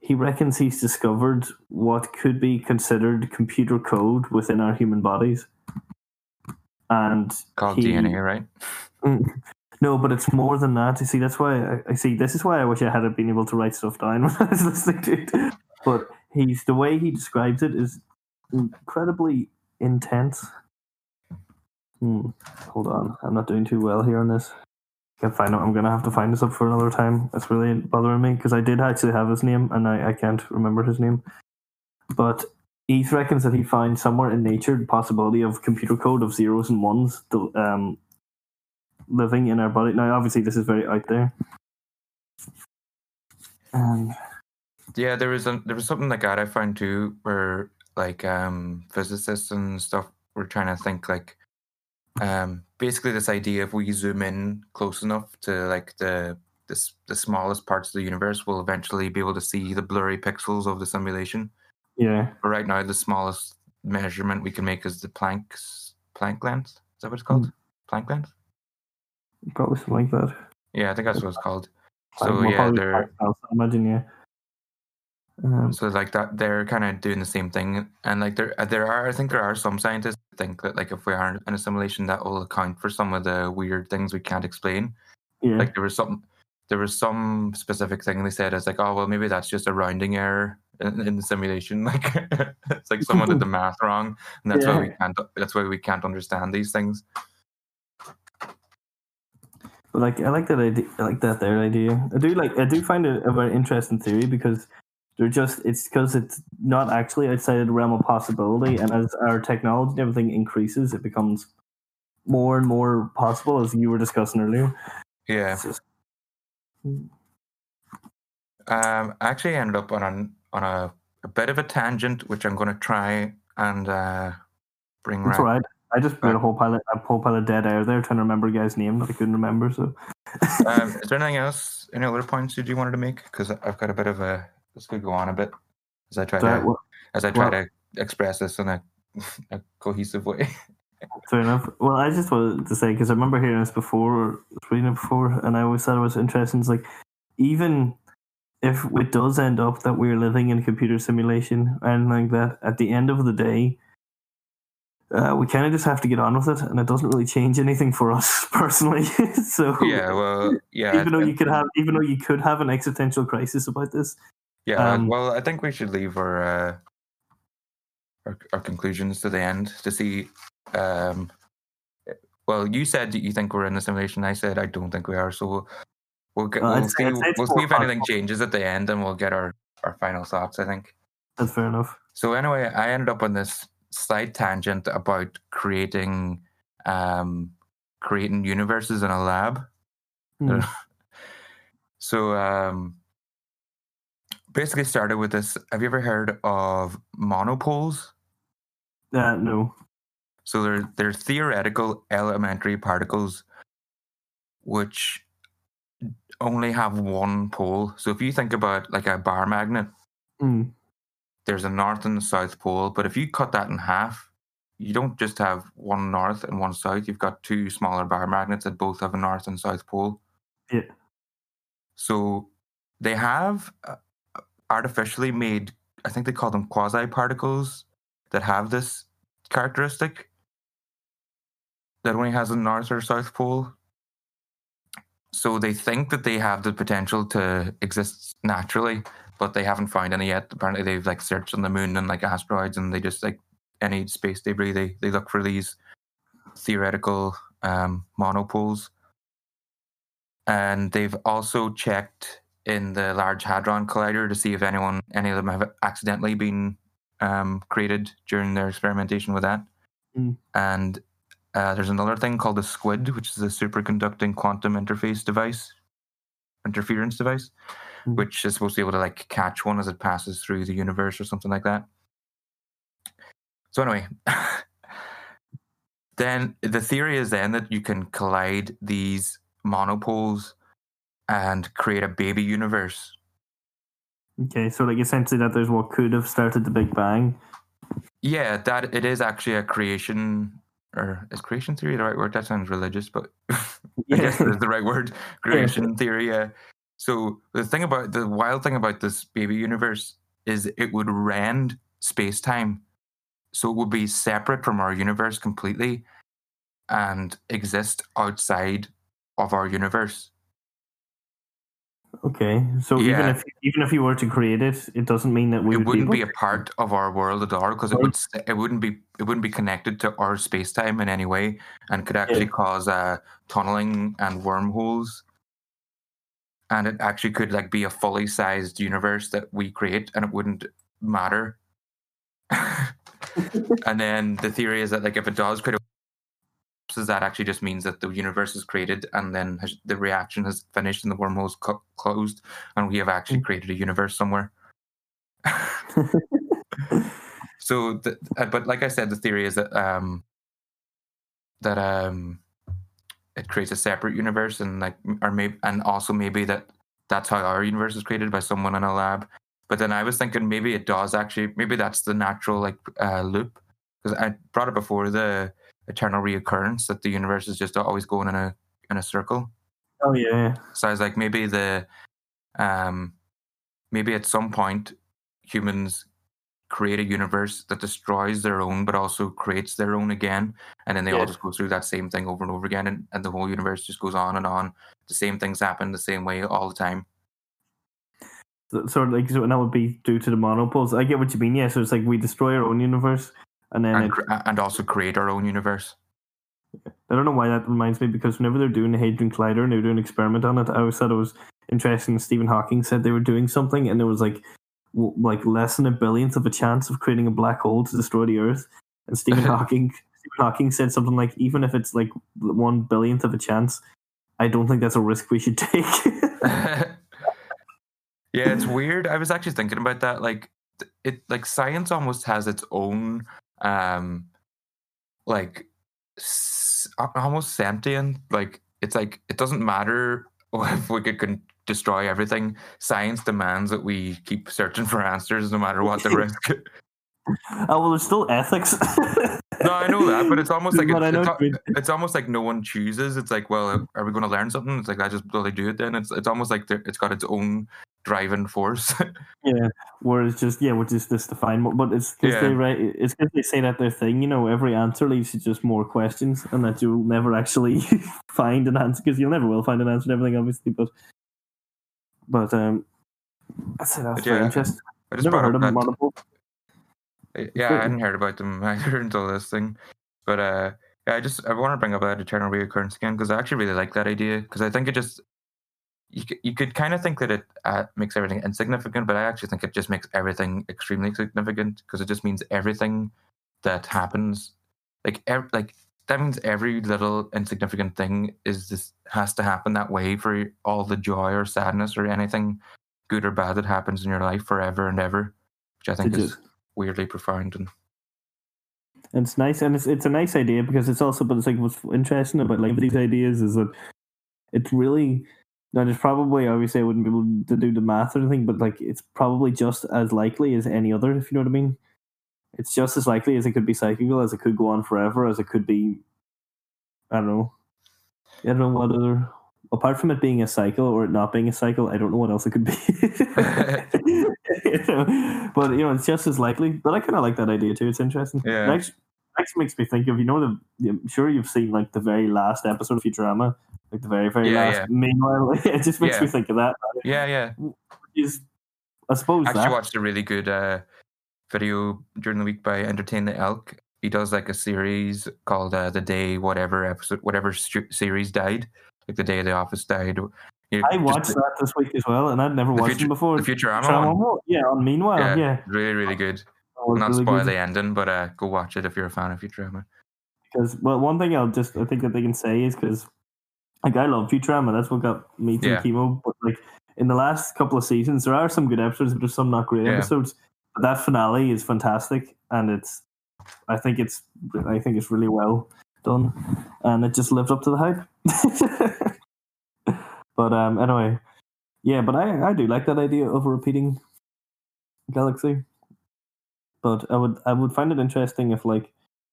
he reckons he's discovered what could be considered computer code within our human bodies. And called DNA, right? No, but it's more than that. You see, that's why this is why I wish I had been able to write stuff down when I was listening to it. But the way he describes it is incredibly intense. Hold on. I'm not doing too well here on this. I'm going to have to find this up for another time. That's really bothering me, because I did actually have his name, and I can't remember his name. But he reckons that he finds somewhere in nature the possibility of computer code of zeros and ones living in our body. Now, obviously, this is very out there. Yeah, there was something like that I found too, where like physicists and stuff were trying to think like basically this idea, if we zoom in close enough to like the smallest parts of the universe, we'll eventually be able to see the blurry pixels of the simulation. Yeah. But right now, the smallest measurement we can make is the Planck length. Is that what it's called? Planck length. Probably something like that. Yeah, I think that's what it's called. So yeah, so like that, they're kind of doing the same thing, and like there are some scientists that think that like if we aren't in a simulation, that will account for some of the weird things we can't explain. Yeah. Like there was some specific thing they said. It's like, oh well, maybe that's just a rounding error in the simulation. Like it's like someone did the math wrong, and that's why we can't. That's why we can't understand these things. Like I like that idea. I like that their idea. I do like. I do find it a very interesting theory because they're just. It's because it's not actually outside of the realm of possibility. And as our technology and everything increases, it becomes more and more possible, as you were discussing earlier. Yeah. Just... I actually ended up on a bit of a tangent, which I'm going to try and bring around. Right. I just put a whole pile of dead air there trying to remember a guy's name that I couldn't remember. So, is there anything else? Any other points you wanted to make? Because I've got a bit of a. This could go on a bit as I try to express this in a cohesive way. Fair enough. Well, I just wanted to say because I remember hearing this before, or reading it before, and I always thought it was interesting. It's like even if it does end up that we're living in a computer simulation and like that, at the end of the day. We kind of just have to get on with it, and it doesn't really change anything for us personally. So even though you could have an existential crisis about this. Yeah, well, I think we should leave our conclusions to the end to see. Well, you said you think we're in a simulation. I said I don't think we are. So we'll see if anything changes at the end, and we'll get our final thoughts. I think that's fair enough. So anyway, I ended up on this side tangent about creating universes in a lab. Mm. So basically started with this. Have you ever heard of monopoles? No. So they're theoretical elementary particles which only have one pole. So if you think about like a bar magnet, there's a north and a south pole, but if you cut that in half, you don't just have one north and one south. You've got two smaller bar magnets that both have a north and south pole. Yeah. So they have artificially made, I think they call them quasi-particles, that have this characteristic that only has a north or south pole. So they think that they have the potential to exist naturally, but they haven't found any yet. Apparently they've like searched on the moon and like asteroids, and they just like any space debris, they look for these theoretical monopoles. And they've also checked in the Large Hadron Collider to see if any of them have accidentally been created during their experimentation with that. Mm. And there's another thing called a SQUID, which is a superconducting quantum interference device, which is supposed to be able to like catch one as it passes through the universe or something like that. So anyway, then the theory is then that you can collide these monopoles and create a baby universe. Okay, so like essentially that there's what could have started the Big Bang. Yeah, that it is actually a creation, or is creation theory the right word? That sounds religious, but I guess it is the right word. Creation theory, yeah. So the wild thing about this baby universe is it would rend space-time. So it would be separate from our universe completely and exist outside of our universe. Okay. So even if you were to create it, it doesn't mean that it wouldn't be a part of our world at all, because it wouldn't be connected to our space-time in any way, and could actually cause tunneling and wormholes. And it actually could like be a fully sized universe that we create, and it wouldn't matter. And then the theory is that like if it does create, that actually just means that the universe is created, and then the reaction has finished, and the wormhole's closed, and we have actually created a universe somewhere. So, but like I said, the theory is that it creates a separate universe, and like, or maybe, and also maybe that's how our universe is created, by someone in a lab. But then I was thinking maybe it does actually, maybe that's the natural like loop, because I brought it before, the eternal reoccurrence, that the universe is just always going in a circle. Oh yeah. So I was like, maybe maybe at some point humans create a universe that destroys their own, but also creates their own again. And then they all just go through that same thing over and over again. And the whole universe just goes on and on. The same things happen the same way all the time. So and that would be due to the monopoles. I get what you mean. Yeah, so it's like we destroy our own universe, and then and also create our own universe. I don't know why that reminds me, because whenever they're doing the Hadron Collider and they're doing an experiment on it, I always thought it was interesting. Stephen Hawking said they were doing something, and there was like less than a billionth of a chance of creating a black hole to destroy the Earth. And Stephen Hawking said something like, even if it's like 1 billionth of a chance, I don't think that's a risk we should take. Yeah, it's weird. I was actually thinking about that. Like science almost has its own, almost sentient. Like it's like it doesn't matter if we could destroy everything. Science demands that we keep searching for answers, no matter what the risk. Oh well, there's still ethics. No, I know that, but it's almost like it's almost like no one chooses. It's like, well, are we going to learn something? It's like I just bloody do it. Then it's almost like it's got its own driving force. Yeah, whereas which is this defined, but it's because it's because they say that their thing. You know, every answer leaves you just more questions, and that you'll never actually find an answer, because you'll never will find an answer to everything, obviously. But that's it. That's very interesting. I just never heard of monopoles. Yeah, I hadn't heard about them either until this thing. But I want to bring up that eternal reoccurrence again, because I actually really like that idea, because I think it just, you could kind of think that it makes everything insignificant, but I actually think it just makes everything extremely significant, because it just means everything that happens, like that means every little insignificant thing has to happen that way for all the joy or sadness or anything good or bad that happens in your life forever and ever, which I think is weirdly profound, and it's nice, and it's a nice idea, because it's also, but it's like what's interesting about like these ideas is that it's really, now there's probably, obviously I wouldn't be able to do the math or anything, but like it's probably just as likely as any other, if you know what I mean. It's just as likely as it could be psychical, as it could go on forever, as it could be, I don't know what other, apart from it being a cycle or it not being a cycle, I don't know what else it could be. But it's just as likely. But I kind of like that idea too. It's interesting. Yeah. It actually makes me think of, I'm sure you've seen like the very last episode of Futurama, like the very, very last. Yeah. Meanwhile, it just makes me think of that. Yeah. I suppose. I actually watched a really good video during the week by Entertain the Elk. He does like a series called The Day Whatever Episode, whatever series died. Like The Day The Office died. I watched that this week as well, and I'd never watched it before. The Futurama one? Yeah, on Meanwhile. Yeah. Really good. I'll not really spoil the ending, but go watch it if you're a fan of Futurama. Because, one thing I think that they can say is, because, like, I love Futurama. That's what got me through chemo. But, like, in the last couple of seasons, there are some good episodes, but there's some not great episodes. But that finale is fantastic, and I think it's really well done, and it just lived up to the hype. But anyway, yeah, but I do like that idea of a repeating galaxy. But I would find it interesting if, like,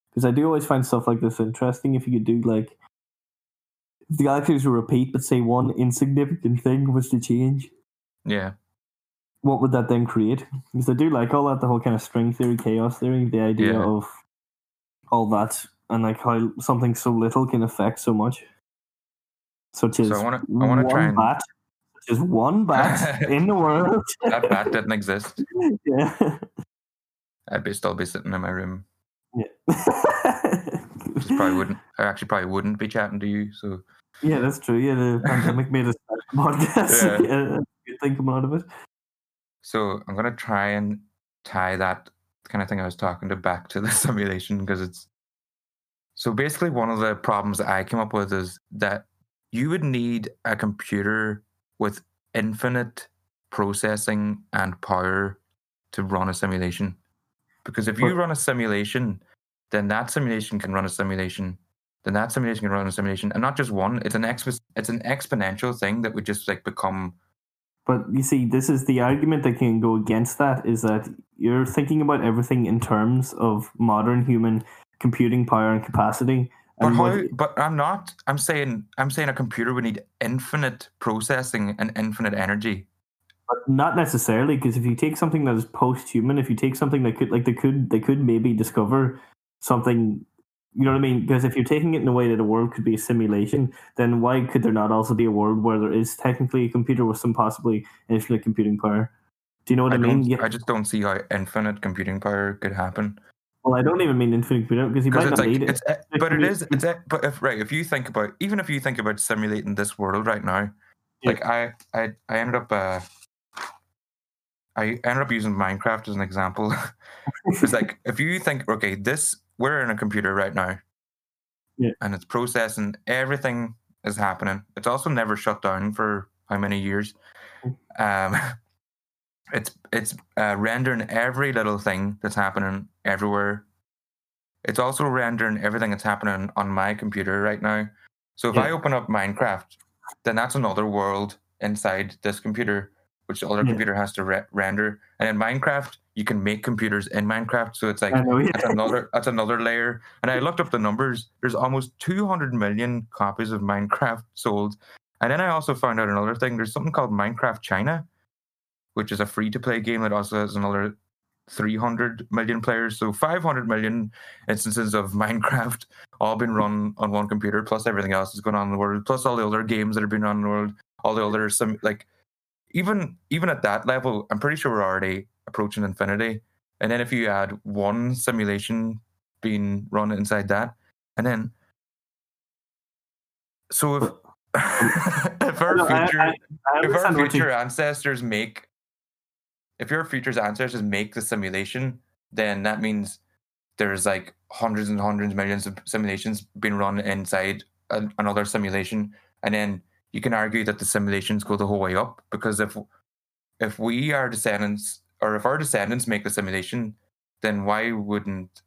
because I do always find stuff like this interesting, if you could do, like, if the galaxies were repeat, but say one insignificant thing was to change. Yeah. What would that then create? Because I do like all that, the whole kind of string theory, chaos theory, the idea of all that, and like how something so little can affect so much. Such as one bat in the world. That bat didn't exist. Yeah. I'd still be sitting in my room. Yeah. I actually probably wouldn't be chatting to you. So. Yeah, that's true. Yeah, the pandemic made us a podcast. Yeah. Good thing coming out of it. So I'm gonna try and tie that kind of thing I was talking to back to the simulation, because it's so basically one of the problems that I came up with is that you would need a computer with infinite processing and power to run a simulation. Because if you run a simulation, then that simulation can run a simulation, then that simulation can run a simulation, and not just one. It's an exponential thing that would just like become. But you see, this is the argument that can go against that, is that you're thinking about everything in terms of modern human computing power and capacity. But I'm not. I'm saying a computer would need infinite processing and infinite energy. But not necessarily, because if you take something that is post-human, if you take something that could, like, they could maybe discover something. You know what I mean? Because if you're taking it in a way that a world could be a simulation, then why could there not also be a world where there is technically a computer with some possibly infinite computing power? Do you know what I mean? Yeah. I just don't see how infinite computing power could happen. Well, I don't even mean infinite computing because you might not need it. But it is. It's but if right, if you think about even if you think about simulating this world right now, yeah. Like I ended up using Minecraft as an example. It's like if you think, okay, this we're in a computer right now, yeah, and it's processing everything is happening. It's also never shut down for how many years. It's rendering every little thing that's happening everywhere. It's also rendering everything that's happening on my computer right now. So if I open up Minecraft, then that's another world inside this computer, which the other computer has to render. And in Minecraft, you can make computers in Minecraft. So it's like that's another layer. And I looked up the numbers. There's almost 200 million copies of Minecraft sold. And then I also found out another thing. There's something called Minecraft China, which is a free-to-play game that also has another 300 million players. So 500 million instances of Minecraft all been run on one computer, plus everything else that's going on in the world, plus all the other games that have been on in the world, all the other... even at that level, I'm pretty sure we're already approaching infinity. And then if you add one simulation being run inside that, and then... So if our future ancestors make... If your future's ancestors make the simulation, then that means there's like hundreds and hundreds of millions of simulations being run inside another simulation. And then you can argue that the simulations go the whole way up, because if we are descendants, or if our descendants make the simulation, then why wouldn't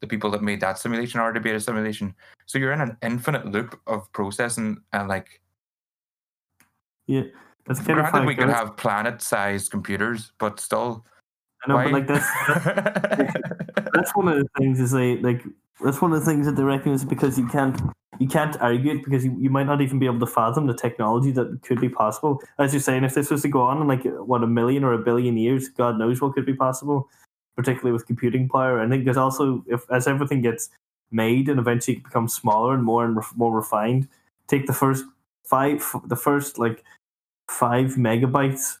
the people that made that simulation already be a simulation? So you're in an infinite loop of processing and like... Yeah. Granted, we could have planet-sized computers, but still. I know, but like that's one of the things is like that's one of the things that they reckon is because you can't argue it, because you might not even be able to fathom the technology that could be possible. As you're saying, if this was to go on in like a million or a billion years, God knows what could be possible, particularly with computing power. I think there's also as everything gets made and eventually becomes smaller and more refined. Take the first 5 megabytes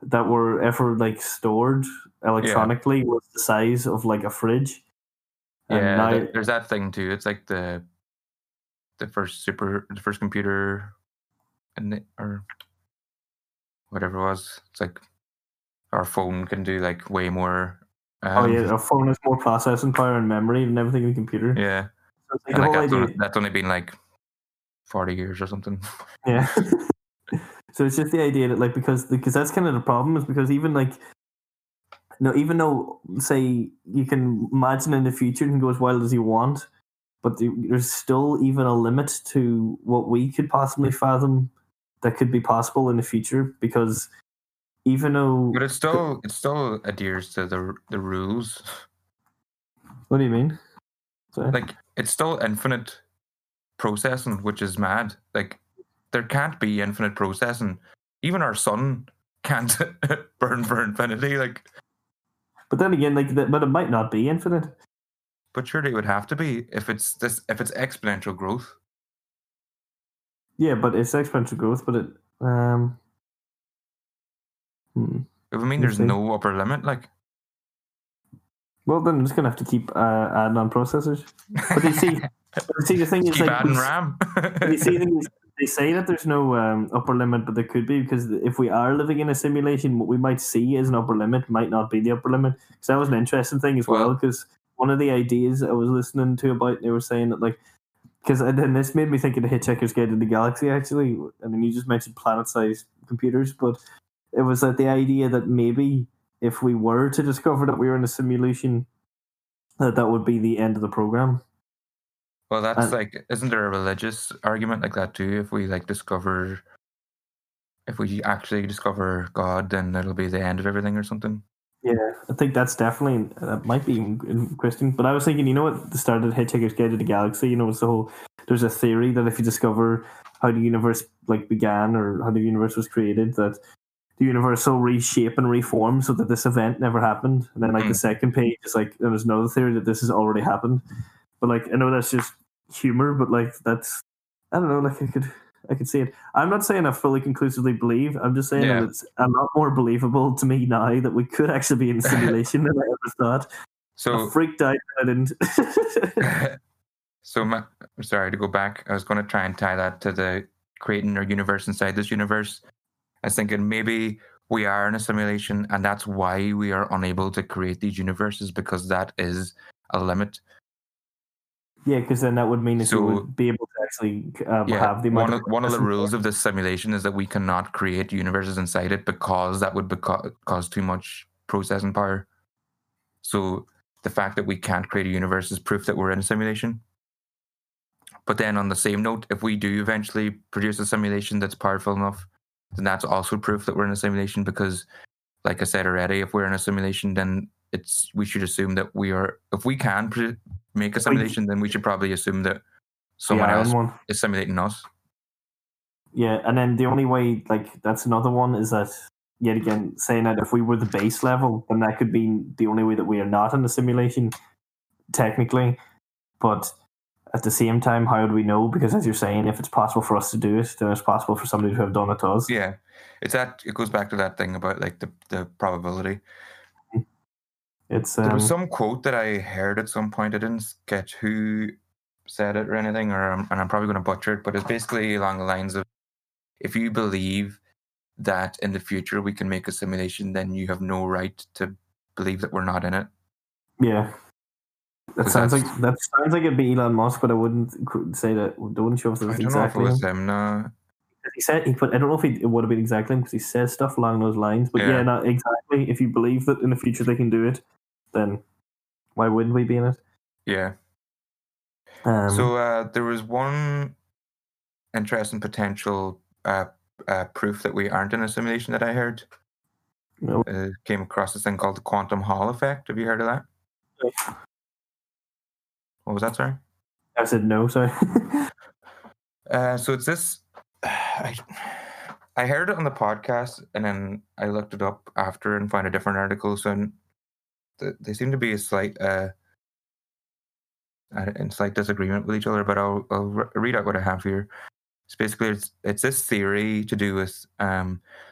that were ever like stored electronically was the size of like a fridge. And now, there's that thing too. It's like the first computer or whatever it was. It's like our phone can do like way more. Our phone has more processing power and memory and everything in the computer. Yeah, so it's like that's only been like 40 years or something. Yeah. So it's just the idea that, like, because that's kind of the problem, is because even though say you can imagine in the future and go as wild as you want, but there's still even a limit to what we could possibly fathom that could be possible in the future, because even though... But it still adheres to the rules. What do you mean? Sorry. Like, it's still infinite processing, which is mad. Like, there can't be infinite processing. Even our sun can't burn for infinity. Like, but then again, but it might not be infinite. But surely it would have to be if it's exponential growth. Yeah, but it's exponential growth. But it. I mean, there's no upper limit. Like, well, then I'm just gonna have to keep adding on processors. But you see, the thing is, keep adding RAM. You see, the thing is, they say that there's no upper limit, but there could be, because if we are living in a simulation, what we might see as an upper limit might not be the upper limit. Because that was an interesting thing as well, because one of the ideas I was listening to about, they were saying that, like, because then this made me think of the Hitchhiker's Guide to the Galaxy, actually. I mean, you just mentioned planet-sized computers, but it was like the idea that maybe if we were to discover that we were in a simulation, that would be the end of the program. Well, that's isn't there a religious argument like that too? If we actually discover God, then it'll be the end of everything or something. Yeah, I think that's definitely, that might be Christian. But I was thinking, you know what, the start of Hitchhiker's Guide to the Galaxy, you know, it's the whole, there's a theory that if you discover how the universe like began, or how the universe was created, that the universe will reshape and reform so that this event never happened. And then like the second page is like, there's another theory that this has already happened. But like, I know that's just humor, but like that's, I don't know, like I could, I could see it. I'm not saying I fully conclusively believe. I'm just saying that it's a lot more believable to me now that we could actually be in a simulation than I ever thought. So I freaked out and I didn't. I'm sorry to go back. I was going to try and tie that to the creating our universe inside this universe. I was thinking maybe we are in a simulation, and that's why we are unable to create these universes, because that is a limit. Yeah, because then that would mean that we would be able to actually have the amount one of the rules of this simulation is that we cannot create universes inside it, because that would cause too much processing power. So the fact that we can't create a universe is proof that we're in a simulation. But then on the same note, if we do eventually produce a simulation that's powerful enough, then that's also proof that we're in a simulation, because, like I said already, if we're in a simulation, then we should assume that we are. If we can make a simulation, then we should probably assume that someone else is simulating us. Yeah, and then the only way, like, that's another one, is that, yet again, saying that if we were the base level, then that could be the only way that we are not in a simulation, technically. But at the same time, how would we know? Because, as you're saying, if it's possible for us to do it, then it's possible for somebody to have done it to us. Yeah, it's that. It goes back to that thing about, like, the probability. There was some quote that I heard at some point. I didn't get who said it or anything, and I'm probably going to butcher it, but it's basically along the lines of, if you believe that in the future we can make a simulation, then you have no right to believe that we're not in it. Yeah. That sounds like it'd be Elon Musk, but I wouldn't say that. Don't show us that exactly. I don't know if it was him, no. He said, I don't know if it would have been exactly him, because he says stuff along those lines. But yeah, not exactly. If you believe that in the future they can do it, then why wouldn't we be in it? Yeah. So there was one interesting potential proof that we aren't in a simulation that I heard. No. Came across this thing called the quantum Hall effect. Have you heard of that? No. What was that, sorry? I said no, sorry. So it's this. I heard it on the podcast, and then I looked it up after and found a different article. So they seem to be in slight disagreement with each other, but I'll read out what I have here. So basically, it's this theory to do with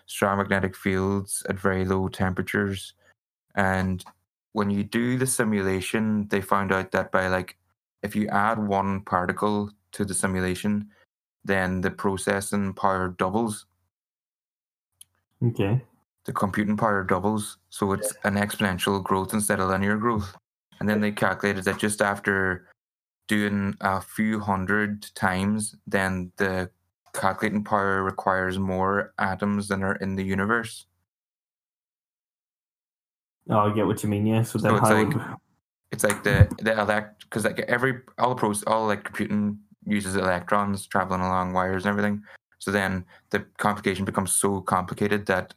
strong magnetic fields at very low temperatures. And when you do the simulation, they found out that by, like, if you add one particle to the simulation, then the processing power doubles. Okay. The computing power doubles, so it's an exponential growth instead of linear growth. And then they calculated that just after doing a few hundred times, then the calculating power requires more atoms than are in the universe. Oh, I get what you mean. Yeah. So then because computing uses electrons traveling along wires and everything. So then the computation becomes so complicated that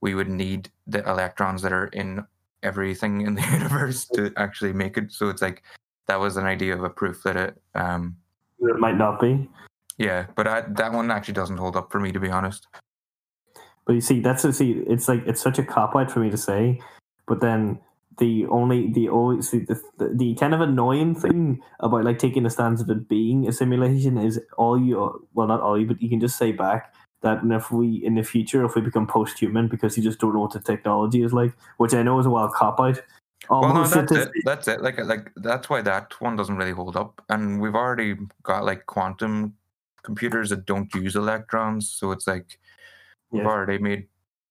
we would need the electrons that are in everything in the universe to actually make it. So it's like, that was an idea of a proof that it... it might not be. Yeah, but that one actually doesn't hold up for me, to be honest. But you see, it's like, it's such a cop-out for me to say, but then... The kind of annoying thing about, like, taking a stance of it being a simulation is not all you, but you can just say back that if we, in the future, if we become post-human, because you just don't know what the technology is like, which I know is a wild cop-out. That's it. Like that's why that one doesn't really hold up. And we've already got, like, quantum computers that don't use electrons, so it's like we've already made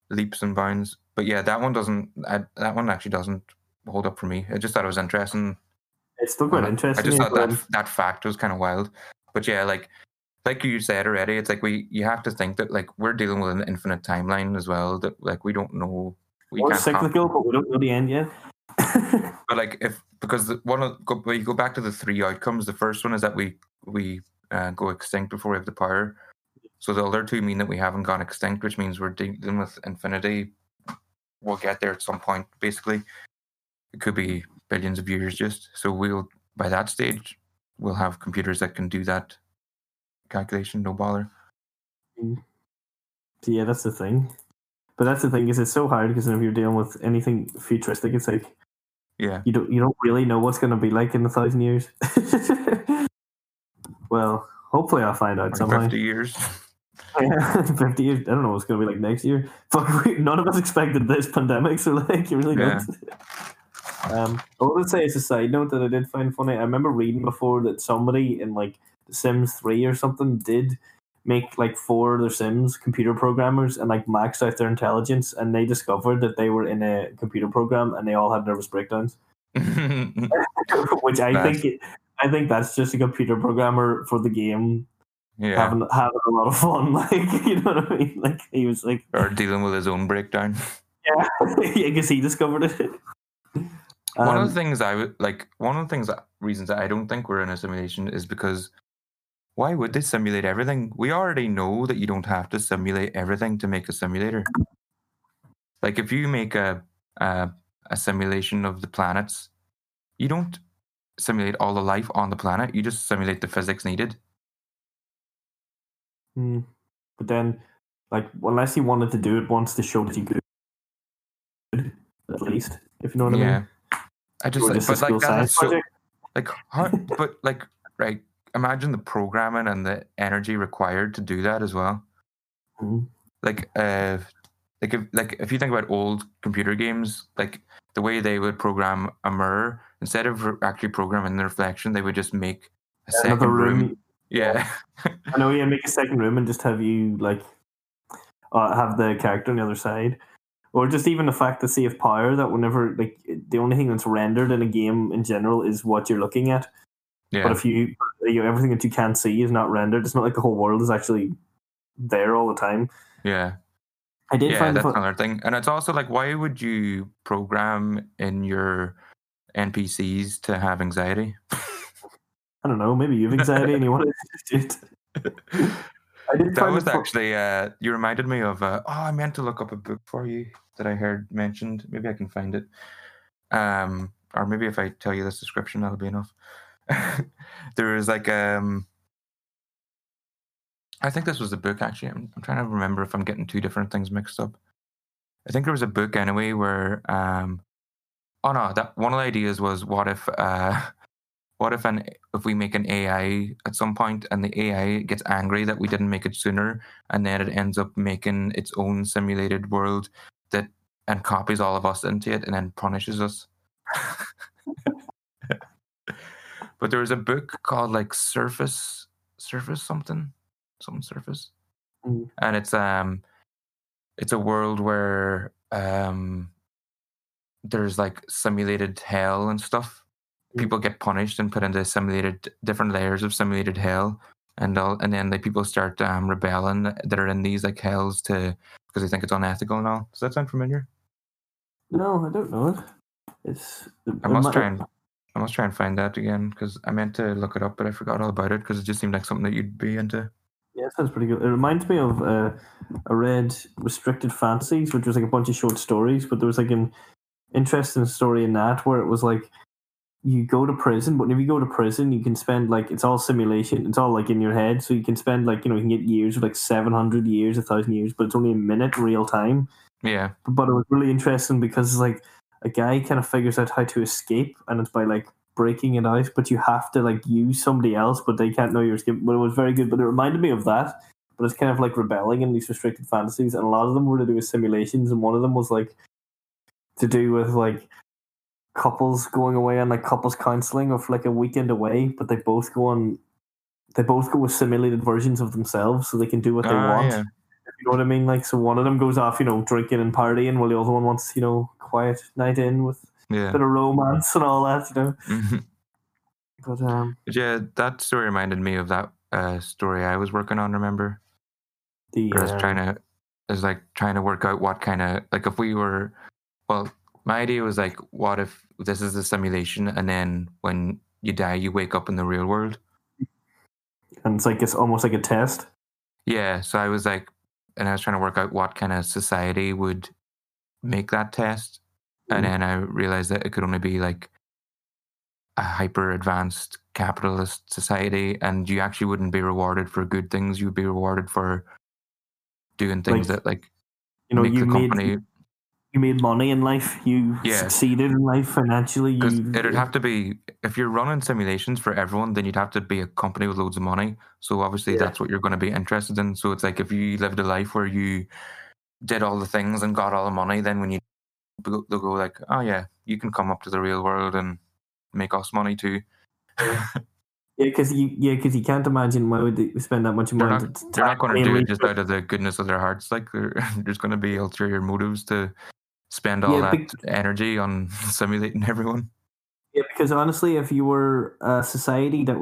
leaps and bounds. But yeah, that one actually doesn't hold up for me. I just thought it was interesting. It's still quite interesting. I just thought that fact was kind of wild. But yeah, like you said already, it's like you have to think that, like, we're dealing with an infinite timeline as well, that, like, we don't know. We're cyclical, but we don't know the end yet. But, like, when you go back to the three outcomes, the first one is that we go extinct before we have the power. So the other two mean that we haven't gone extinct, which means we're dealing with infinity. We'll get there at some point, basically. It could be billions of years just. So by that stage, we'll have computers that can do that calculation, no bother. Yeah, that's the thing. But that's the thing, is it's so hard, because if you're dealing with anything futuristic, it's like, you don't really know what's going to be like in 1,000 years. Well, Hopefully I'll find out somehow. 50 years. Yeah, 50 years. I don't know what's going to be like next year. Fuck, none of us expected this pandemic, so like, you really don't. I would say it's a side note that I did find funny. I remember reading before that somebody in like Sims 3 or something did make like 4 of their Sims computer programmers and like maxed out their intelligence, and they discovered that they were in a computer program and they all had nervous breakdowns. Which I think that's just a computer programmer for the game having a lot of fun, like, you know what I mean? Like, he was like, or dealing with his own breakdown. Yeah, I guess he discovered it. One of the reasons I don't think we're in a simulation is because why would they simulate everything? We already know that you don't have to simulate everything to make a simulator. Like, if you make a simulation of the planets, you don't simulate all the life on the planet. You just simulate the physics needed. But then, like, unless you wanted to do it once to show that you could, at least, if you know what I mean. I just like, but like that. So, like, how, but like, right? Imagine the programming and the energy required to do that as well. Like if you think about old computer games, like the way they would program a mirror, instead of actually programming the reflection, they would just make a second room. Yeah. I know, make a second room and just have you like have the character on the other side. Or just even the fact to see if power, that whenever, like, the only thing that's rendered in a game in general is what you're looking at. Yeah. But if you everything that you can't see is not rendered. It's not like the whole world is actually there all the time. Yeah. I did find that's another thing. And it's also like, why would you program in your NPCs to have anxiety? I don't know. Maybe you have anxiety and you want to do it. You reminded me of, I meant to look up a book for you that I heard mentioned. Maybe I can find it. Or maybe if I tell you this description, that'll be enough. There is like, I think this was the book, actually. I'm trying to remember if I'm getting two different things mixed up. I think there was a book anyway where, one of the ideas was, what if we make an AI at some point and the AI gets angry that we didn't make it sooner, and then it ends up making its own simulated world that and copies all of us into it and then punishes us. But there was a book called like Surface. And it's a world where there's like simulated hell and stuff. People get punished and put into simulated different layers of simulated hell, and then the people start rebelling that are in these like hells because they think it's unethical and all. Does that sound familiar? No, I don't know it. I must try and find that again, because I meant to look it up, but I forgot all about it because it just seemed like something that you'd be into. Yeah, it sounds pretty good. It reminds me of I read Restricted Fancies, which was like a bunch of short stories, but there was like an interesting story in that where it was like, you go to prison, but if you go to prison, you can spend like, it's all simulation, it's all like in your head, so you can spend like, you know, you can get years of like 700 years, 1,000 years, but it's only a minute real time. Yeah. But it was really interesting because it's like a guy kind of figures out how to escape, and it's by like breaking it out, but you have to like use somebody else, but they can't know you're escaping. But it was very good, but it reminded me of that. But it's kind of like rebelling in these restricted fantasies, and a lot of them were to do with simulations, and one of them was like to do with like couples going away on like couples counseling or for like a weekend away, but they both go with simulated versions of themselves so they can do what they want. Yeah. You know what I mean? Like, so one of them goes off, you know, drinking and partying, while the other one wants, you know, quiet night in with a bit of romance and all that, you know. Mm-hmm. But yeah, that story reminded me of that story I was working on, remember? I was trying to work out what kind of, like, if we were, well, my idea was like, what if this is a simulation, and then when you die, you wake up in the real world? And it's like, it's almost like a test. Yeah. So I was like, and I was trying to work out what kind of society would make that test. And then I realized that it could only be like a hyper advanced capitalist society. And you actually wouldn't be rewarded for good things. You'd be rewarded for doing things like, that like, you know, make the company... you made money in life, you succeeded in life financially. It would have to be, if you're running simulations for everyone, then you'd have to be a company with loads of money. So obviously that's what you're going to be interested in. So it's like if you lived a life where you did all the things and got all the money, then when you they'll go like, oh yeah, you can come up to the real world and make us money too. Because you can't imagine why would they spend that much money. They're not going to do it just out of the goodness of their hearts. Like there's going to be ulterior motives to spend all that energy on simulating everyone. Yeah, because honestly, if you were a society that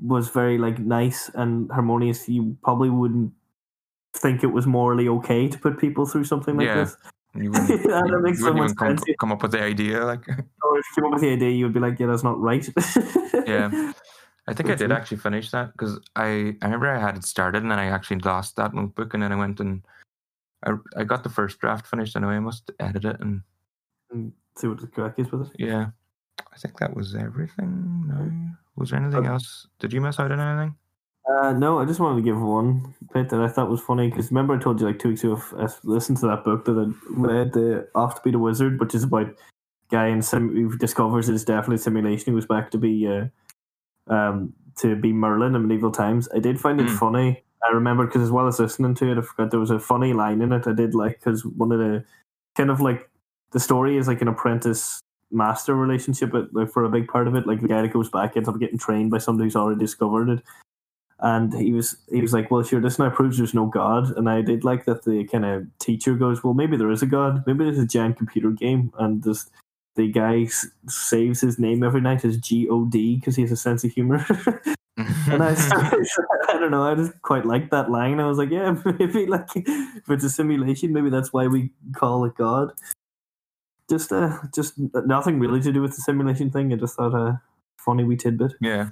was very nice and harmonious, you probably wouldn't think it was morally okay to put people through something like this. You wouldn't, you wouldn't even come up with the idea. Or if you came up with the idea, you would be like, yeah, that's not right. Yeah. I think I did actually finish that because I remember I had it started and then I actually lost that notebook and then I went and I got the first draft finished anyway. I must edit it and see what the crack is with it. Yeah. I think that was everything. No. Was there anything else? Did you miss out on anything? No, I just wanted to give one bit that I thought was funny because remember I told you 2 weeks ago I listened to that book that I read, Off to Be the Wizard, which is about guy and who discovers it's definitely simulation. He goes back to be Merlin in medieval times. I did find it funny. I remember because as well as listening to it, I forgot there was a funny line in it. I did because one of the the story is an apprentice master relationship, but for a big part of it, the guy that goes back ends up getting trained by somebody who's already discovered it. And he was like, well, sure, this now proves there's no God. And I did like that the kind of teacher goes, well, maybe there is a God. Maybe there's a giant computer game. And this, the guy saves his name every night as G-O-D because he has a sense of humor. And I don't know, I just quite liked that line. I was like, yeah, maybe if it's a simulation, maybe that's why we call it God. Just nothing really to do with the simulation thing. I just thought a funny wee tidbit. Yeah.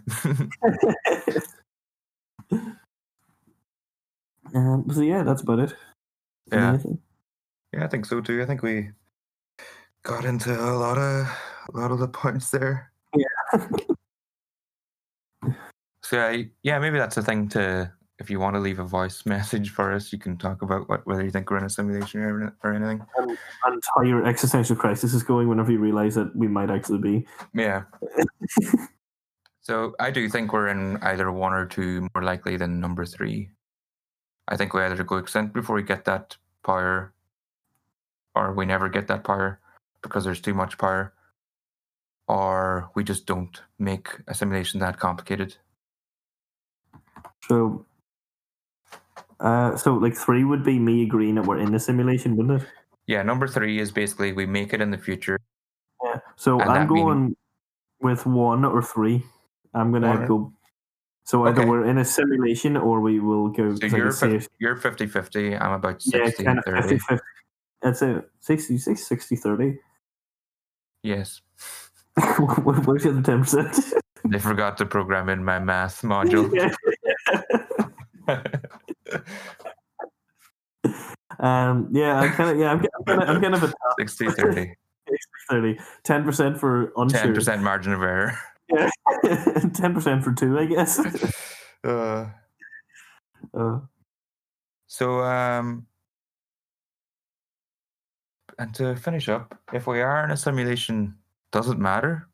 So yeah, that's about it. Yeah, yeah, I think so too. I think we got into a lot of the points there. Yeah. So maybe that's a thing to. If you want to leave a voice message for us, you can talk about whether you think we're in a simulation or anything, and how your existential crisis is going. Whenever you realize that we might actually be. Yeah. So I do think we're in either one or two, more likely than number three. I think we either go extinct before we get that power, or we never get that power because there's too much power, or we just don't make a simulation that complicated. So three would be me agreeing that we're in a simulation, wouldn't it? Yeah, number three is basically we make it in the future. Yeah. So I'm going with one or three. I'm going to go... So either we're in a simulation or we will go... So you're 50-50, I'm about 60-30. Yeah, 50-50. That's a 60-30. Yes. Where's the other 10%? They forgot to program in my math module. I'm kind of a... 60-30. 60-30. 10% for unsure. 10% margin of error. Yeah, 10% for two, I guess. And to finish up, if we are in a simulation, does it matter?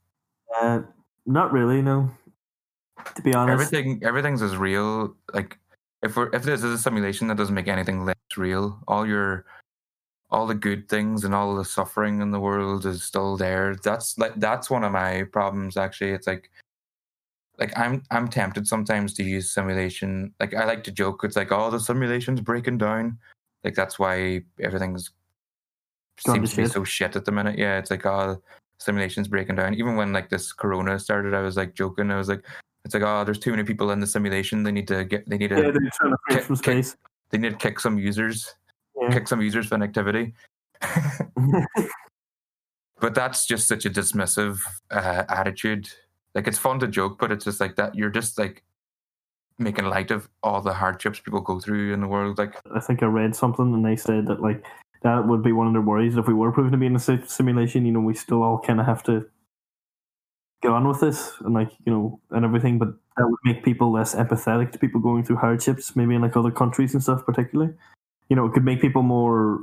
Not really, no. To be honest, everything's as real. If this is a simulation, that doesn't make anything less real. All the good things and all the suffering in the world is still there. That's one of my problems. Actually, it's I'm tempted sometimes to use simulation. I like to joke. It's the simulation's breaking down. That's why everything's seems to be so shit at the minute. Yeah, simulation's breaking down. Even when this corona started, I was joking. I was there's too many people in the simulation. They need to kick some users. Yeah. Kick some users for inactivity. But that's just such a dismissive attitude. It's fun to joke, but it's just that you're just making light of all the hardships people go through in the world. I think I read something and they said that that would be one of their worries. If we were proven to be in a simulation, we still all kind of have to go on with this and and everything, but that would make people less empathetic to people going through hardships, maybe in other countries and stuff particularly. It could make people more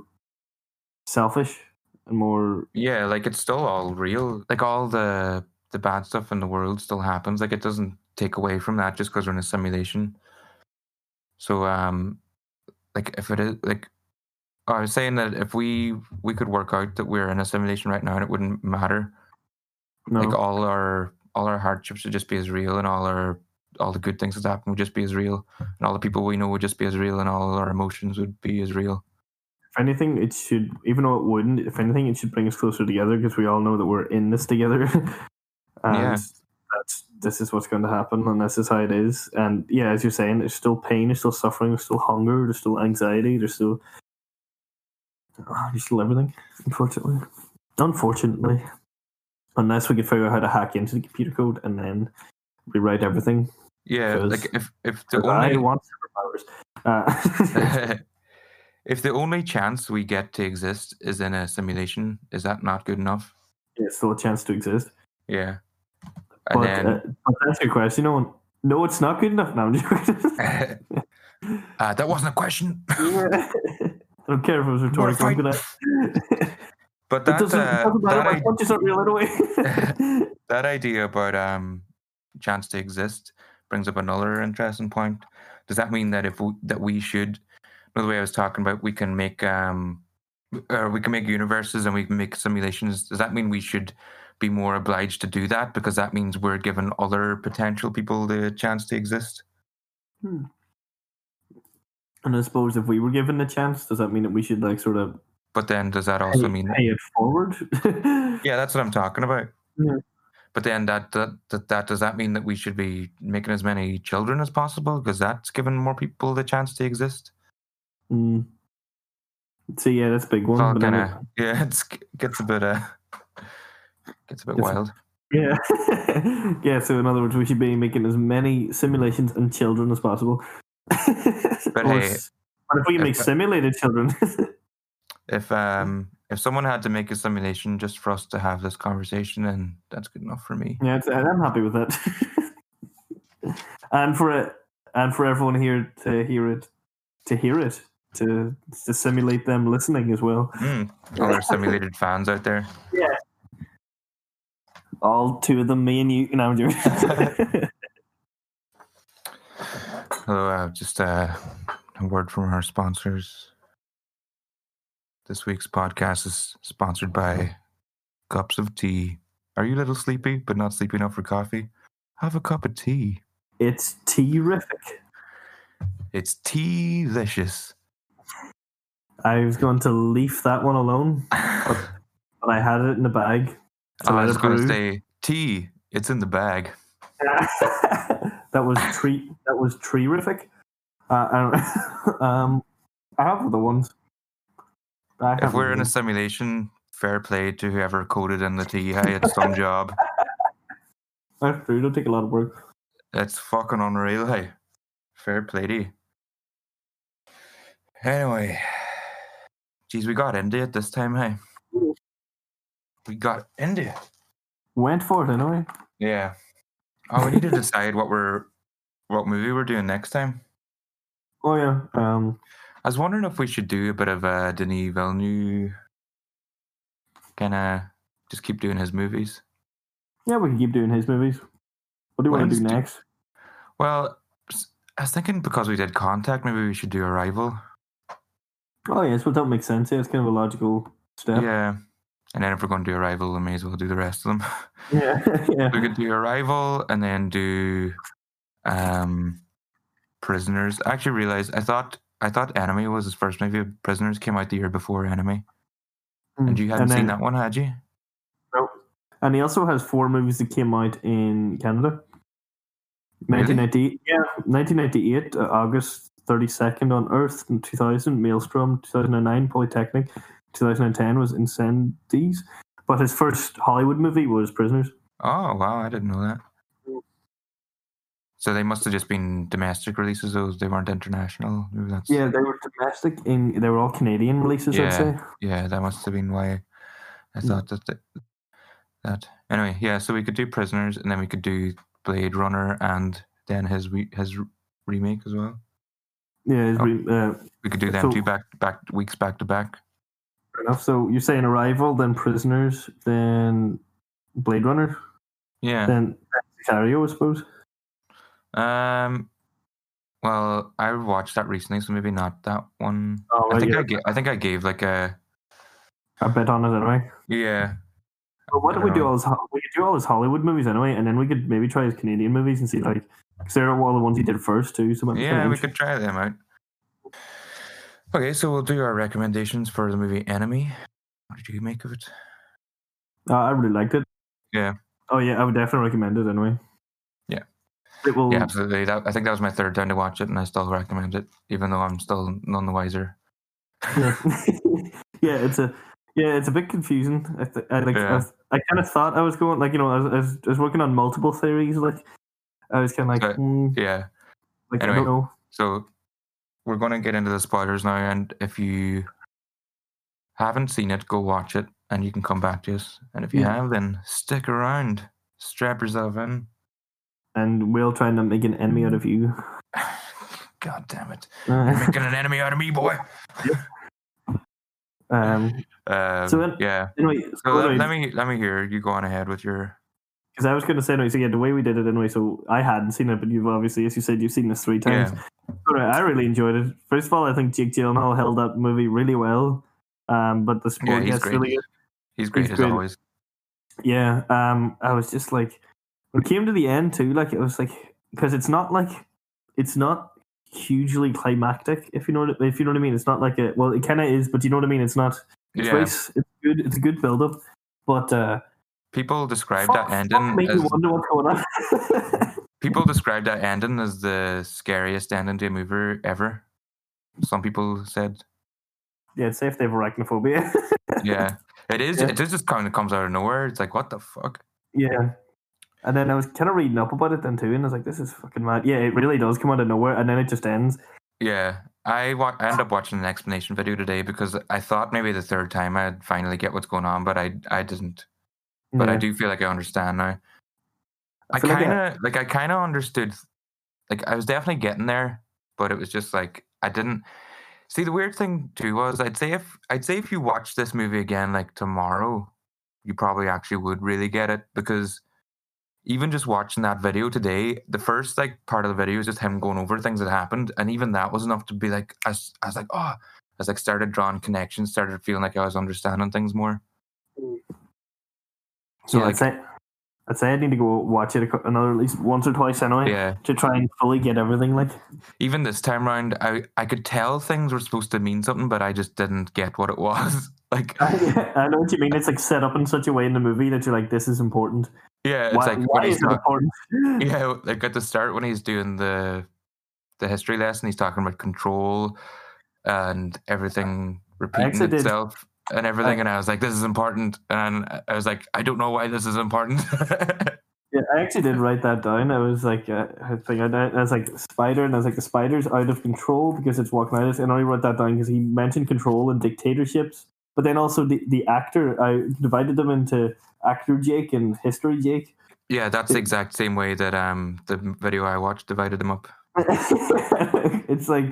selfish and more... Yeah, like, it's still all real. Like, all the bad stuff in the world still happens. Like, it doesn't take away from that just because we're in a simulation. So, like, if it is... Like, I was saying that if we could work out that we're in a simulation right now and it wouldn't matter. No. Like, all our hardships would just be as real, and all the good things that's happened would just be as real, and all the people we know would just be as real, and all our emotions would be as real. If anything, it should, even though it wouldn't, if anything, it should bring us closer together, because we all know that we're in this together. And yeah. This is what's going to happen, and this is how it is. And yeah, as you're saying, there's still pain, there's still suffering, there's still hunger, there's still anxiety, there's still everything, unfortunately. Unfortunately. Unless we could figure out how to hack into the computer code and then rewrite everything. Yeah, like if the only... I want superpowers. If the only chance we get to exist is in a simulation, is that not good enough? Yeah, it's still a chance to exist. Yeah. And but that's your question. No, it's not good enough. No, I'm joking. That wasn't a question. Yeah. I don't care if it was rhetorical. I'm gonna... But that idea about chance to exist brings up another interesting point. Does that mean that we should, another way I was talking about, we can make universes and we can make simulations? Does that mean we should be more obliged to do that, because that means we're giving other potential people the chance to exist? And I suppose if we were given the chance, does that mean that we should But then does that also mean... Pay it forward? Yeah, that's what I'm talking about. Yeah. But then that does that mean that we should be making as many children as possible? Because that's giving more people the chance to exist. Mm. So yeah, that's a big one. It gets a bit wild. Yeah. Yeah, so in other words, we should be making as many simulations and children as possible. But hey... What if we make simulated children? If someone had to make a simulation just for us to have this conversation, then that's good enough for me. Yeah, I'm happy with that. and for everyone here to hear it, to simulate them listening as well. All our simulated fans out there. Yeah. All two of them, me and you. No, I'm doing it. Hello, just a word from our sponsors. This week's podcast is sponsored by Cups of Tea. Are you a little sleepy, but not sleepy enough for coffee? Have a cup of tea. It's tea-rific. It's tea-licious. I was going to leave that one alone, but I had it in the bag. I was going to say, tea, it's in the bag. That was tree-rific. I have other ones. If we're in a simulation, fair play to whoever coded in the tea. Hey, it's some job. That's true. It'll take a lot of work. That's fucking unreal. Hey, fair play to you. Anyway, geez, we got into it this time. Hey, we got into it. Went for it anyway. Yeah. Oh, we need to decide what movie we're doing next time. Oh yeah. I was wondering if we should do a bit of Denis Villeneuve, kind of just keep doing his movies. Yeah, we can keep doing his movies. What do you want to do next? Well, I was thinking because we did Contact, maybe we should do Arrival. Oh, yes, well, that makes sense. Yeah, it's kind of a logical step. Yeah, and then if we're going to do Arrival, we may as well do the rest of them. Yeah, yeah. We could do Arrival and then do Prisoners. I actually realized, I thought Enemy was his first movie. Prisoners came out the year before Enemy. And you hadn't seen that one, had you? No. And he also has 4 movies that came out in Canada. Really? 1998, August 32nd on Earth, in 2000, Maelstrom, 2009, Polytechnic, 2010 was Incendies. But his first Hollywood movie was Prisoners. Oh, wow, I didn't know that. So they must have just been domestic releases, those they weren't international. Yeah, they were domestic. They were all Canadian releases, yeah, I'd say. Yeah, that must have been why I thought that. Anyway, yeah, so we could do Prisoners, and then we could do Blade Runner, and then his remake as well. Yeah, we could do them 2 back-to-back weeks. Fair enough. So you're saying Arrival, then Prisoners, then Blade Runner? Yeah. Then Sicario, I suppose? Well, I watched that recently, so maybe not that one. Oh, I think I gave like a bit on it anyway. Yeah. Well, why don't we do all his Hollywood movies anyway, and then we could maybe try his Canadian movies and see, like, because they're all the ones he did first too. So yeah, we could try them out. Okay, so we'll do our recommendations for the movie Enemy. What did you make of it? I really liked it. Yeah. Oh yeah, I would definitely recommend it anyway. Yeah. Yeah, absolutely. I think that was my third time to watch it, and I still recommend it, even though I'm still none the wiser. Yeah, it's a bit confusing. I kind of thought I was going, like, you know, I was working on multiple theories. Like, I was kind of like, yeah. Like, anyway, I don't know. So we're going to get into the spoilers now, and if you haven't seen it, go watch it, and you can come back to us. And if you have, then stick around. Strap yourself in. And we'll try and make an enemy out of you. God damn it. You're making an enemy out of me, boy. Yep. Anyway, so let me hear you go on ahead with your... Because I was going to say, anyway, so yeah, the way we did it anyway, so I hadn't seen it, but you've obviously, as you said, you've seen this 3 times. Yeah. Right, I really enjoyed it. First of all, I think Jake Gyllenhaal held that movie really well. But the sport gets really good. He's great as always. Yeah. I was just like... When it came to the end too, like, it was like, because it's not hugely climactic, if you know what I mean. It's not like a, well, it kind of is, but you know what I mean. It's not. It's nice. It's good. It's a good build up, but people describe that ending. Made me wonder what's going on. People describe that ending as the scariest ending to a movie ever. Some people said. Yeah, say if they have arachnophobia. Yeah, it is. Yeah. It just kind of comes out of nowhere. It's like, what the fuck? Yeah. And then I was kind of reading up about it then too, and I was like, this is fucking mad. Yeah, it really does come out of nowhere, and then it just ends. Yeah, I ended up watching an explanation video today because I thought maybe the third time I'd finally get what's going on, but I didn't. But yeah. I do feel like I understand now. I kind of understood. Like, I was definitely getting there, but it was just like, I didn't. See, the weird thing too was, I'd say if you watch this movie again, like, tomorrow, you probably actually would really get it, because even just watching that video today, the first, like, part of the video is just him going over things that happened, and even that was enough to be like, I started drawing connections, started feeling like I was understanding things more. So yeah, like, I'd say I need to go watch it another at least once or twice anyway, to try and fully get everything. Like, even this time around, I could tell things were supposed to mean something, but I just didn't get what it was. Like, I know what you mean. It's like set up in such a way in the movie that you're like, this is important. Yeah, it's why is it important? Yeah, like at the start when he's doing the history lesson, he's talking about control and everything repeating itself and everything, and I was like, this is important, and I was like, I don't know why this is important. Yeah, I actually did write that down. I was like, the spider's out of control because it's walking out, and I wrote that down because he mentioned control and dictatorships. But then also the actor, I divided them into actor Jake and history Jake. Yeah, that's the exact same way that the video I watched divided them up. It's like,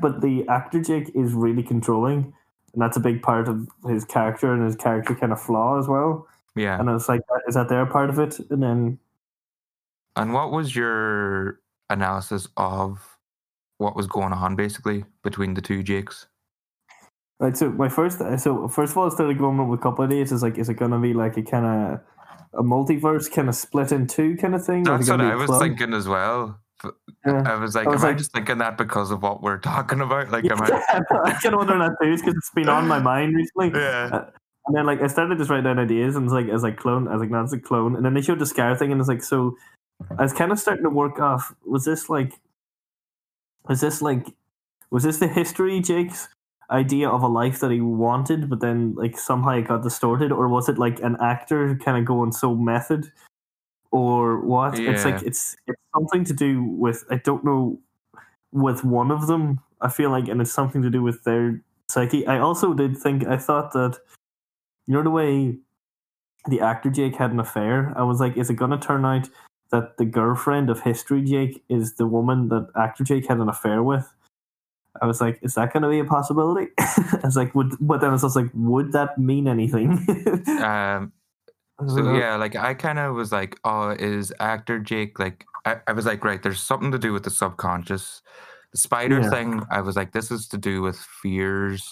but the actor Jake is really controlling, and that's a big part of his character and his character kind of flaw as well. Yeah. And I was like, is that their part of it? And then... And what was your analysis of what was going on, basically, between the two Jakes? Right, so first of all, instead of going up with a couple of days, it's like, is it going to be like a kind of a multiverse kind of split in two kind of thing? That's what I was thinking as well. Yeah. I was like, am I just thinking that because of what we're talking about? Like, I kind of wonder that too, because it's been on my mind recently. Yeah. And then, like, I started just writing down ideas, and it's a clone. And then they showed the Scar thing, and it's like, so I was kind of starting to work off. Was this the history Jake's idea of a life that he wanted, but then, like, somehow it got distorted, or was it like an actor kind of going so method, or what? Yeah. It's like it's something to do with, I don't know, with one of them, I feel like, and it's something to do with their psyche. I thought that, you know, the way the actor Jake had an affair, I was like, is it going to turn out that the girlfriend of history Jake is the woman that actor Jake had an affair with? I was like, is that going to be a possibility? I was like, would that mean anything? So yeah, like I kind of was like, oh, is actor Jake, like, I was like, right, there's something to do with the subconscious. The spider thing, I was like, this is to do with fears.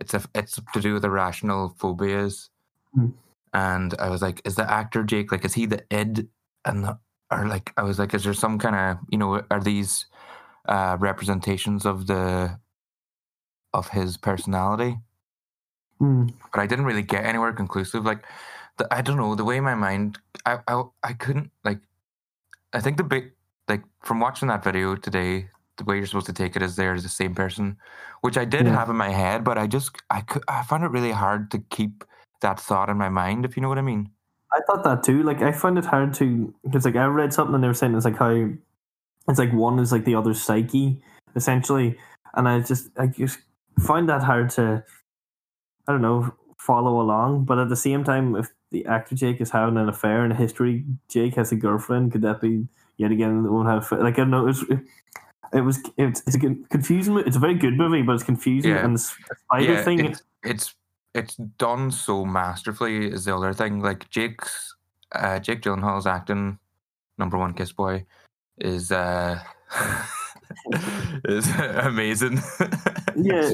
It's to do with irrational phobias. And I was like, is the actor Jake, like, is he the id? And I was like, is there some kind of, you know, are these representations of his personality? But I didn't really get anywhere conclusive. Like, I don't know, the way my mind, I couldn't, like, I think the big, like, from watching that video today, the way you're supposed to take it is they're the same person, which I did have in my head, but I found it really hard to keep that thought in my mind, if you know what I mean. I thought that too. Like, I found it hard to, because, like, I read something and they were saying it's like how it's like one is like the other's psyche, essentially. And I just find that hard to, I don't know, follow along. But at the same time, if the actor Jake is having an affair and history Jake has a girlfriend, could that be yet again the one have, like, I don't know, it's confusing. It's a very good movie, but it's confusing. Yeah. And the spider thing, it's done so masterfully is the other thing. Like, Jake Gyllenhaal's acting, number one kiss boy, is amazing. Yeah.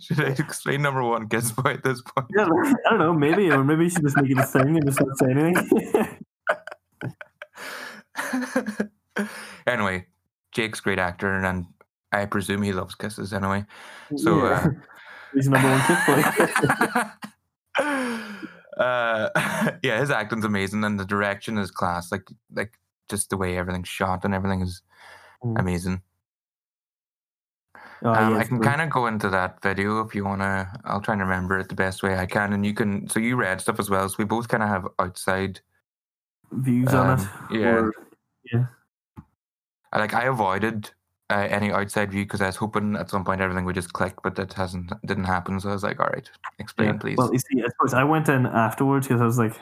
Should I explain number one kiss boy at this point? Yeah, like, I don't know, maybe, or maybe you should just make it a thing and just not say anything. Anyway, Jake's a great actor, and I presume he loves kisses anyway. So he's number one kiss boy. His acting's amazing, and the direction is class. Like just the way everything's shot and everything is amazing. Oh, I can kind of go into that video if you want to. I'll try and remember it the best way I can, and you can. So you read stuff as well. So we both kind of have outside views on it. Yeah, Like, I avoided any outside view because I was hoping at some point everything would just click, but that didn't happen. So I was like, all right, explain, please. Well, you see, I suppose I went in afterwards because I was like,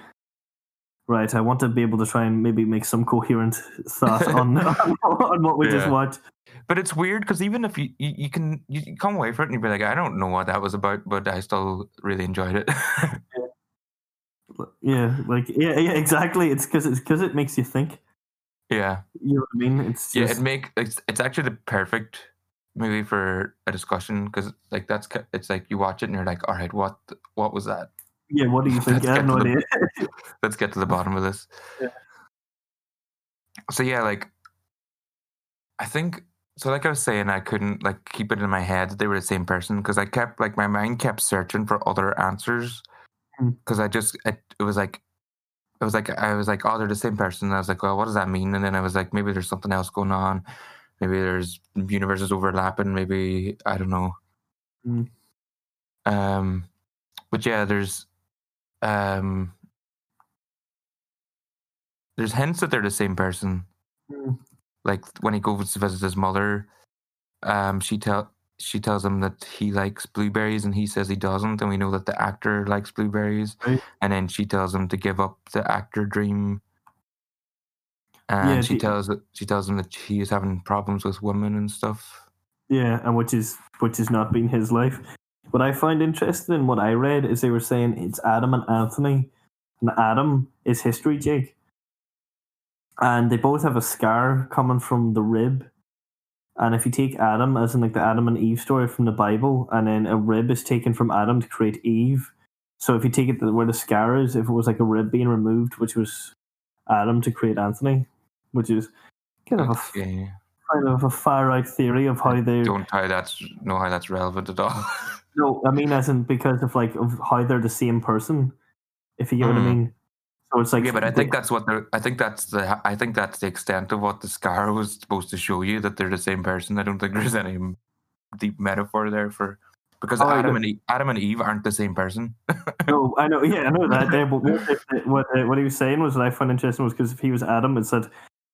right, I want to be able to try and maybe make some coherent thought on what we just watched. But it's weird because even if you come away from it and you'd be like, I don't know what that was about, but I still really enjoyed it. Exactly. It's because it makes you think. Yeah. You know what I mean? It's just... it's actually the perfect movie for a discussion because, like, it's like you watch it and you're like, all right, what was that? Yeah, what do you think? I have no idea. Let's get to the bottom of this. Yeah. So, yeah, like, I think... So, like I was saying, I couldn't, like, keep it in my head that they were the same person because I kept, like, my mind kept searching for other answers because I was like, oh, they're the same person. And I was like, well, what does that mean? And then I was like, maybe there's something else going on. Maybe there's universes overlapping. Maybe, I don't know. But yeah, there's hints that they're the same person. Like, when he goes to visit his mother, she tells him that he likes blueberries and he says he doesn't, and we know that the actor likes blueberries. Right. And then she tells him to give up the actor dream. And she tells him that he is having problems with women and stuff. Yeah, and which is not been his life. What I find interesting in what I read is they were saying it's Adam and Anthony, and Adam is history Jake. And they both have a scar coming from the rib. And if you take Adam, as in like the Adam and Eve story from the Bible, and then a rib is taken from Adam to create Eve. So if you take it where the scar is, if it was like a rib being removed, which was Adam to create Anthony, which is kind of a far out theory of how they... how that's relevant at all. No, I mean as in because of like of how they're the same person, if you get what I mean. So it's like, yeah, but I think that's the extent of what the scar was supposed to show you, that they're the same person. I don't think there's any deep metaphor there for because Adam and Eve aren't the same person. No, I know. Yeah, I know that. But what he was saying was what I found interesting was because if he was Adam, it said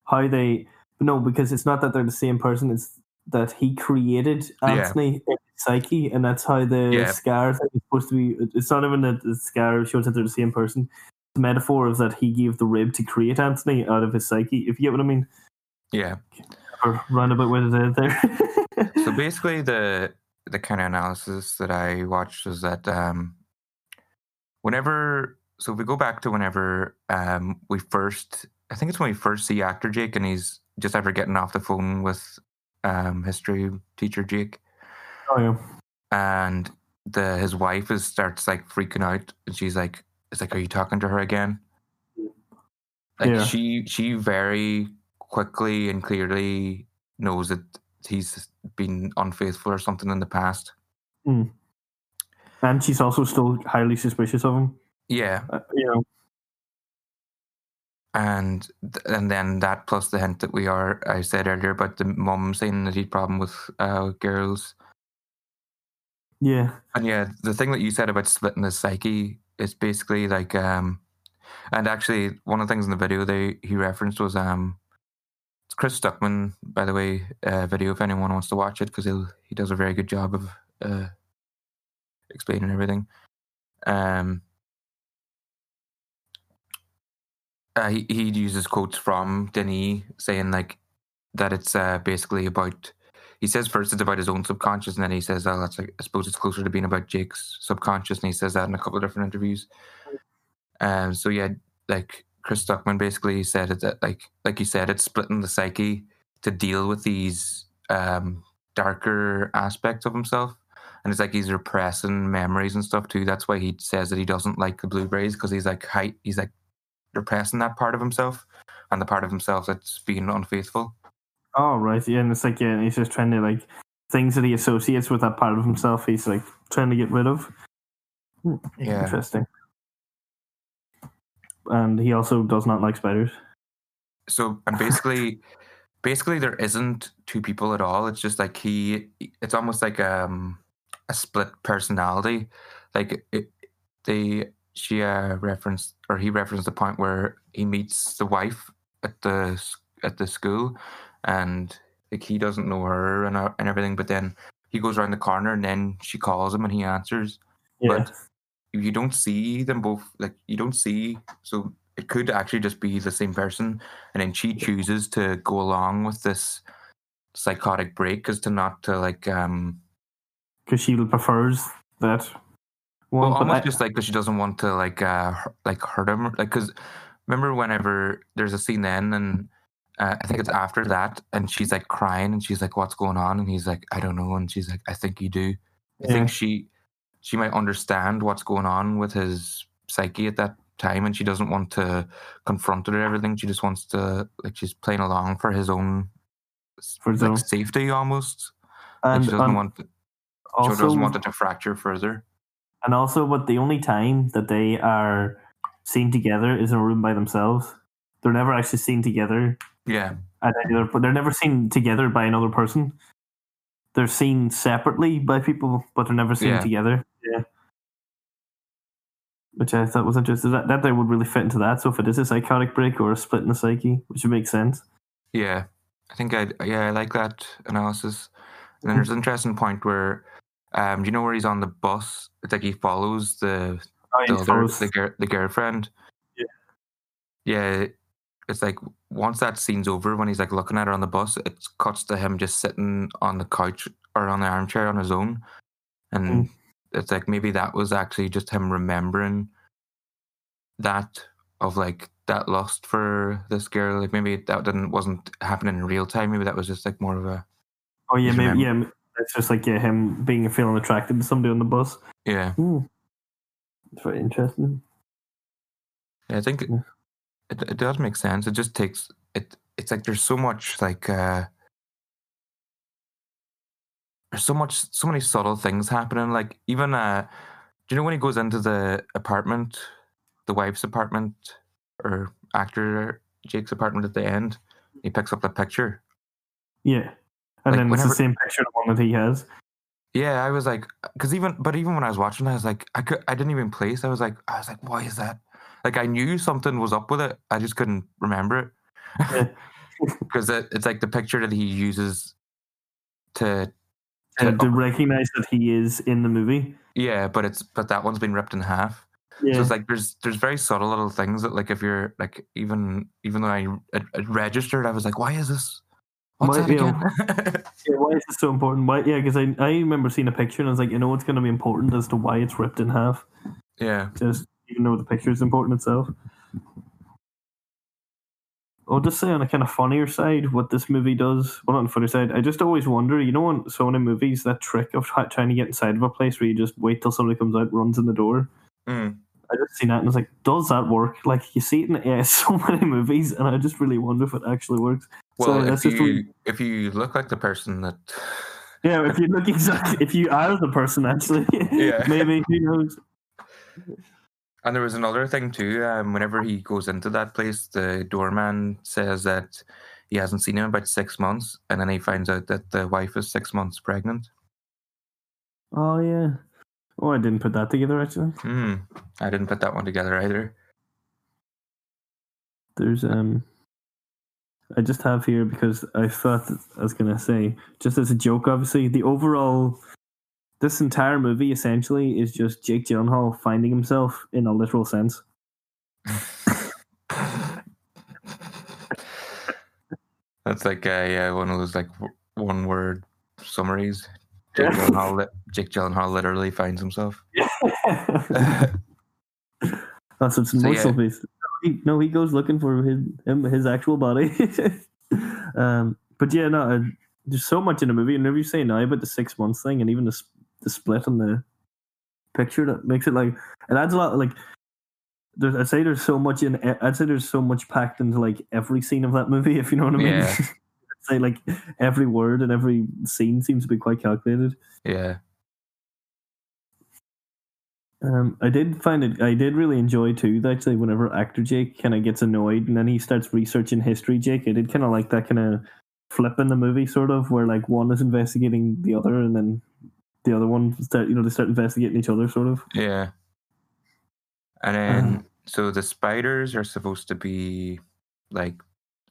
how they because it's not that they're the same person. It's that he created Anthony in his psyche, and that's how the scar thing is supposed to be. It's not even that the scar shows that they're the same person. The metaphor is that he gave the rib to create Anthony out of his psyche, if you get what I mean. Yeah. or roundabout way there. So basically, the kind of analysis that I watched was that so if we go back to whenever I think it's when we first see actor Jake, and he's just after getting off the phone with history teacher Jake. Oh yeah. And his wife starts like freaking out, and she's like, "It's like, are you talking to her again?" Like yeah. She very quickly and clearly knows that he's been unfaithful or something in the past. Mm. And she's also still highly suspicious of him. Yeah. And then that plus the hint that I said earlier about the mum saying that he had a problem with girls. Yeah. And yeah, the thing that you said about splitting the psyche is basically like, and actually one of the things in the video he referenced was it's Chris Stuckman, by the way, video if anyone wants to watch it, because he does a very good job of explaining everything. He uses quotes from Denis saying like that it's basically about. He says first it's about his own subconscious, and then he says, "Oh, that's like, I suppose it's closer to being about Jake's subconscious." And he says that in a couple of different interviews. So yeah, like Chris Stuckman basically said it that like you said, it's splitting the psyche to deal with these darker aspects of himself, and it's like he's repressing memories and stuff too. That's why he says that he doesn't like the Blueberries, because he's like repressing that part of himself, and the part of himself that's being unfaithful. Oh, right. Yeah, and it's like, yeah, he's just trying to, like, things that he associates with that part of himself, he's, like, trying to get rid of. Yeah. Interesting. And he also does not like spiders. So, and basically there isn't two people at all. It's just, like, it's almost like a split personality. Like, he referenced the point where he meets the wife at the school, and like he doesn't know her and everything. But then he goes around the corner, and then she calls him, and he answers. Yeah. But you don't see them both. Like you don't see. So it could actually just be the same person. And then she chooses to go along with this psychotic break, because she prefers that. Well, almost just like because she doesn't want to like hurt him, like because remember whenever there's a scene then, and I think it's after that, and she's like crying, and she's like, "What's going on?" And he's like, "I don't know," and she's like, "I think you do." Yeah. I think she might understand what's going on with his psyche at that time, and she doesn't want to confront it or everything. She just wants to she's playing along for his own safety almost, and she doesn't want it to fracture further. And also, but the only time that they are seen together is in a room by themselves. They're never actually seen together. Yeah. They're never seen together by another person. They're seen separately by people, but they're never seen together. Yeah. Which I thought was interesting. That they would really fit into that. So if it is a psychotic break or a split in the psyche, which would make sense. Yeah. I think I like that analysis. And then there's an interesting point where do you know where he's on the bus? It's like he follows the girlfriend. Yeah. Yeah. It's like once that scene's over, when he's like looking at her on the bus, it cuts to him just sitting on the couch or on the armchair on his own. And it's like maybe that was actually just him remembering that of like that lust for this girl. Like maybe that wasn't happening in real time. Maybe that was just like more of a. Oh yeah, maybe yeah. It's just like him feeling attracted to somebody on the bus. Yeah. It's very interesting. Yeah, I think it does make sense. It just takes it. It's like there's so much like there's so many subtle things happening. Like even do you know when he goes into the apartment, the wife's apartment, or actor Jake's apartment at the end, he picks up the picture. Yeah. And like then it's the same picture, the one that he has. Yeah, I was like, because even when I was watching, I was like, I didn't even place. I was like, why is that? Like, I knew something was up with it. I just couldn't remember it. Because it's like the picture that he uses to recognize that he is in the movie. Yeah, but that one's been ripped in half. Yeah. So it's like there's very subtle little things that like if you're like even though I registered, I was like, why is this? Why is it so important? Why? Yeah, because I remember seeing a picture and I was like, you know, it's going to be important as to why it's ripped in half. Yeah. Just even though the picture is important itself. I'll just say on a kind of funnier side what this movie does. Well, on the funny side, I just always wonder, you know, on so many movies, that trick of trying to get inside of a place where you just wait till somebody comes out, runs in the door. Mm. I just seen that and I was like, does that work? Like, you see it in so many movies, and I just really wonder if it actually works. Well, so if you look like the person that... Yeah, if you look exactly... If you are the person, actually. Yeah. Maybe, who knows? And there was another thing, too. Whenever he goes into that place, the doorman says that he hasn't seen him in about 6 months, and then he finds out that the wife is 6 months pregnant. Oh, yeah. Oh, I didn't put that together, actually. I didn't put that one together either. There's, I just have here because I thought I was going to say, just as a joke, obviously, the overall, this entire movie essentially is just Jake Gyllenhaal finding himself in a literal sense. That's like one of those like one-word summaries. Jake Gyllenhaal literally finds himself. That's an emotional piece. No, he goes looking for his actual body. But yeah, no, there's so much in the movie. And whenever you say now about the 6 months thing, and even the split on the picture, that makes it like it adds a lot. Like, I'd say there's so much packed into like every scene of that movie. If you know what I mean. Yeah. Say like every word and every scene seems to be quite calculated. Yeah. I did really enjoy too, actually, whenever actor Jake kind of gets annoyed and then he starts researching history Jake. I did kind of like that kind of flip in the movie, sort of, where like one is investigating the other and then the other one they start investigating each other, sort of. Yeah. And then so the spiders are supposed to be like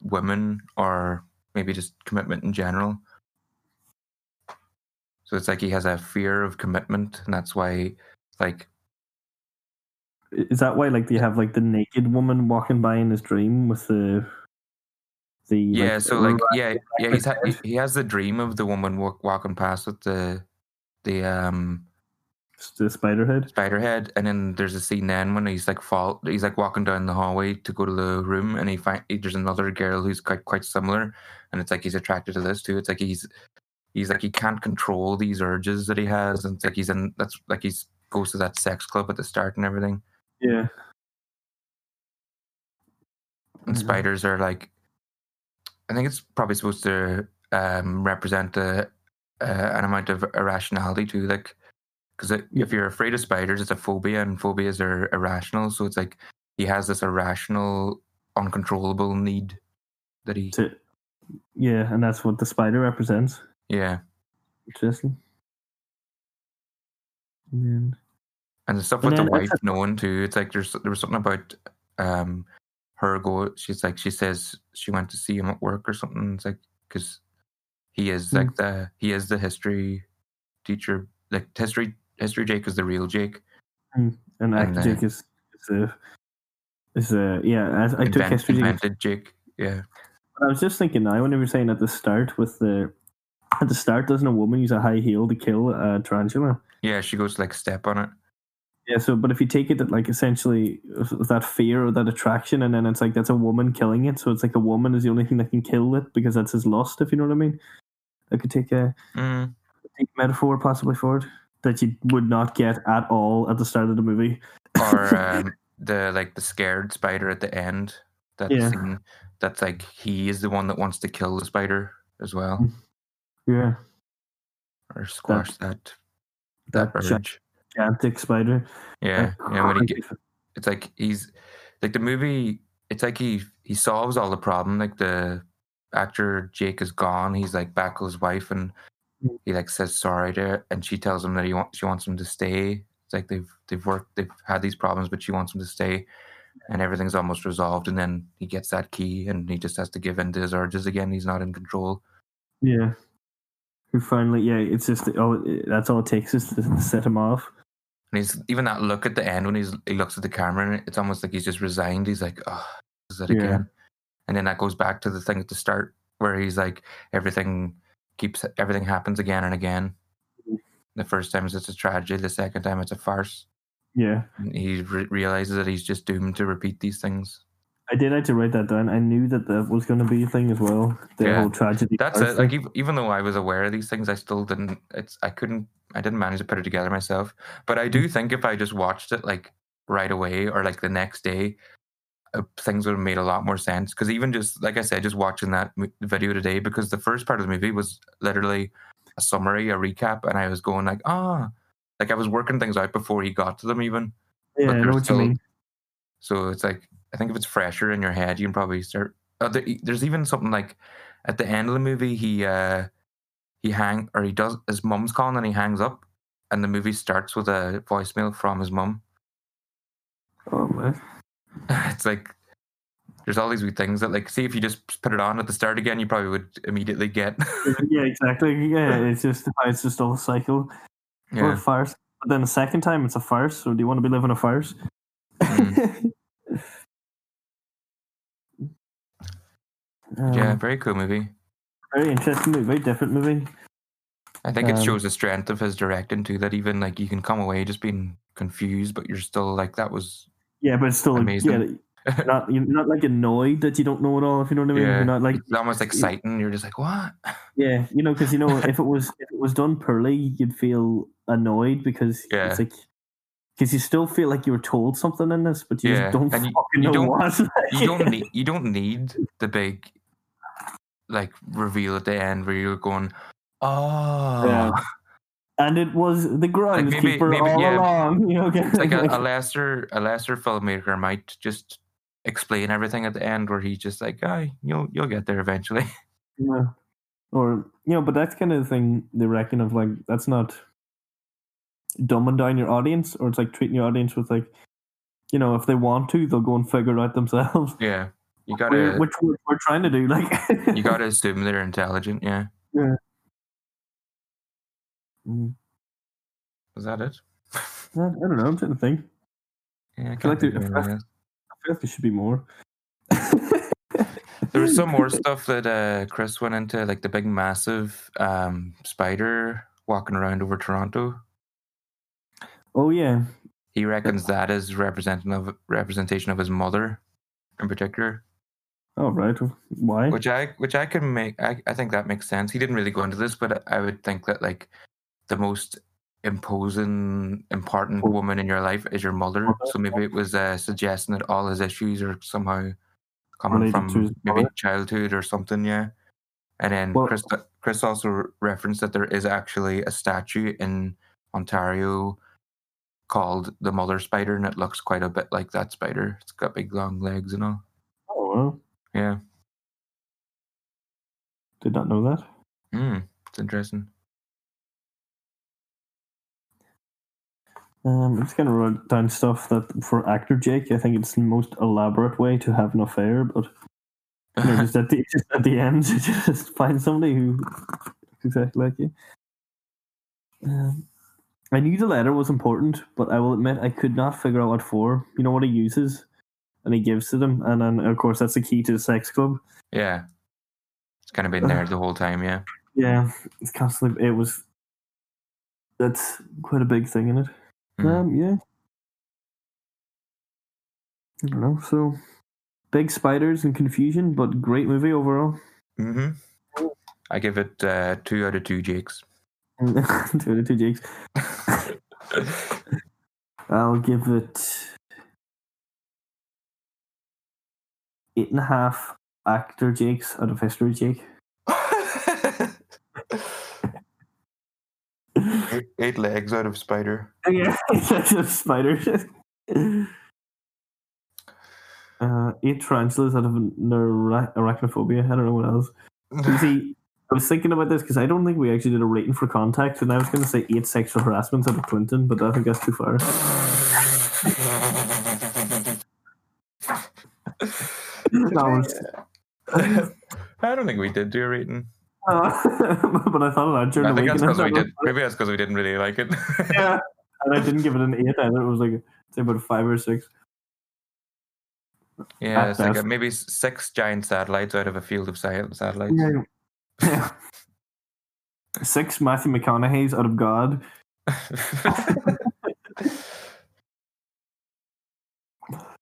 women or maybe just commitment in general. So it's like he has a fear of commitment, and that's why, like... Is that why, like, they have, like, the naked woman walking by in his dream with the yeah, like, so, like, yeah, he has the dream of the woman walking past with the spider head? Spider head, and then there's a scene then when he's like walking down the hallway to go to the room, and there's another girl who's quite similar, and it's like he's attracted to this too. It's like he's like he can't control these urges that he has, and it's like he goes to that sex club at the start and everything. Yeah. And spiders are like, I think it's probably supposed to represent an amount of irrationality too, like. Because if you're afraid of spiders, it's a phobia, and phobias are irrational. So it's like he has this irrational, uncontrollable need that he... Yeah, and that's what the spider represents. Yeah. Interesting. And the stuff with the wife knowing too, it's like there was something about her go... She's like, she says she went to see him at work or something. It's like, because he is like he is the history teacher. Like, history Jake is the real Jake, and actor Jake took history Jake. Yeah, I was just thinking now when you were saying at the start doesn't a woman use a high heel to kill a tarantula? Yeah, she goes to, like, step on it. Yeah, so but if you take it that, like, essentially with that fear or that attraction, and then it's like that's a woman killing it, so it's like a woman is the only thing that can kill it because that's his lust, if you know what I mean. I could take a... metaphor possibly for it that you would not get at all at the start of the movie. Or the scared spider at the end, that scene, that's like he is the one that wants to kill the spider as well. Yeah, or squash that gigantic spider. When it's like he's like the movie, it's like he solves all the problem, like the actor Jake is gone, he's like back with his wife, and he like says sorry to her, and she tells him that she wants him to stay. It's like they've had these problems, but she wants him to stay, and everything's almost resolved. And then he gets that key, and he just has to give in to his urges again. He's not in control. Yeah, who finally? Yeah, it's just that's all it takes is to set him off. And he's even that look at the end when he looks at the camera, and it's almost like he's just resigned. He's like, oh, is that again? And then that goes back to the thing at the start where he's like, everything happens again and again. The first time it's a tragedy. The second time it's a farce. Yeah. And he realizes that he's just doomed to repeat these things. I did actually write that down. I knew that that was going to be a thing as well. The whole tragedy. That's it. Like, even though I was aware of these things, I still didn't. I didn't manage to put it together myself. But I do think if I just watched it like right away or like the next day, things would have made a lot more sense. Because even just, like I said, just watching that video today, because the first part of the movie was literally a summary, a recap, and I was going like, I was working things out before he got to them even. Yeah, I know what you mean. So it's like, I think if it's fresher in your head, you can probably start. There's even something like at the end of the movie, his mum's calling and he hangs up, and the movie starts with a voicemail from his mum. Oh man! It's like there's all these wee things that, like, see if you just put it on at the start again, you probably would immediately get. Yeah, exactly. Yeah, it's just a whole cycle. Yeah. Or a farce. But then the second time it's a farce. So do you want to be living a farce? Mm. Yeah, very cool movie. Very interesting movie, very different movie. I think it shows the strength of his directing too, that even like you can come away just being confused, but you're still like, that was but it's still amazing. Like, yeah, you're not like annoyed that you don't know it all, if you know what I mean. Yeah. You're not like, it's almost exciting. You're just like, what? Yeah, you know, because you know if it was done poorly, you'd feel annoyed because it's like. Because you still feel like you were told something in this, but you just don't fucking know what. You don't need the big like reveal at the end where you're going, oh. Yeah. And it was the groundskeeper like all along. You know, it's like a lesser filmmaker might just explain everything at the end, where he's just like, you'll get there eventually. Yeah. Or but that's kind of the thing they reckon of, like, that's not dumbing down your audience, or it's like treating your audience with, like, if they want to, they'll go and figure it out themselves. Yeah, you gotta, which we're trying to do, like. You gotta assume they're intelligent. Yeah. Mm. Is that it? I don't know, I'm trying to think. Yeah, I feel like there should be more. There was some more stuff that Chris went into, like the big massive spider walking around over Toronto. Oh yeah, he reckons that is representation of his mother, in particular. Oh right, why? Which I can make. I think that makes sense. He didn't really go into this, but I would think that, like, the most imposing, important woman in your life is your mother. So maybe it was suggesting that all his issues are somehow coming from maybe childhood or something. Yeah, and then Chris also referenced that there is actually a statue in Ontario called the Mother Spider, and it looks quite a bit like that spider. It's got big long legs and all. Oh wow. Yeah. Did not know that. It's interesting. I'm just gonna write down stuff that for actor Jake, I think it's the most elaborate way to have an affair, but just at the end, just find somebody who looks exactly like you. I knew the letter was important, but I will admit I could not figure out what for. You know what he uses, and he gives to them, and then of course that's the key to the sex club. Yeah, it's kind of been there the whole time. Yeah. Yeah, it's constantly. It was. That's quite a big thing in it. Mm-hmm. Yeah. I don't know. So, big spiders and confusion, but great movie overall. Mm-hmm. I give it 2 out of 2 Jakes. 2 out of 2 Jakes. I'll give it 8.5 actor Jakes out of history Jake. 8 legs out of spider. Yeah, 8 legs out of spider. 8 tarantulas out of arachnophobia. I don't know what else. You see, I was thinking about this because I don't think we actually did a rating for Contact, and I was going to say 8 sexual harassments out of Clinton, but I think that's too far. I don't think we did do a rating. But I thought that during the weekend. Maybe that's because we didn't really like it. Yeah, and I didn't give it an 8 either. It was like, say, about 5 or 6. Yeah, it's like maybe 6 giant satellites out of a field of satellites. Yeah. Yeah. 6 Matthew McConaughey's out of God.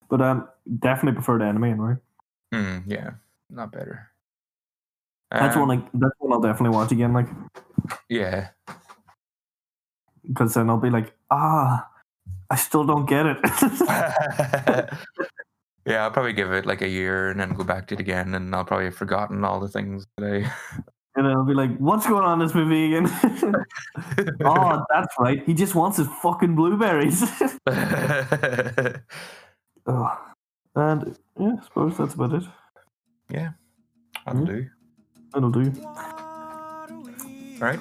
But definitely prefer the anime anyway. Yeah, not better. That's one I'll definitely watch again. Like, yeah, because then I'll be like, I still don't get it. Yeah, I'll probably give it like a year and then go back to it again, and I'll probably have forgotten all the things today. And I'll be like, what's going on in this movie again? Oh, that's right. He just wants his fucking blueberries. And yeah, I suppose that's about it. Yeah, that'll do. Alright,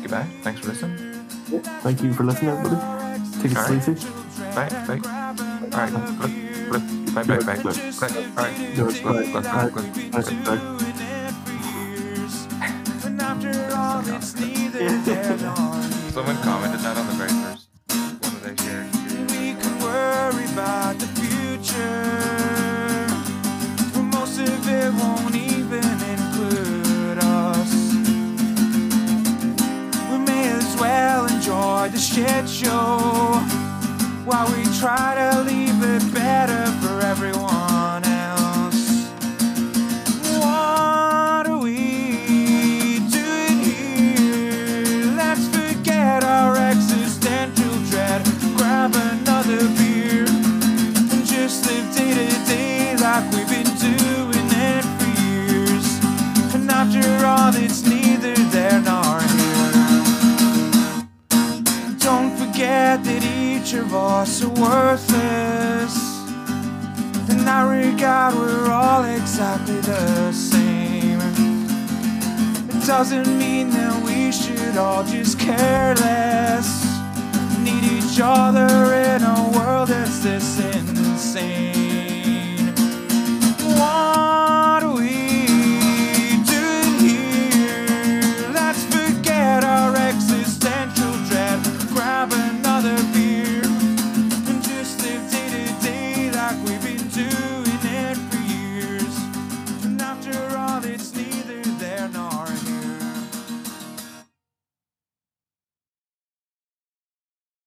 goodbye. Thanks for listening. Yeah, thank you for listening, everybody. Take it easy. Bye. Alright, Bye. Someone commented that on the very first one that I shared. We could worry about the future, but most of it won't even include us. We may as well enjoy the shit show while we try to leave it better for everyone else. What are we? Our existential dread, grab another beer and just live day to day like we've been doing it for years. And after all, it's neither there nor here. Don't forget that each of us are worthless. In our regard, we're all exactly the same. It doesn't mean that we should all just care less. Need each other in a world that's this insane.